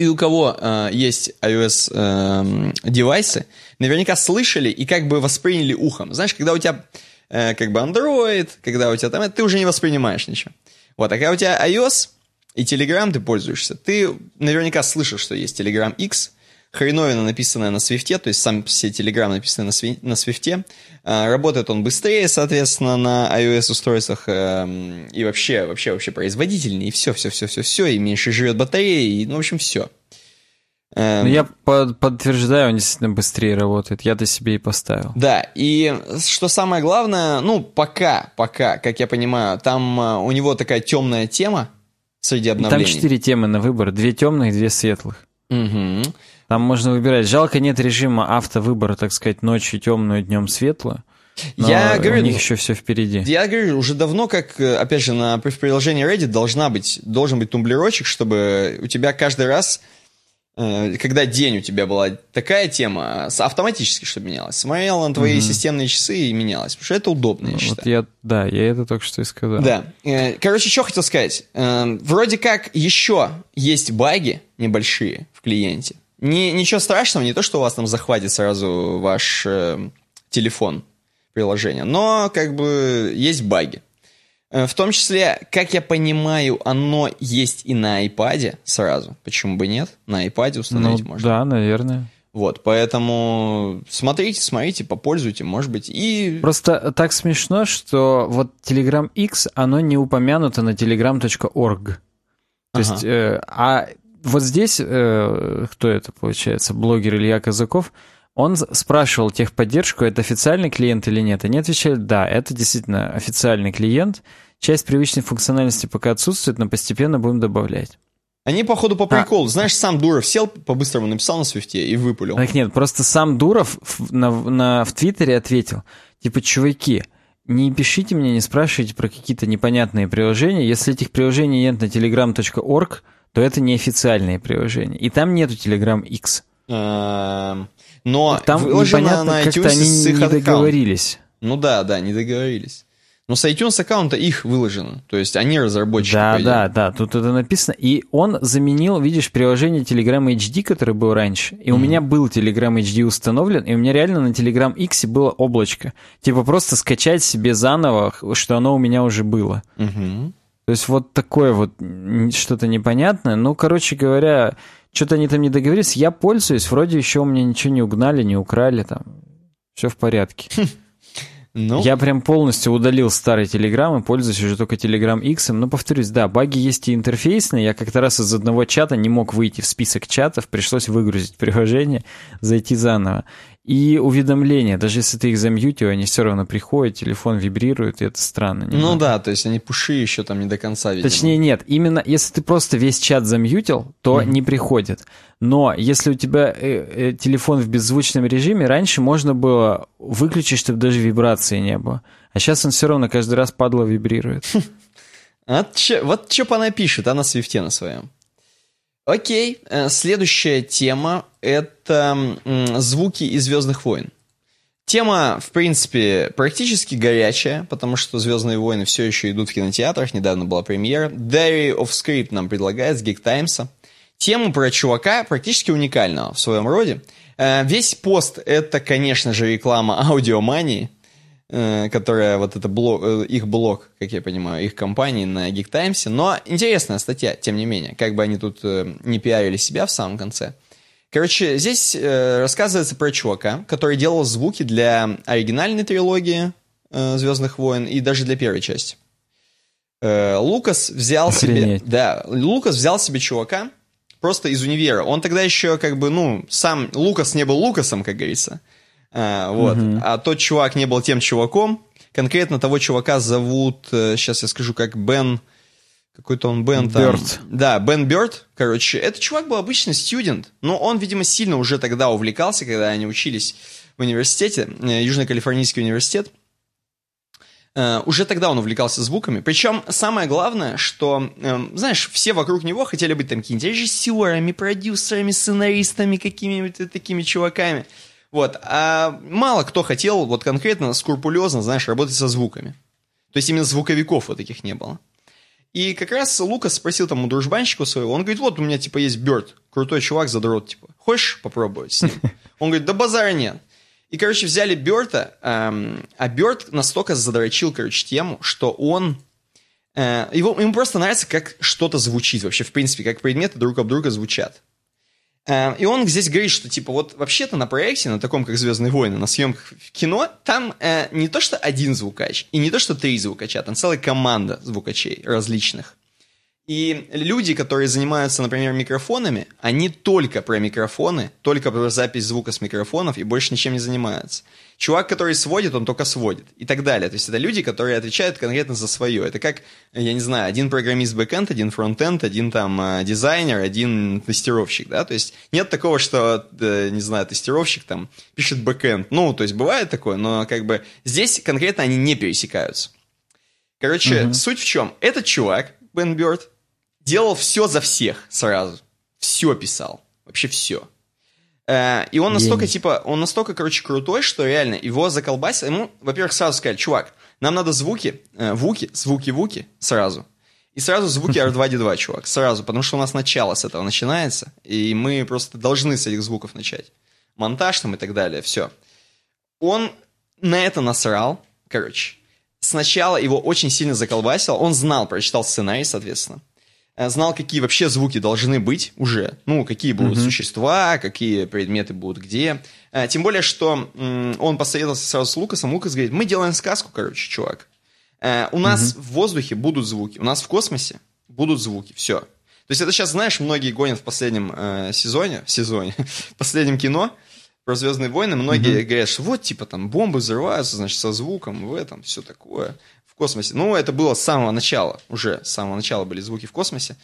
и у кого э, есть iOS-девайсы, э, наверняка слышали и как бы восприняли ухом. Знаешь, когда у тебя э, как бы Android, когда у тебя там, ты уже не воспринимаешь ничего. Вот, а когда у тебя iOS и Telegram ты пользуешься, ты наверняка слышал, что есть Telegram X, хреновина, написанная на свифте, то есть сам все Telegram написаны на, сви- на свифте. А, работает он быстрее, соответственно, на iOS-устройствах э, и вообще, вообще, вообще производительнее, и все-все-все-все-все, и меньше жрет батарея, и, ну, в общем, все. Эм... Я под- подтверждаю, он действительно быстрее работает, я-то себе и поставил. Да, и что самое главное, ну, пока, пока, как я понимаю, там э, у него такая темная тема среди обновлений. Там четыре темы на выбор, две темных, две светлых. Угу. Там можно выбирать. Жалко, нет режима автовыбора, так сказать, ночью темную, днем светло. Но я у говорю, них еще все впереди. Я говорю, уже давно, как, опять же, на, в приложении Reddit должна быть, должен быть тумблерочек, чтобы у тебя каждый раз, когда день у тебя была такая тема, автоматически что менялась. Смотрела на твои mm-hmm. системные часы и менялась. Потому что это удобно, я вот считаю. Я, да, я это только что и сказал. Да. Короче, что хотел сказать. Вроде как еще есть баги небольшие в клиенте. Не, ничего страшного, не то, что у вас там захватит сразу ваш э, телефон, приложение, но как бы есть баги. Э, в том числе, как я понимаю, оно есть и на iPad сразу. Почему бы нет? На iPad установить ну, можно. Да, наверное. Вот, поэтому смотрите, смотрите, попользуйте, может быть, и... Просто так смешно, что вот Telegram X, оно не упомянуто на telegram точка org. То ага. есть, э, а... Вот здесь, э, кто это, получается, блогер Илья Казаков, он спрашивал техподдержку, это официальный клиент или нет. Они отвечали, да, это действительно официальный клиент. Часть привычной функциональности пока отсутствует, но постепенно будем добавлять. Они, походу, по приколу. А. Знаешь, сам Дуров сел, по-быстрому написал на свифте и выпулил. Так нет, просто сам Дуров в, на, на, в Твиттере ответил, типа, чуваки... Не пишите мне, не спрашивайте про какие-то непонятные приложения. Если этих приложений нет на telegram точка org, то это неофициальные приложения. И там нету Telegram X. Но там непонятно, как-то они не договорились. Ну да, да, не договорились. Но с iTunes аккаунта их выложено. То есть они разработчики. Да, да, да, тут это написано. И он заменил, видишь, приложение Telegram эйч ди, которое было раньше. И mm-hmm. у меня был Telegram эйч ди установлен, и у меня реально на Telegram X было облачко. Типа просто скачать себе заново, что оно у меня уже было. Mm-hmm. То есть вот такое вот что-то непонятное. Ну, короче говоря, что-то они там не договорились. Я пользуюсь, вроде еще у меня ничего не угнали, не украли там. Все в порядке. Ну. Я прям полностью удалил старый Telegram и пользуюсь уже только Telegram X. Но, повторюсь, да, баги есть и интерфейсные. Я как-то раз из одного чата не мог выйти в список чатов, пришлось выгрузить приложение, зайти заново. И уведомления, даже если ты их замьютил, они все равно приходят, телефон вибрирует, и это странно. Немного. Ну да, то есть они пуши еще там не до конца, видимо. Точнее, нет, именно если ты просто весь чат замьютил, то mm-hmm. не приходит. Но если у тебя э, э, телефон в беззвучном режиме, раньше можно было выключить, чтобы даже вибрации не было. А сейчас он все равно каждый раз, падла, вибрирует. Вот что она пишет, она в свифте на своем. Окей, следующая тема – это звуки из «Звездных войн». Тема, в принципе, практически горячая, потому что «Звездные войны» все еще идут в кинотеатрах, недавно была премьера. Diary of Script нам предлагает с Geek Times'а. Тему про чувака практически уникального в своем роде. Весь пост – это, конечно же, реклама «Аудиомании», которая вот это блог, их блог, как я понимаю, их компании на Geek Times'е. Но интересная статья, тем не менее, как бы они тут не пиарили себя в самом конце. Короче, здесь рассказывается про чувака, который делал звуки для оригинальной трилогии «Звездных войн» и даже для первой части. э, Лукас взял Охренеть. себе... Да, Лукас взял себе чувака просто из универа. Он тогда еще как бы, ну, сам Лукас не был Лукасом, как говорится. А, вот. Угу. А тот чувак не был тем чуваком. Конкретно того чувака зовут, сейчас я скажу, как Бен... Какой-то он Бен там... Бёрд. Да, Бен Бёрд, короче. Этот чувак был обычный студент, но он, видимо, сильно уже тогда увлекался, когда они учились в университете, Южно-Калифорнийский университет. Uh, уже тогда он увлекался звуками. Причем самое главное, что, uh, знаешь, все вокруг него хотели быть там какими-то режиссерами, продюсерами, сценаристами, какими-нибудь такими чуваками. Вот. А мало кто хотел вот конкретно, скрупулезно, знаешь, работать со звуками. То есть именно звуковиков вот таких не было. И как раз Лукас спросил там у дружбанщика своего, он говорит, вот у меня типа есть Бёрд, крутой чувак, задрот, типа, хочешь попробовать с ним? Он говорит, да базара нет. И, короче, взяли Бёрда, эм, а Бёрд настолько задрочил, короче, тему, что он... Э, его, ему просто нравится, как что-то звучит вообще, в принципе, как предметы друг об друга звучат. Э, и он здесь говорит, что, типа, вот вообще-то на проекте, на таком, как «Звездные войны», на съемках в кино, там э, не то, что один звукач, и не то, что три звукача, там целая команда звукачей различных. И люди, которые занимаются, например, микрофонами, они только про микрофоны, только про запись звука с микрофонов и больше ничем не занимаются. Чувак, который сводит, он только сводит и так далее. То есть это люди, которые отвечают конкретно за свое. Это как, я не знаю, один программист бэкэнд, один фронтенд, один там дизайнер, один тестировщик, да? То есть нет такого, что, не знаю, тестировщик там пишет бэкэнд. Ну, то есть бывает такое, но как бы здесь конкретно они не пересекаются. Короче, угу. Суть в чем? Этот чувак, Бен Бёрд, делал все за всех сразу. Все писал. Вообще все. И он настолько, типа, он настолько, короче, крутой, что реально его заколбасил. Ему, во-первых, сразу сказали, чувак, нам надо звуки, вуки, звуки, вуки, сразу. И сразу звуки ар два ди два, чувак, сразу. Потому что у нас начало с этого начинается. И мы просто должны с этих звуков начать. Монтаж там и так далее, все. Он на это насрал, короче. Сначала его очень сильно заколбасило. Он знал, прочитал сценарий, соответственно. Знал, какие вообще звуки должны быть уже. Ну, какие будут mm-hmm. существа, какие предметы будут где. Тем более, что м- он посоветовался сразу с Лукасом. Лукас говорит, мы делаем сказку, короче, чувак. Э, у нас mm-hmm. в воздухе будут звуки, у нас в космосе будут звуки, все. То есть это сейчас, знаешь, многие гонят в последнем э, сезоне, в сезоне, в последнем кино про «Звездные войны». Многие mm-hmm. говорят, что вот, типа, там, бомбы взрываются, значит, со звуком, в этом, все такое... космосе. Ну, это было с самого начала. Уже с самого начала были звуки в космосе.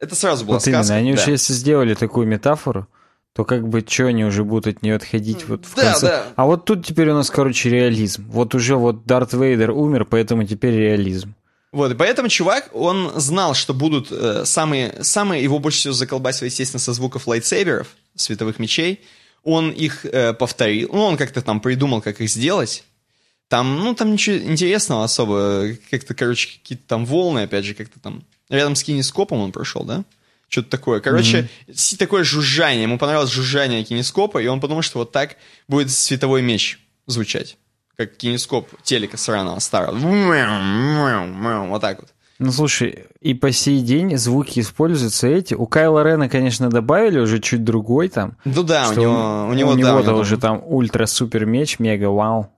Это сразу была вот сказка. Именно. Они да. уже если сделали такую метафору, то как бы что они уже будут от нее отходить вот в да, конце. Да. А вот тут теперь у нас, короче, реализм. Вот уже вот Дарт Вейдер умер, поэтому теперь реализм. Вот, и поэтому чувак, он знал, что будут э, самые, самые... Его больше всего заколбасило, естественно, со звуков лайтсейберов, световых мечей. Он их э, повторил. Ну, он как-то там придумал, как их сделать. Там, ну, там ничего интересного особо, как-то, короче, какие-то там волны, опять же, как-то там, рядом с кинескопом он прошел, да? Что-то такое, короче, mm-hmm. такое жужжание, ему понравилось жужжание кинескопа, и он подумал, что вот так будет световой меч звучать, как кинескоп телека сраного, старого, вот так вот. Ну, слушай, и по сей день звуки используются эти. У Кайла Рена, конечно, добавили уже чуть другой там. Ну да, у него, у него, у него да, уже там ультра-супер меч, мега-вау.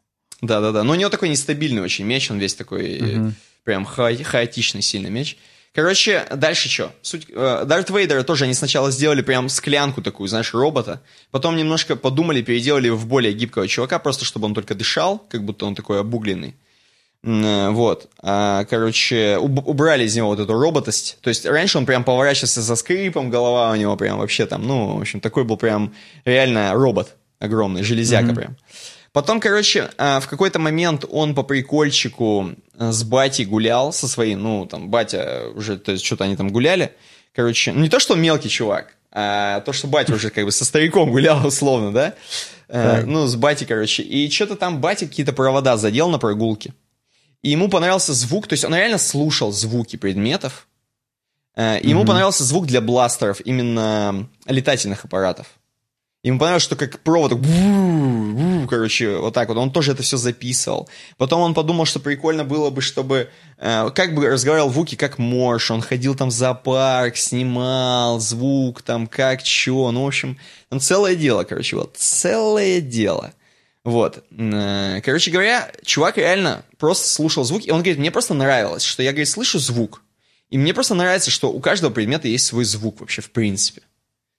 Да-да-да, но у него такой нестабильный очень меч, он весь такой uh-huh. прям ха- хаотичный сильный меч. Короче, дальше что? Суть, э, Дарт Вейдера тоже они сначала сделали прям склянку такую, знаешь, робота. Потом немножко подумали, переделали его в более гибкого чувака, просто чтобы он только дышал, как будто он такой обугленный. Вот, короче, убрали из него вот эту роботость. То есть раньше он прям поворачивался со скрипом, голова у него прям вообще там, ну, в общем, такой был прям реально робот огромный, железяка uh-huh. прям. Потом, короче, в какой-то момент он по прикольчику с батей гулял со своим, ну, там, батя уже, то есть, что-то они там гуляли. Короче, не то, что он мелкий чувак, а то, что батя уже как бы со стариком гулял, условно, да? Так. Ну, с батей, короче. И что-то там батя какие-то провода задел на прогулке. И ему понравился звук, то есть он реально слушал звуки предметов. И ему mm-hmm. понравился звук для бластеров, именно летательных аппаратов. Ему понравилось, что как провод, короче, вот так вот, он тоже это все записывал. Потом он подумал, что прикольно было бы, чтобы, э, как бы разговаривал Вуки, как Морш, он ходил там в зоопарк, снимал звук там, как, чё, ну, в общем, там целое дело, короче, вот, целое дело. Вот. Короче говоря, чувак реально просто слушал звук, и он говорит, мне просто нравилось, что я, говорит, слышу звук, и мне просто нравится, что у каждого предмета есть свой звук вообще, в принципе.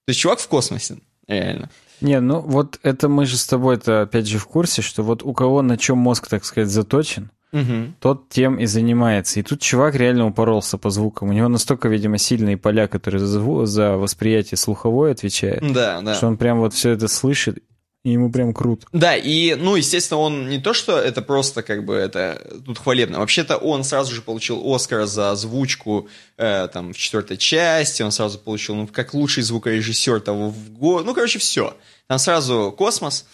То есть чувак в космосе, реально. Не, ну вот это мы же с тобой-то опять же в курсе, что вот у кого на чем мозг, так сказать, заточен, угу, тот тем и занимается. И тут чувак реально упоролся по звукам. У него настолько, видимо, сильные поля, которые за, за восприятие слуховое отвечают, да, да, что он прям вот все это слышит. И ему прям круто. Да, и, ну, естественно, он не то, что это просто, как бы, это тут хвалебно. Вообще-то он сразу же получил Оскар за озвучку э, там, в четвертой части, он сразу получил, ну, как лучший звукорежиссер того в год. Ну, короче, все. Там сразу космос.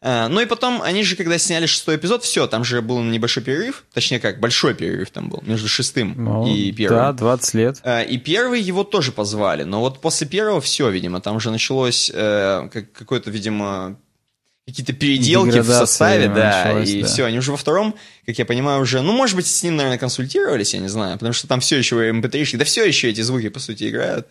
Э, ну, и потом, они же, когда сняли шестой эпизод, все, там же был небольшой перерыв, точнее, как, большой перерыв там был, между шестым ну, и первым. Да, двадцать лет. Э, и первый его тоже позвали, но вот после первого все, видимо, там же началось э, как, какое-то, видимо... Какие-то переделки в составе, да, и да. все, они уже во втором, как я понимаю, уже, ну, может быть, с ним, наверное, консультировались, я не знаю, потому что там все еще эм пэ три-шки, да все еще эти звуки, по сути, играют,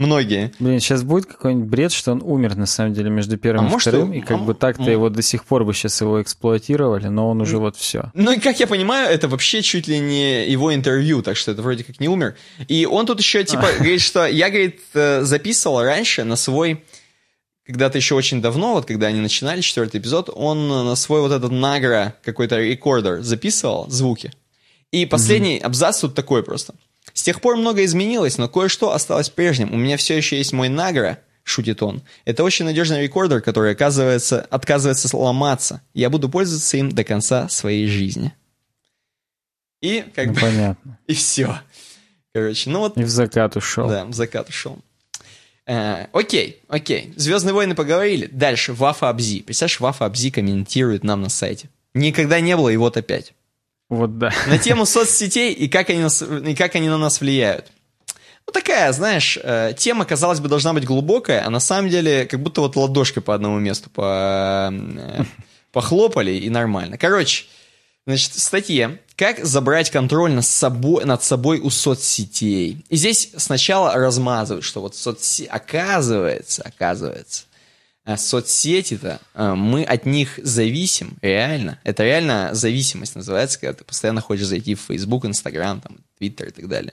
многие. Блин, сейчас будет какой-нибудь бред, что он умер, на самом деле, между первым а и может, вторым, и как а бы так-то он... его до сих пор бы сейчас его эксплуатировали, но он уже ну, вот все. Ну, и как я понимаю, это вообще чуть ли не его интервью, так что это вроде как не умер. И он тут еще, типа, а. говорит, что я, говорит, записывал раньше на свой... Когда-то еще очень давно, вот когда они начинали четвертый эпизод, он на свой вот этот награ какой-то рекордер записывал звуки. И последний mm-hmm. абзац тут такой просто. С тех пор многое изменилось, но кое-что осталось прежним. У меня все еще есть мой награ, шутит он. Это очень надежный рекордер, который оказывается, отказывается ломаться. Я буду пользоваться им до конца своей жизни. И как ну, бы... Понятно. И все. Короче, ну вот... И в закат ушел. Да, в закат ушел. Окей, uh, окей. Okay, okay. «Звездные войны» поговорили. Дальше Вафа Абзи. Представляешь, Вафа Абзи комментирует нам на сайте. Никогда не было, и вот опять. Вот да. На тему соцсетей и как они, нас, и как они на нас влияют. Ну такая, знаешь, тема, казалось бы, должна быть глубокая, а на самом деле как будто вот ладошкой по одному месту по, похлопали и нормально. Короче, значит, в статье «Как забрать контроль над собой, над собой у соцсетей». И здесь сначала размазывают, что вот соцсети... Оказывается, оказывается, соцсети-то, мы от них зависим, реально. Это реально зависимость называется, когда ты постоянно хочешь зайти в Facebook, Instagram, там, Twitter и так далее.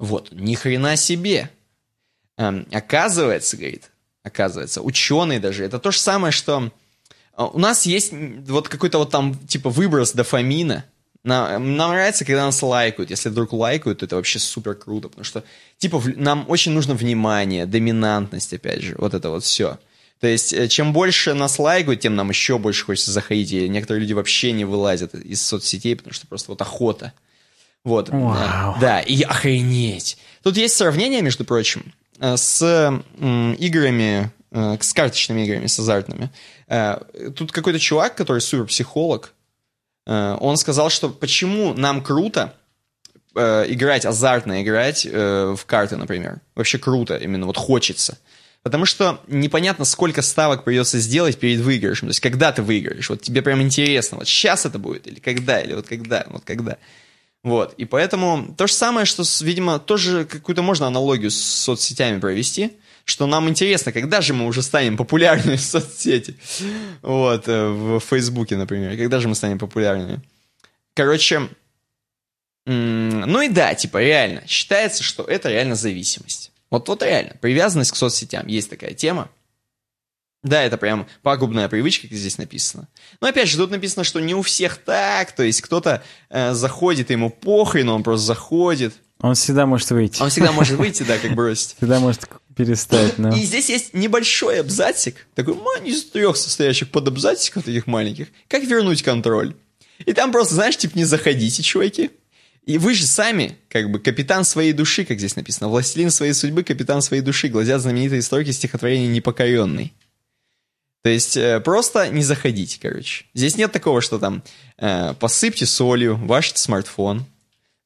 Вот, ни хрена себе. Оказывается, говорит, оказывается, ученые даже, это то же самое, что... У нас есть вот какой-то вот там типа выброс дофамина. Нам, нам нравится, когда нас лайкают. Если вдруг лайкают, то это вообще супер круто, потому что типа в, нам очень нужно внимание, доминантность, опять же, вот это вот все. То есть чем больше нас лайкают, тем нам еще больше хочется заходить. И некоторые люди вообще не вылазят из соцсетей, потому что просто вот охота. Вот. Wow. Да, и охренеть. Тут есть сравнение, между прочим, с м, играми... с карточными играми, с азартными. Тут какой-то чувак, который суперпсихолог, он сказал, что почему нам круто играть, азартно играть в карты, например. Вообще круто, именно вот хочется. Потому что непонятно, сколько ставок придется сделать перед выигрышем. То есть, когда ты выиграешь, вот тебе прям интересно, вот сейчас это будет, или когда, или вот когда, вот когда. Вот, и поэтому то же самое, что, видимо, тоже какую-то можно аналогию с соцсетями провести, что нам интересно, когда же мы уже станем популярными в соцсети. Вот, в Фейсбуке, например. Когда же мы станем популярными? Короче, ну и да, типа, реально. Считается, что это реально зависимость. Вот, вот реально. Привязанность к соцсетям. Есть такая тема. Да, это прям пагубная привычка, как здесь написано. Но опять же, тут написано, что не у всех так. То есть, кто-то э, заходит, ему похрен, он просто заходит. Он всегда может выйти. Он всегда может выйти, да, как бросить. Всегда может перестать, но... И здесь есть небольшой абзацик, такой из трех состоящих подабзациков таких маленьких, как вернуть контроль. И там просто, знаешь, типа, не заходите, чуваки. И вы же сами, как бы, капитан своей души, как здесь написано, властелин своей судьбы, капитан своей души, глазят знаменитые строки стихотворения «Непокоренный». То есть, просто не заходите, короче. Здесь нет такого, что там посыпьте солью ваш смартфон,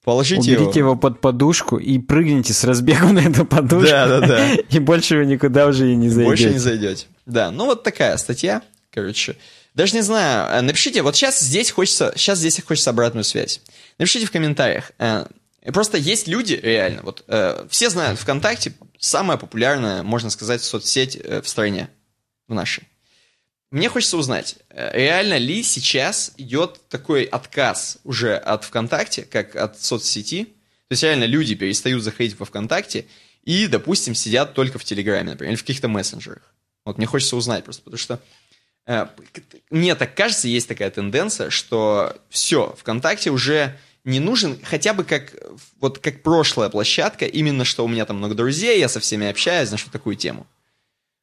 положите Уберите его. его под подушку и прыгните с разбегом на эту подушку. Да, да, да. И больше вы никуда уже и не зайдете. Больше не зайдете. Да, ну вот такая статья, короче. Даже не знаю, напишите, вот сейчас здесь хочется, сейчас здесь хочется обратную связь. Напишите в комментариях. Просто есть люди, реально, вот все знают, ВКонтакте самая популярная, можно сказать, соцсеть в стране, в нашей. Мне хочется узнать, реально ли сейчас идет такой отказ уже от ВКонтакте, как от соцсети? То есть реально люди перестают заходить во ВКонтакте и, допустим, сидят только в Телеграме, например, или в каких-то мессенджерах. Вот мне хочется узнать просто, потому что э, мне так кажется, есть такая тенденция, что все, ВКонтакте уже не нужен, хотя бы как, вот, как прошлая площадка, именно что у меня там много друзей, я со всеми общаюсь, знаешь, вот такую тему.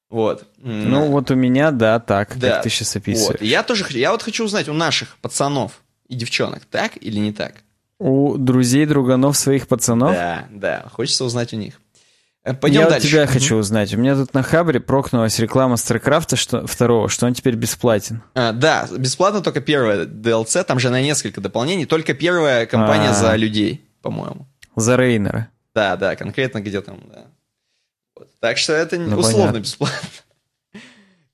Вот. Ну, mm. вот у меня, да, так, да. Как ты сейчас описываешь. Вот. Я тоже я вот хочу узнать у наших пацанов и девчонок, так или не так? У друзей, друганов своих пацанов? Да, да, хочется узнать у них. Пойдем я дальше. Я тебя mm-hmm. хочу узнать. У меня тут на Хабре прокнулась реклама StarCraft что, второго, что он теперь бесплатен. А, да, бесплатно только первое ди эл си, там же на несколько дополнений, только первая кампания А-а-а. за людей, по-моему. За Рейнера. Да, да, конкретно где там, да. Так что это ну, условно понятно. Бесплатно.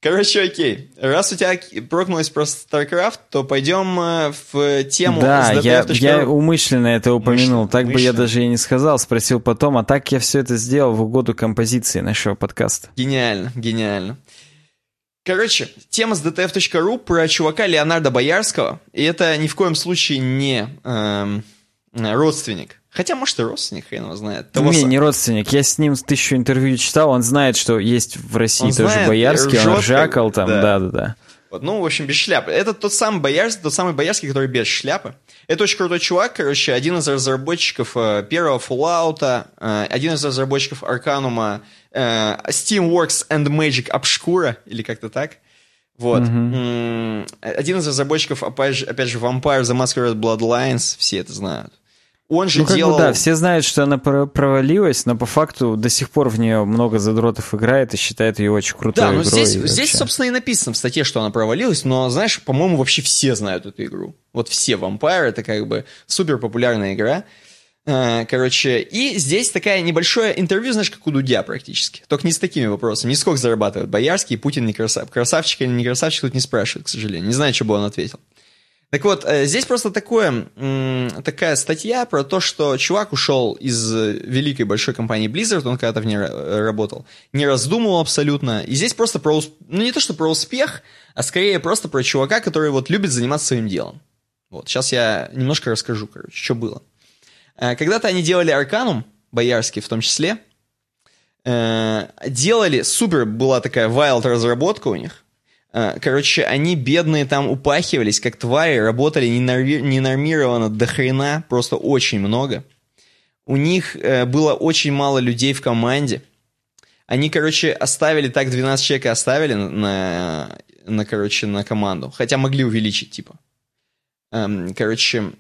Короче, окей. Раз у тебя прокнулось просто StarCraft, то пойдем в тему. Да, я, я умышленно это упомянул. Мышленно, так мышленно. Бы я даже и не сказал. Спросил потом, а так я все это сделал в угоду композиции нашего подкаста. Гениально, гениально. Короче, тема с ди ти эф точка ру про чувака Леонарда Боярского. И это ни в коем случае не эм, родственник. Хотя, может, и родственник, хрен его знает. Того не, с... не родственник. Я с ним тысячу интервью читал. Он знает, что есть в России он тоже знает, Боярский. Ржет, он ржакал там, да-да-да. Вот, ну, в общем, без шляпы. Это тот самый Боярский, тот самый Боярский, который без шляпы. Это очень крутой чувак, короче, один из разработчиков первого Fallout, один из разработчиков Arcanum, Steamworks and Magic Obscura, или как-то так. Вот. Mm-hmm. Один из разработчиков, опять же, опять же, Vampire The Masquerade Bloodlines, все это знают. Он же ну, как делал... бы, да, все знают, что она провалилась, но по факту до сих пор в нее много задротов играет и считает ее очень крутой игрой. Да, но здесь, здесь, собственно, и написано в статье, что она провалилась, но, знаешь, по-моему, вообще все знают эту игру. Вот все Vampire, это как бы супер популярная игра. Короче, и здесь такое небольшое интервью, знаешь, как у Дудя практически. Только не с такими вопросами. Не сколько зарабатывает Боярский, Путин не красавчик. Красавчик или не красавчик тут не спрашивают, к сожалению. Не знаю, что бы он ответил. Так вот, здесь просто такое, такая статья про то, что чувак ушел из великой большой компании Blizzard, он когда-то в ней работал, не раздумывал абсолютно. И здесь просто про, ну не то, что про успех, а скорее просто про чувака, который вот любит заниматься своим делом. Вот, сейчас я немножко расскажу, короче, что было. Когда-то они делали Arcanum, Боярский в том числе, делали, супер была такая wild разработка у них. Короче, они, бедные, там упахивались, как твари, работали ненормированно до хрена, просто очень много. У них э, было очень мало людей в команде. Они, короче, оставили так, двенадцать человек оставили на, на, короче, на команду, хотя могли увеличить, типа. Эм, короче,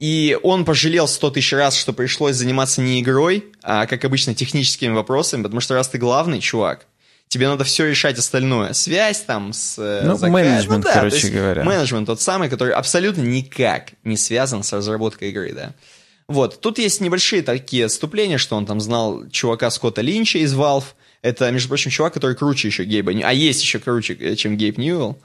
и он пожалел сто тысяч раз, что пришлось заниматься не игрой, а, как обычно, техническими вопросами, потому что раз ты главный, чувак, тебе надо все решать остальное. Связь там с... Ну, заказом. Менеджмент, ну, да, короче говоря. Менеджмент тот самый, который абсолютно никак не связан с разработкой игры, да. Вот. Тут есть небольшие такие отступления, что он там знал чувака Скотта Линча из Valve. Это, между прочим, чувак, который круче еще Гейба... А есть еще круче, чем Гейб Ньюэлл.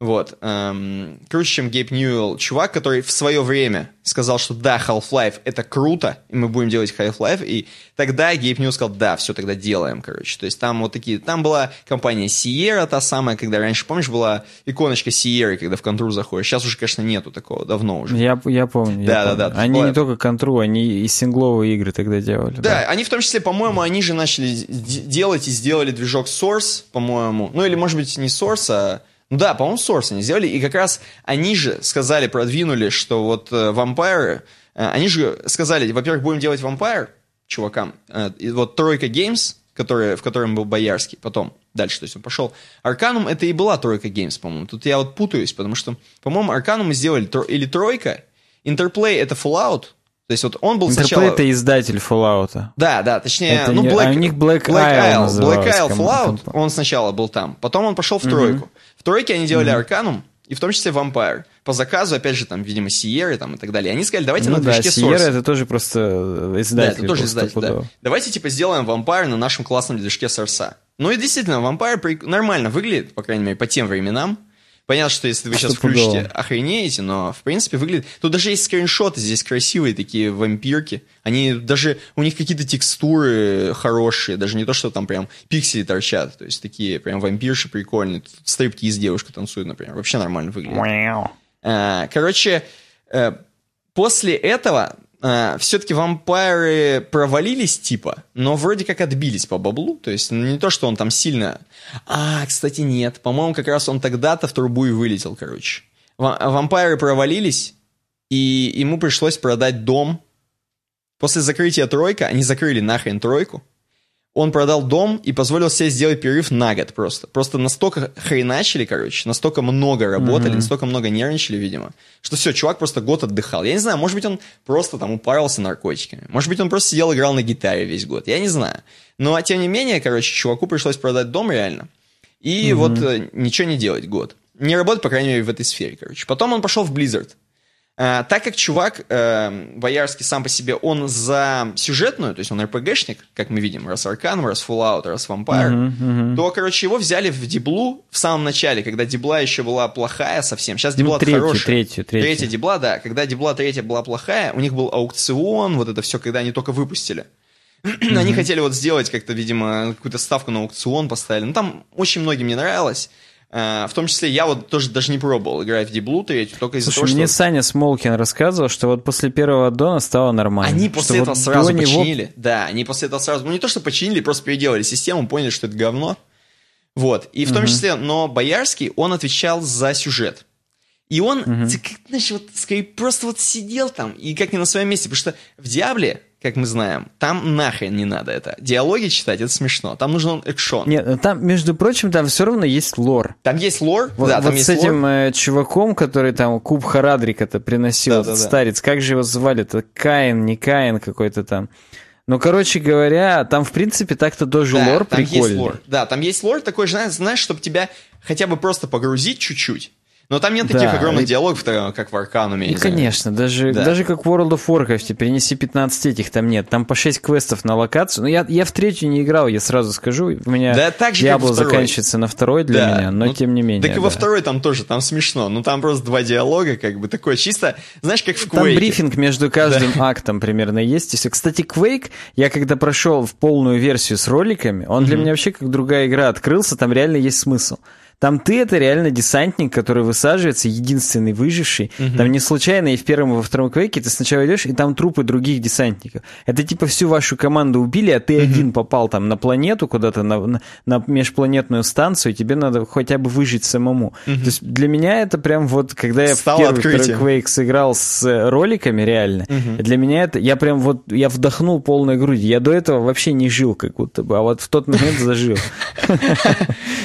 Вот. Эм, круче, чем Гейб Ньюэлл. Чувак, который в свое время сказал, что да, Half-Life это круто, и мы будем делать Half-Life. И тогда Гейб Ньюэлл сказал, да, все, тогда делаем, короче. То есть там вот такие... Там была компания Sierra, та самая, когда раньше, помнишь, была иконочка Sierra, когда в контру заходишь. Сейчас уже, конечно, нету такого, давно уже. Я, я помню. Да-да-да. Они была... не только контру, они и сингловые игры тогда делали. Да, да, они в том числе, по-моему, они же начали делать и сделали движок Source, по-моему. Ну или, может быть, не Source, а... Да, по-моему, Source они сделали, и как раз они же сказали, продвинули, что вот э, вампиры, э, они же сказали, во-первых, будем делать вампир, чувакам, э, и вот Тройка Games, который, в котором был Боярский, потом дальше, то есть он пошел, Arcanum это и была Тройка Games, по-моему, тут я вот путаюсь, потому что, по-моему, Arcanum мы сделали тро- или Тройка, Interplay это Fallout, то есть вот он был Interplay сначала... Interplay это издатель Fallout. Да, да, точнее, это ну, не... Black... А у них Black, Black Isle, Isle Black Isle Fallout, он сначала был там, потом он пошел в Тройку. Mm-hmm. В Тройке они делали Arcanum, mm-hmm. и в том числе Vampire. По заказу, опять же, там, видимо, Sierra там, и так далее. Они сказали, давайте ну, на да, движке Sierra Source. Sierra это тоже просто издатель. Да, это тоже издатель, да. Давайте, типа, сделаем Vampire на нашем классном движке Source. Ну и действительно, Vampire при... нормально выглядит, по крайней мере, по тем временам. Понятно, что если вы сейчас включите, охренеете, но, в принципе, выглядит... Тут даже есть скриншоты здесь красивые, такие вампирки. Они даже... У них какие-то текстуры хорошие, даже не то, что там прям пиксели торчат. То есть такие прям вампирши прикольные. Тут стрипки из девушки танцуют, например. Вообще нормально выглядит. Короче, после этого... Uh, все-таки вампиры провалились, типа, но вроде как отбились по баблу, то есть не то, что он там сильно... А, кстати, нет, по-моему, как раз он тогда-то в трубу и вылетел, короче. Вампиры провалились, и ему пришлось продать дом. После закрытия тройка, они закрыли нахрен тройку, он продал дом и позволил себе сделать перерыв на год просто. Просто настолько хреначили, короче, настолько много работали, mm-hmm. настолько много нервничали, видимо, что все, чувак просто год отдыхал. Я не знаю, может быть, он просто там упарился наркотиками. Может быть, он просто сидел, играл на гитаре весь год. Я не знаю. Но, тем не менее, короче, чуваку пришлось продать дом реально. И mm-hmm. вот э, ничего не делать год. Не работать, по крайней мере, в этой сфере, короче. Потом он пошел в Blizzard. А, так как чувак, э, Боярский сам по себе, он за сюжетную, то есть он эр пи джи-шник, как мы видим, раз Arcanum, раз Fallout, раз Vampire, uh-huh, uh-huh. то, короче, его взяли в Диблу в самом начале, когда Дибла еще была плохая совсем. Сейчас Дибла ну, хорошая. Третью, третью. Третья Дибла, да. Когда Дибла третья была плохая, у них был аукцион, вот это все, когда они только выпустили. Uh-huh. Они хотели вот сделать как-то, видимо, какую-то ставку на аукцион поставили. Ну, там очень многим не нравилось. Uh, в том числе я вот тоже даже не пробовал играть в Диблу третью, только из-за того, что... мне Саня Смолкин рассказывал, что вот после первого аддона стало нормально. Они после этого вот сразу починили. Него... Да, они после этого сразу... Ну, не то, что починили, просто переделали систему, поняли, что это говно. Вот. И в uh-huh. том числе, но Боярский, он отвечал за сюжет. И он, uh-huh. значит, вот, скорее, просто вот сидел там, и как не на своем месте, потому что в Диабле... как мы знаем, там нахрен не надо это. Диалоги читать, это смешно. Там нужен экшон. Нет, там, между прочим, там все равно есть лор. Там есть лор? Вот, да, вот там с есть этим лор. Чуваком, который там Куб Харадрик-то приносил, да, этот да, старец. Да. Как же его звали-то? Каин, не Каин какой-то там. Ну, короче говоря, там, в принципе, так-то тоже да, лор прикольный. Лор. Да, там есть лор такой, знаешь, чтобы тебя хотя бы просто погрузить чуть-чуть. Но там нет таких да, огромных и... диалогов, как в Аркануме. Ну, конечно, даже, да. даже как в World of Warcraft, перенеси пятнадцать этих, там нет. Там по шесть квестов на локацию. Но я, я в третью не играл, я сразу скажу. У меня да, Diablo заканчивается на второй для да. меня, но ну, тем не менее. Так и да. во второй там тоже, там смешно. Ну, там просто два диалога, как бы такое чисто, знаешь, как в Quake. Там брифинг между каждым да. актом примерно есть. Если, кстати, Quake, я когда прошел в полную версию с роликами, он mm-hmm. для меня вообще как другая игра открылся, там реально есть смысл. Там ты это реально десантник, который высаживается, единственный выживший. Угу. Там не случайно и в первом, и во втором Квейке ты сначала идешь, и там трупы других десантников. Это типа всю вашу команду убили, а ты угу. один попал там на планету куда-то, на, на, на межпланетную станцию, и тебе надо хотя бы выжить самому. Угу. То есть для меня это прям вот, когда я стало в первый второй Квейк сыграл с роликами реально, угу. для меня это, я прям вот, я вдохнул полной грудью. Я до этого вообще не жил как будто бы, а вот в тот момент зажил.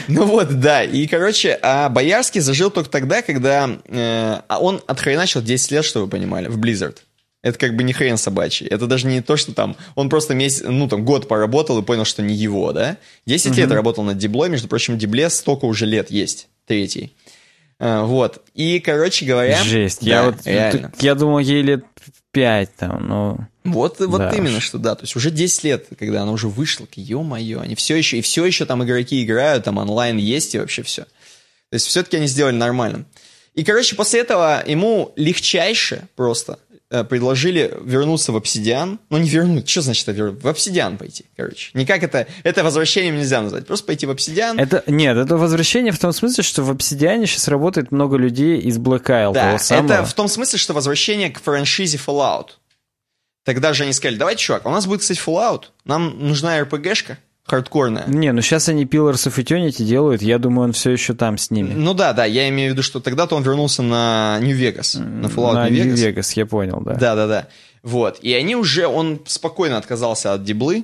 Ну вот, да, и И, короче, а Боярский зажил только тогда, когда э, он отхреначил десять лет, что вы понимали, в Blizzard. Это как бы не хрен собачий. Это даже не то, что там он просто месяц, ну, там, год поработал и понял, что не его, да? десять угу. лет работал над Диблой, между прочим, Дибле столько уже лет есть, третий. А, вот. И, короче говоря... Жесть. Да, я, вот, реально. Я думал, ей лет пять там, но... Вот, вот да, именно уж. Что, да, то есть уже десять лет, когда она уже вышла, ё-моё, они все еще, и все еще там игроки играют, там онлайн есть и вообще все. То есть все-таки они сделали нормально. И, короче, после этого ему легчайше просто э, предложили вернуться в Obsidian, ну не вернуть, что значит вер... в Obsidian пойти, короче. Никак это, это возвращением нельзя назвать, просто пойти в Obsidian. Это, нет, это возвращение в том смысле, что в Obsidian сейчас работает много людей из Black Isle. Да, это в том смысле, что возвращение к франшизе Fallout. Тогда же они сказали, давайте, чувак, у нас будет, кстати, Fallout, нам нужна эр пи джи-шка хардкорная. Не, ну сейчас они Pillars of Eternity делают, я думаю, он все еще там с ними. Ну да, да, я имею в виду, что тогда-то он вернулся на Нью-Вегас, на Fallout на Нью-Вегас. На Нью-Вегас, я понял, да. Да-да-да, вот, и они уже, он спокойно отказался от Диблы,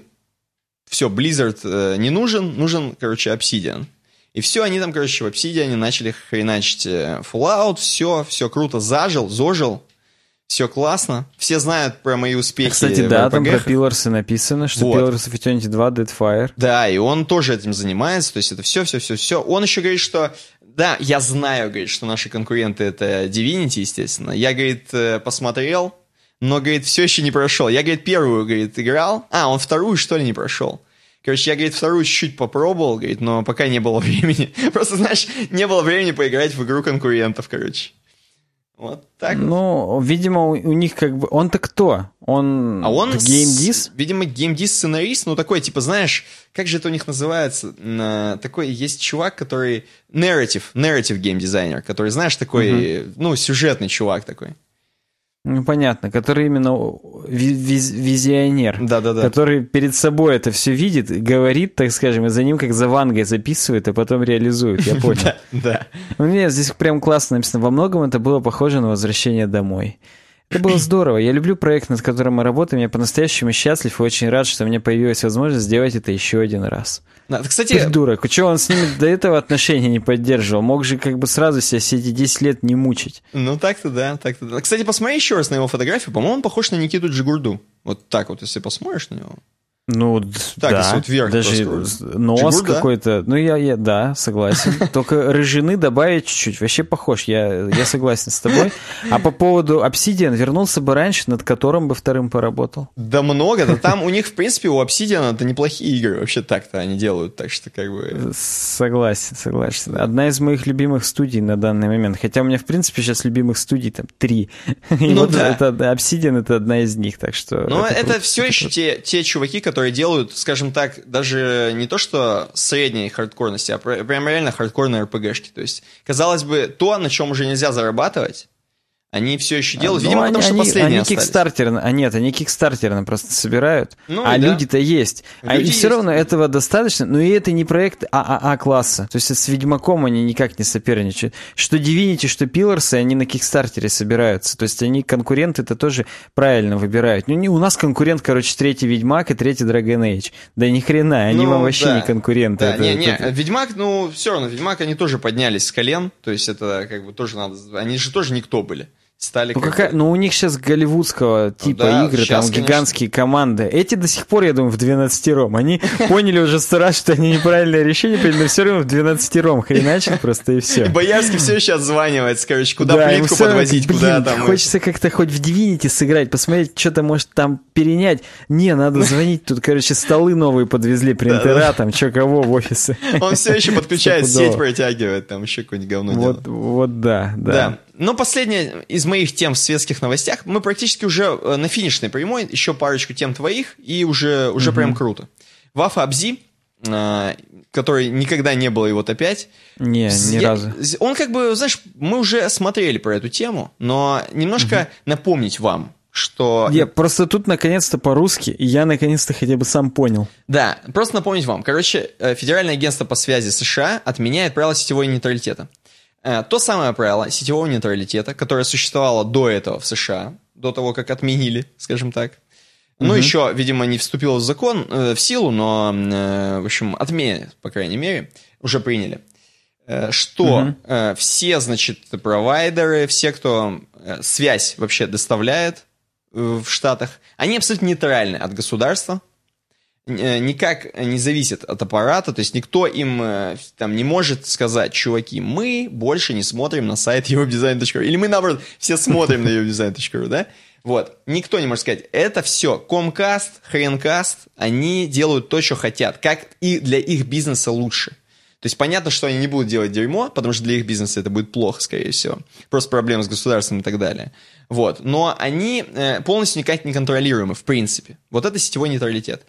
все, Blizzard э, не нужен, нужен, короче, Obsidian. И все, они там, короче, в Obsidian начали хреначить Fallout, все, все круто, зажил, зожил. Все классно. Все знают про мои успехи. Кстати, да, там про Pillars написано, что вот. Pillars of Eternity два, Deadfire. Да, и он тоже этим занимается. То есть это все-все-все-все. Он еще говорит, что... Да, я знаю, говорит, что наши конкуренты — это Divinity, естественно. Я, говорит, посмотрел, но, говорит, все еще не прошел. Я, говорит, первую, говорит, играл. А, он вторую, что ли, не прошел. Короче, я, говорит, вторую чуть-чуть попробовал, говорит, но пока не было времени. Просто, знаешь, не было времени поиграть в игру конкурентов, короче. Вот так. Ну, видимо, у них как бы... Он-то кто? Он, а он геймдиз? С... Видимо, геймдиз-сценарист, ну, такой, типа, знаешь, как же это у них называется? Такой есть чувак, который... Narrative, narrative геймдизайнер, который, знаешь, такой, угу. ну, сюжетный чувак такой. Ну, понятно, который именно визионер, да-да-да. Который перед собой это все видит, говорит, так скажем, и за ним как за вангой записывает, а потом реализует, я понял. Да. У меня здесь прям классно написано, во многом это было похоже на «Возвращение домой». Это было здорово, я люблю проект, над которым мы работаем, я по-настоящему счастлив и очень рад, что у меня появилась возможность сделать это еще один раз. Кстати... Придурок, чего он с ними до этого отношения не поддерживал? Мог же как бы сразу себя все эти десять лет не мучить. Ну так-то да, так-то да. Кстати, посмотри еще раз на его фотографию, по-моему, он похож на Никиту Джигурду. Вот так вот, если посмотришь на него. Ну, так, да, если вот вверх даже просто. Нос Джигур, какой-то, да? Ну я, я, да, согласен, только рыжины добавить чуть-чуть, вообще похож, я, я согласен с тобой. А по поводу Obsidian, вернулся бы раньше, над которым бы вторым поработал. Да много, да там у них, в принципе, у Obsidian это неплохие игры, вообще так-то они делают, так что как бы... Согласен, согласен, одна из моих любимых студий на данный момент, хотя у меня, в принципе, сейчас любимых студий там три, и вот Obsidian это одна из них, так что... Ну это все еще те чуваки, которые... которые делают, скажем так, даже не то, что средней хардкорности, а прям реально хардкорные РПГшки. То есть, казалось бы, то, на чем уже нельзя зарабатывать, они все еще делают. Видимо, они, потому что последние остались. А нет, они кикстартерно просто собирают. Ну, а да. люди-то есть. Люди а и все равно этого достаточно. Но и это не проект ААА-класса. То есть, с Ведьмаком они никак не соперничают. Что Divinity, что Pillars, они на кикстартере собираются. То есть, они конкуренты-то тоже правильно выбирают. Ну, не, у нас конкурент, короче, третий Ведьмак и третий Dragon Age. Да ни хрена, они ну, вам вообще да. не конкуренты. Да, это, не, не. Это... Ведьмак, ну, все равно, Ведьмак, они тоже поднялись с колен. То есть, это как бы тоже надо... Они же тоже никто были. Стали ну, какая, ну, у них сейчас голливудского типа ну, да, игры, сейчас, там, конечно. Гигантские команды. Эти до сих пор, я думаю, в двенадцатером. Они поняли уже сто раз, что они неправильное решение приняли, но все равно в двенадцатером хреначат просто и все. Боярский все еще отзванивается, короче, куда да, плитку подвозить, блин, куда там... Хочется как-то хоть в Divinity сыграть, посмотреть, что-то может там перенять. Не, надо звонить, тут, короче, столы новые подвезли, принтера, да, да. там, что кого в офисы. Он все еще подключает сеть, протягивает, там еще какое-нибудь говно вот, делает. Вот да, да. да. Но последняя из моих тем в светских новостях. Мы практически уже на финишной прямой. Еще парочку тем твоих. И уже, уже mm-hmm. прям круто. Вафа Абзи, который никогда не было, и вот опять. Не, ни я, разу. Он как бы, знаешь, мы уже смотрели про эту тему. Но немножко mm-hmm. напомнить вам, что... Я просто тут наконец-то по-русски. И я наконец-то хотя бы сам понял. Да, просто напомнить вам. Короче, Федеральное агентство по связи США отменяет правила сетевого нейтралитета. То самое правило сетевого нейтралитета, которое существовало до этого в США, до того, как отменили, скажем так. Mm-hmm. Ну, еще, видимо, не вступило в закон, э, в силу, но, э, в общем, отменят, по крайней мере, уже приняли. Э, что mm-hmm. э, все, значит, провайдеры, все, кто э, связь вообще доставляет э, в Штатах, они абсолютно нейтральны от государства. Никак не зависит от аппарата, то есть никто им там не может сказать: чуваки, мы больше не смотрим на сайт ю дизайн точка ру, или мы, наоборот, все смотрим на ю дизайн точка ру, да? Вот, никто не может сказать, это все Comcast, Хренкаст, они делают то, что хотят, как и для их бизнеса лучше. То есть понятно, что они не будут делать дерьмо, потому что для их бизнеса это будет плохо, скорее всего, просто проблемы с государством и так далее. Вот, но они полностью никак не контролируемы, в принципе. Вот это сетевой нейтралитет.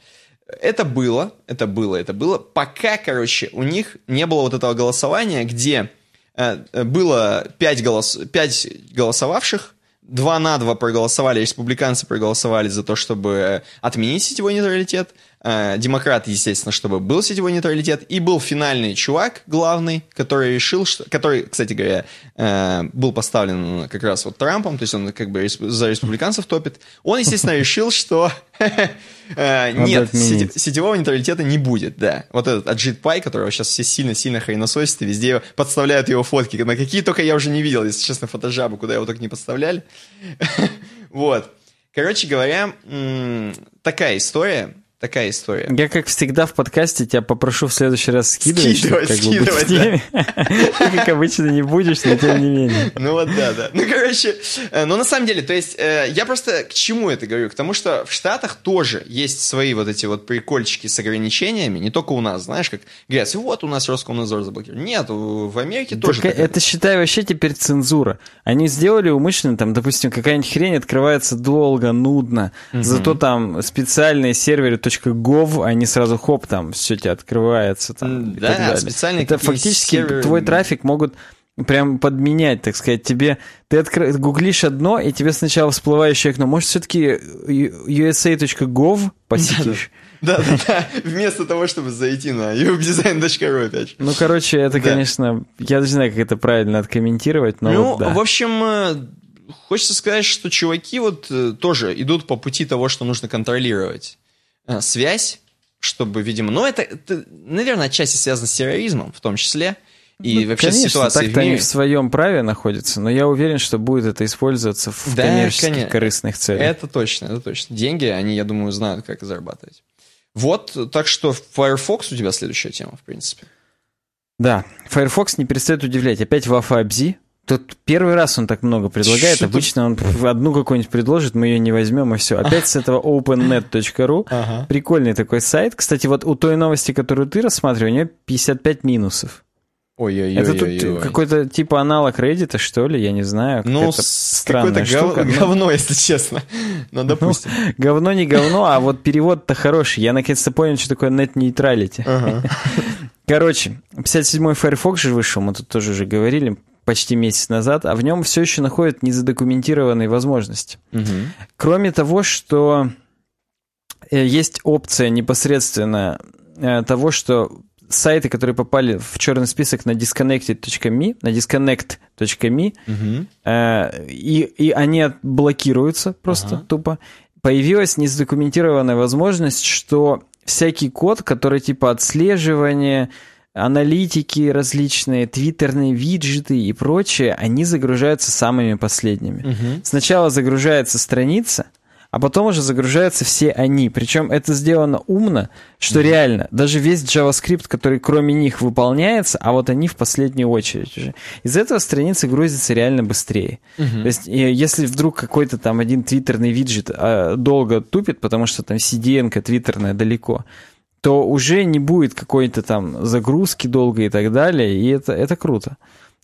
Это было, это было, это было, пока, короче, у них не было вот этого голосования, где э, было пять, голос, пять голосовавших, два на два проголосовали, республиканцы проголосовали за то, чтобы отменить сетевой нейтралитет, э, демократы, естественно, чтобы был сетевой нейтралитет, и был финальный чувак, главный, который решил, что, который, кстати говоря, э, был поставлен как раз вот Трампом, то есть он как бы за республиканцев топит, он, естественно, решил, что... Нет, сетевого нейтралитета не будет, да. Вот этот Аджит Пай, которого сейчас все сильно-сильно хренососят, и везде подставляют его фотки. На какие только я уже не видел, если честно, фотожабы, куда его только не подставляли. Вот. Короче говоря, такая история. Такая история. Я, как всегда, в подкасте тебя попрошу в следующий раз скидывать. Скидывать, как скидывать, бы, да. Ты, как обычно, не будешь, но тем не менее. Ну вот, да, да. Ну, короче, ну, на самом деле, то есть, я просто к чему это говорю? К тому, что в Штатах тоже есть свои вот эти вот прикольчики с ограничениями, не только у нас, знаешь, как говорят, вот у нас Роскомнадзор заблокировал. Нет, в Америке тоже. Так это, считай, вообще теперь цензура. Они сделали умышленно, там, допустим, какая-нибудь хрень открывается долго, нудно, зато там специальные серверы, то .gov, они сразу хоп, там все тебе открывается. Там, да, специально. Это фактически сервер... твой трафик могут прям подменять, так сказать. Тебе ты откр... гуглишь одно, и тебе сначала всплывающее окно. Может, все-таки ю эс эй точка гов посетишь? Да-да-да, вместо того, чтобы зайти на юб дизайн точка ру опять же. Ну, короче, это, конечно, я даже не знаю, как это правильно откомментировать, но ну, в общем... Хочется сказать, что чуваки вот тоже идут по пути того, что нужно контролировать связь, чтобы, видимо... Ну, это, это, наверное, отчасти связано с терроризмом, в том числе, и ну, вообще с ситуацией в мире. Конечно, так-то они в своем праве находятся, но я уверен, что будет это использоваться в да, коммерческих конечно. корыстных целях. Это точно, это точно. Деньги, они, я думаю, знают, как зарабатывать. Вот, так что Firefox у тебя следующая тема, в принципе. Да, Firefox не перестает удивлять. Опять вафа обзи. Тут первый раз он так много предлагает. Что обычно ты... он одну какую-нибудь предложит, мы ее не возьмем, и все. Опять с этого оупеннет точка ру. Ага. Прикольный такой сайт. Кстати, вот у той новости, которую ты рассматривал, у нее пятьдесят пять минусов. Ой-ой-ой. Это тут какой-то типа аналог Reddit, что ли, я не знаю. Ну, странная какое-то штука. Гов... говно, если честно. Ну, допустим. Ну, говно не говно, а вот перевод-то хороший. Я наконец-то понял, что такое net neutrality. Ага. Короче, пятьдесят седьмой Firefox же вышел, мы тут тоже уже говорили, почти месяц назад, а в нем все еще находят незадокументированные возможности. Угу. Кроме того, что есть опция непосредственно того, что сайты, которые попали в черный список на дисконнектед точка ми, на дисконнект точка ми, угу. э, и, и они блокируются просто ага. тупо, появилась незадокументированная возможность, что всякий код, который типа отслеживание... аналитики различные, твиттерные виджеты и прочее, они загружаются самыми последними. Угу. Сначала загружается страница, а потом уже загружаются все они. Причем это сделано умно, что угу. реально, даже весь JavaScript, который кроме них выполняется, а вот они в последнюю очередь уже. Из этого страницы грузятся реально быстрее. Угу. То есть если вдруг какой-то там один твиттерный виджет э, долго тупит, потому что там си ди эн-ка твиттерная далеко, то уже не будет какой-то там загрузки долгой и так далее, и это, это круто.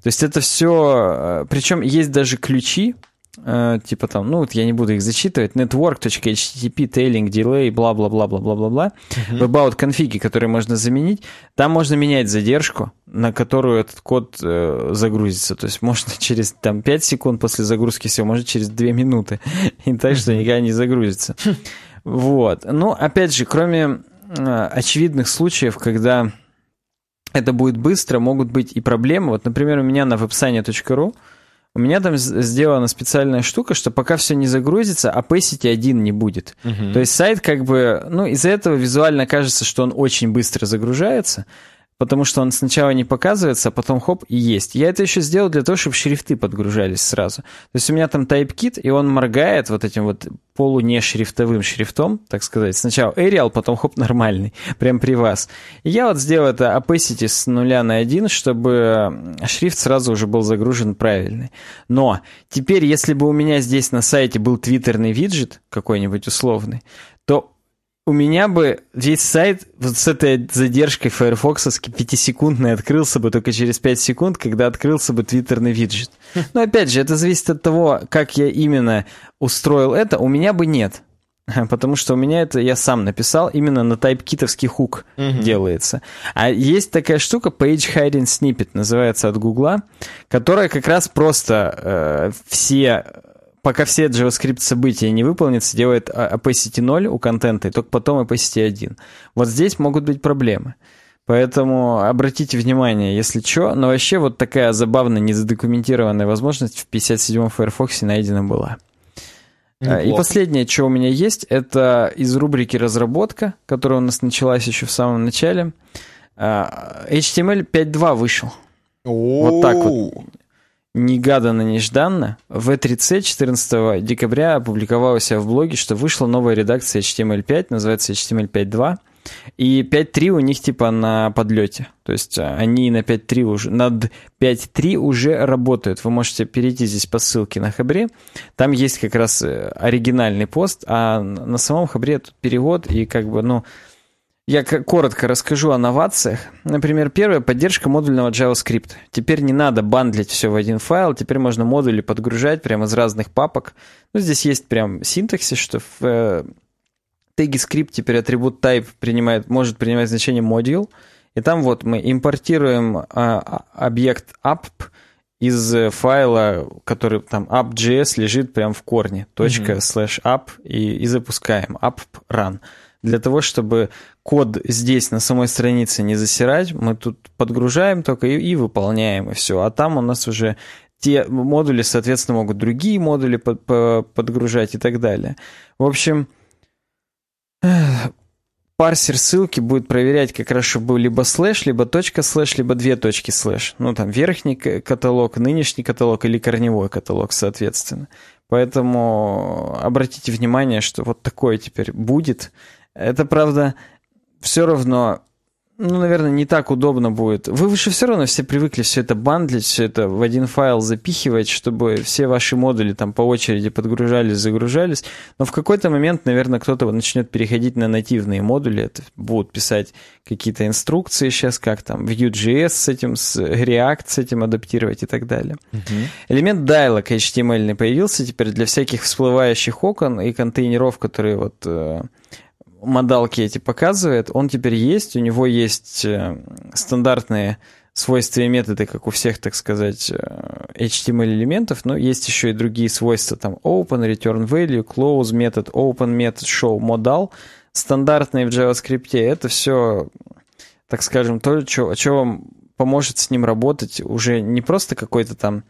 То есть это все... Причем есть даже ключи, типа там, ну вот я не буду их зачитывать, network.http, tailing, delay, бла-бла-бла-бла-бла-бла-бла, uh-huh. about конфиги, которые можно заменить, там можно менять задержку, на которую этот код э, загрузится. То есть можно через там, пять секунд после загрузки всего, может через две минуты, и так, что никогда не загрузится. Вот. Ну, опять же, кроме... очевидных случаев, когда это будет быстро, могут быть и проблемы. Вот, например, у меня на вебсайне точка ру у меня там сделана специальная штука, что пока все не загрузится, opacity один не будет. Uh-huh. То есть сайт как бы... Ну, из-за этого визуально кажется, что он очень быстро загружается, потому что он сначала не показывается, а потом хоп, и есть. Я это еще сделал для того, чтобы шрифты подгружались сразу. То есть у меня там TypeKit, и он моргает вот этим вот полунешрифтовым шрифтом, так сказать. Сначала Arial, потом хоп, нормальный, прям при вас. И я вот сделал это opacity с нуля на один, чтобы шрифт сразу уже был загружен правильный. Но теперь, если бы у меня здесь на сайте был твиттерный виджет, какой-нибудь условный, то... у меня бы весь сайт вот с этой задержкой файрфоксовской пятисекундной открылся бы только через пять секунд, когда открылся бы твиттерный виджет. Но опять же, это зависит от того, как я именно устроил это. У меня бы нет. Потому что у меня это я сам написал, именно на тайпкитовский хук uh-huh. делается. А есть такая штука, Page Hiding Snippet, называется от Гугла, которая как раз просто э, все... пока все JavaScript события не выполнятся, делает opacity ноль у контента, и только потом opacity один. Вот здесь могут быть проблемы. Поэтому обратите внимание, если что. Но вообще вот такая забавная, незадокументированная возможность в пятьдесят седьмом Firefox найдена была. Неплохо. И последнее, что у меня есть, это из рубрики «Разработка», которая у нас началась еще в самом начале. эйч ти эм эль пять точка два вышел. О-о-о. Вот так вот. Негаданно-нежданно в и три си четырнадцатого декабря опубликовалось в блоге, что вышла новая редакция эйч ти эм эл пять, называется эйч ти эм эл пять два, и пять точка три у них типа на подлете. То есть они на пять точка три уже, над пять точка три уже работают. Вы можете перейти здесь по ссылке на Хабре. Там есть как раз оригинальный пост, а на самом Хабре тут перевод и как бы, ну... Я коротко расскажу о новациях. Например, первая — поддержка модульного JavaScript. Теперь не надо бандлить все в один файл, теперь можно модули подгружать прямо из разных папок. Ну, здесь есть прям синтаксис, что в э, теги скрипт теперь атрибут type принимает, может принимать значение module. И там вот мы импортируем э, объект app из файла, который там app.js лежит прямо в корне. Точка, слэш app и, и запускаем app run. Для того, чтобы код здесь на самой странице не засирать, мы тут подгружаем только и, и выполняем, и все. А там у нас уже те модули, соответственно, могут другие модули под, под, подгружать и так далее. В общем, парсер ссылки будет проверять как раз, чтобы был либо слэш, либо точка слэш, либо две точки слэш. Ну, там верхний каталог, нынешний каталог или корневой каталог, соответственно. Поэтому обратите внимание, что вот такое теперь будет. Это, правда, все равно, ну, наверное, не так удобно будет. Вы выше все равно все привыкли все это бандлить, все это в один файл запихивать, чтобы все ваши модули там по очереди подгружались, загружались. Но в какой-то момент, наверное, кто-то начнет переходить на нативные модули. Это будут писать какие-то инструкции сейчас, как там Vue.js с этим, с React с этим адаптировать и так далее. Uh-huh. Элемент dialog эйч ти эм эль появился теперь для всяких всплывающих окон и контейнеров, которые вот... модалки эти показывает, он теперь есть, у него есть стандартные свойства и методы, как у всех, так сказать, эйч ти эм эль-элементов, но есть еще и другие свойства, там open, return value, close метод, open метод, show, modal, стандартные в JavaScript, это все, так скажем, то, что, что вам поможет с ним работать, уже не просто какой-то там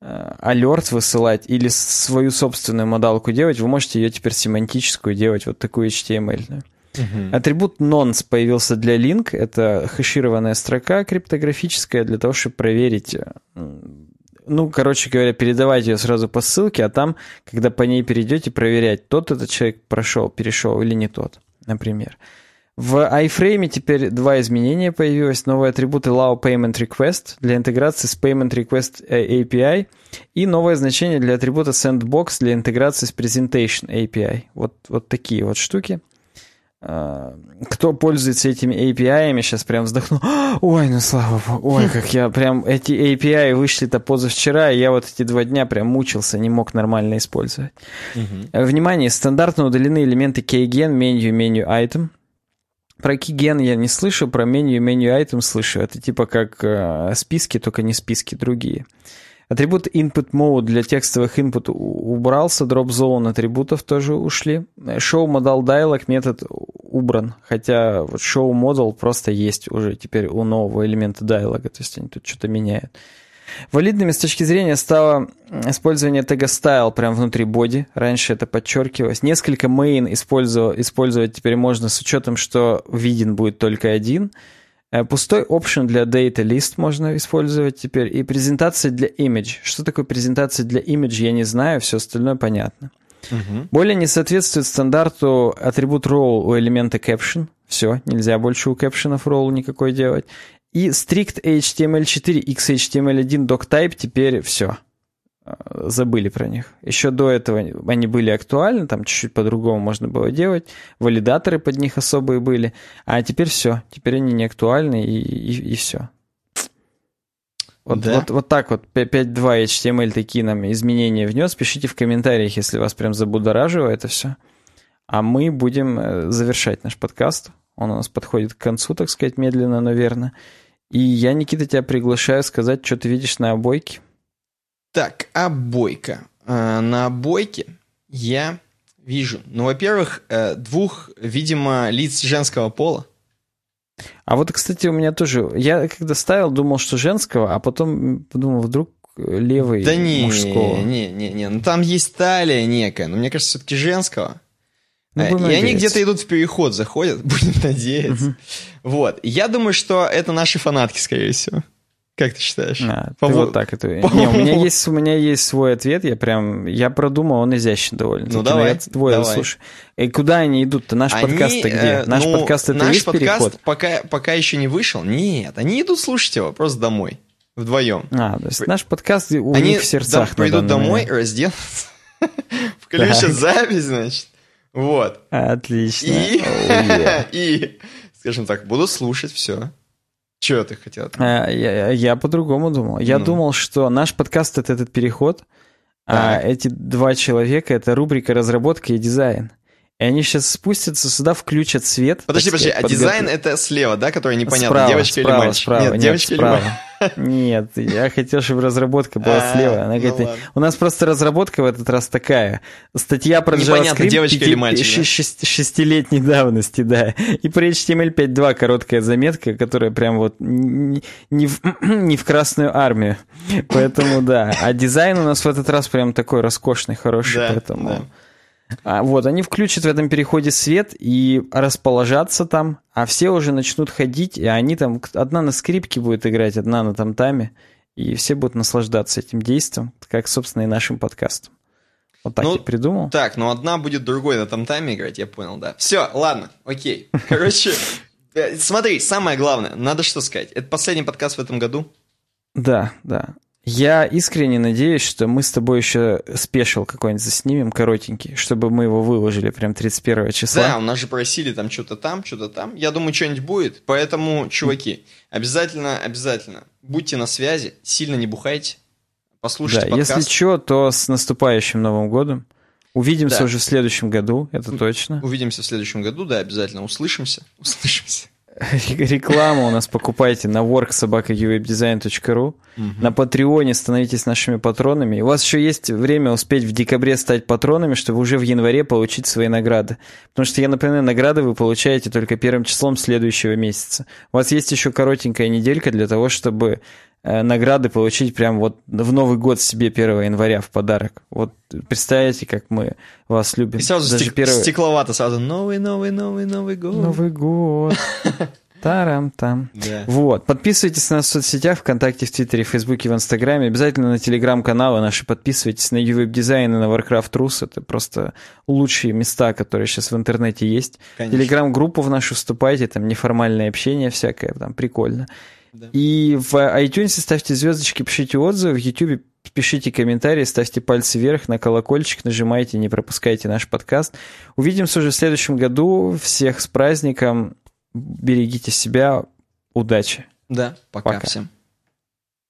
алерт высылать или свою собственную модалку делать, вы можете ее теперь семантическую делать, вот такую эйч ти эм эль. Uh-huh. Атрибут nonce появился для link, это хэшированная строка криптографическая для того, чтобы проверить, ну, короче говоря, передавать ее сразу по ссылке, а там, когда по ней перейдете, проверять, тот этот человек прошел, перешел или не тот, например. В iFrame теперь два изменения появилось. Новые атрибуты allow payment request для интеграции с payment request эй пи ай и новое значение для атрибута sandbox для интеграции с presentation эй пи ай. Вот, вот такие вот штуки. Кто пользуется этими эй пи ай-ами, сейчас прям вздохнул. Ой, ну слава богу. Ой, как я прям... Эти эй пи ай вышли-то позавчера, и я вот эти два дня прям мучился, не мог нормально использовать. Угу. Внимание, стандартно удалены элементы keygen, menu, menu item. Про keygen я не слышу, про меню и меню item слышу. Это типа как э, списки, только не списки, другие. Атрибут input mode для текстовых input убрался, drop zone атрибутов тоже ушли. Show modal dialog метод убран, хотя вот show modal просто есть уже теперь у нового элемента dialog, то есть они тут что-то меняют. Валидными с точки зрения стало использование тега style прямо внутри body. Раньше это подчеркивалось. Несколько main использовать теперь можно с учетом, что виден будет только один. Пустой option для data list можно использовать теперь. И презентация для image. Что такое презентация для image, я не знаю. Все остальное понятно. Угу. Более не соответствует стандарту атрибут role у элемента caption. Все, нельзя больше у caption'ов role никакой делать. И strict эйч ти эм эль четыре, xhtml1, doctype, теперь все. Забыли про них. Еще до этого они были актуальны, там чуть-чуть по-другому можно было делать, валидаторы под них особые были, а теперь все. Теперь они не актуальны, и, и, и все. Вот, да. вот, вот так вот пять точка два эйч ти эм эль такие нам изменения внес. Пишите в комментариях, если вас прям забудоражило это все. А мы будем завершать наш подкаст. Он у нас подходит к концу, так сказать, медленно, но верно. И я, Никита, тебя приглашаю сказать, что ты видишь на обойке. Так, обойка. На обойке я вижу, ну, во-первых, двух, видимо, лиц женского пола. А вот, кстати, у меня тоже... Я когда ставил, думал, что женского, а потом подумал, вдруг левый, да не, мужского. Да не, не, не, ну там есть талия некая, но мне кажется, все-таки женского. Ну, и надеяться. Они где-то идут в переход, заходят, будем надеяться. Угу. Вот. Я думаю, что это наши фанатки, скорее всего. Как ты считаешь? А, ты вот так это... Не, у меня есть, у меня есть свой ответ, я прям... Я продумал, он изящен довольно-таки. Ну, давай, твой, давай. Слушай. И куда они идут-то? Наш они, подкаст-то где? Э, наш ну, подкаст — это наш весь подкаст переход? Пока, пока еще не вышел. Нет, они идут слушать его просто домой. Вдвоем. А, то есть При... наш подкаст у они них в сердцах. Они придут домой, разденутся, включат запись, значит. Вот. Отлично. И, скажем так, буду слушать все. Чего ты хотел? Я, я, я по-другому думал. Я ну. думал, что наш подкаст — это этот переход, так. а эти два человека — это рубрика «Разработка» и «Дизайн». И они сейчас спустятся сюда, включат свет. Подожди, подожди, а дизайн — это слева, да, который непонятно, справа, девочка справа, или мальчик? Справа, нет, нет, девочка справа. Или мальчик? Нет, я хотел, чтобы разработка была а, слева. Она говорит, ну, у нас просто разработка в этот раз такая. Статья про JavaScript шестилетней давности, да. И про эйч ти эм эль пять два короткая заметка, которая прям вот не, не, в, не в Красную армию. Поэтому да. А дизайн у нас в этот раз прям такой роскошный, хороший. Да, поэтому... Да. А, вот, они включат в этом переходе свет и расположатся там, а все уже начнут ходить, и они там, одна на скрипке будет играть, одна на тамтаме, и все будут наслаждаться этим действием, как, собственно, и нашим подкастом. Вот так ну, я придумал. Так, ну одна будет другой на тамтаме играть, я понял, да. Все, ладно, окей. Короче, смотри, самое главное, надо что сказать. Это последний подкаст в этом году? Да, да. Я искренне надеюсь, что мы с тобой еще спешил какой-нибудь заснимем, коротенький, чтобы мы его выложили прям тридцать первого числа. Да, у нас же просили там что-то там, что-то там. Я думаю, что-нибудь будет. Поэтому, чуваки, обязательно, обязательно будьте на связи, сильно не бухайте, послушайте да, подкаст. Если что, то с наступающим Новым годом. Увидимся да. уже в следующем году, это У- точно. Увидимся в следующем году, да, обязательно. Услышимся. Услышимся. Рекламу у нас покупайте на work собака uwebdesign точка ru. Угу. На Патреоне становитесь нашими патронами. И у вас еще есть время успеть в декабре стать патронами, чтобы уже в январе получить свои награды. Потому что, я напоминаю, награды вы получаете только первым числом следующего месяца. У вас есть еще коротенькая неделька для того, чтобы э, награды получить прямо вот в Новый год себе первого января в подарок. Вот представляете, как мы вас любим. И сразу Даже стек- первый... стекловато, сразу новый, новый, новый, новый год. Новый год. Тарам-там. Yeah. Вот. Подписывайтесь на нас в соцсетях, ВКонтакте, в Твиттере, в Фейсбуке, в Инстаграме. Обязательно на Телеграм-каналы наши подписывайтесь, на Ювеб-дизайн и на Warcraft Rus. Это просто лучшие места, которые сейчас в интернете есть. Конечно. Телеграм-группу в нашу вступайте, там неформальное общение всякое, там прикольно. Yeah. И в iTunes ставьте звездочки, пишите отзывы, в YouTube пишите комментарии, ставьте пальцы вверх, на колокольчик нажимайте, не пропускайте наш подкаст. Увидимся уже в следующем году. Всех с праздником. Берегите себя. Удачи. Да, пока, пока. Всем.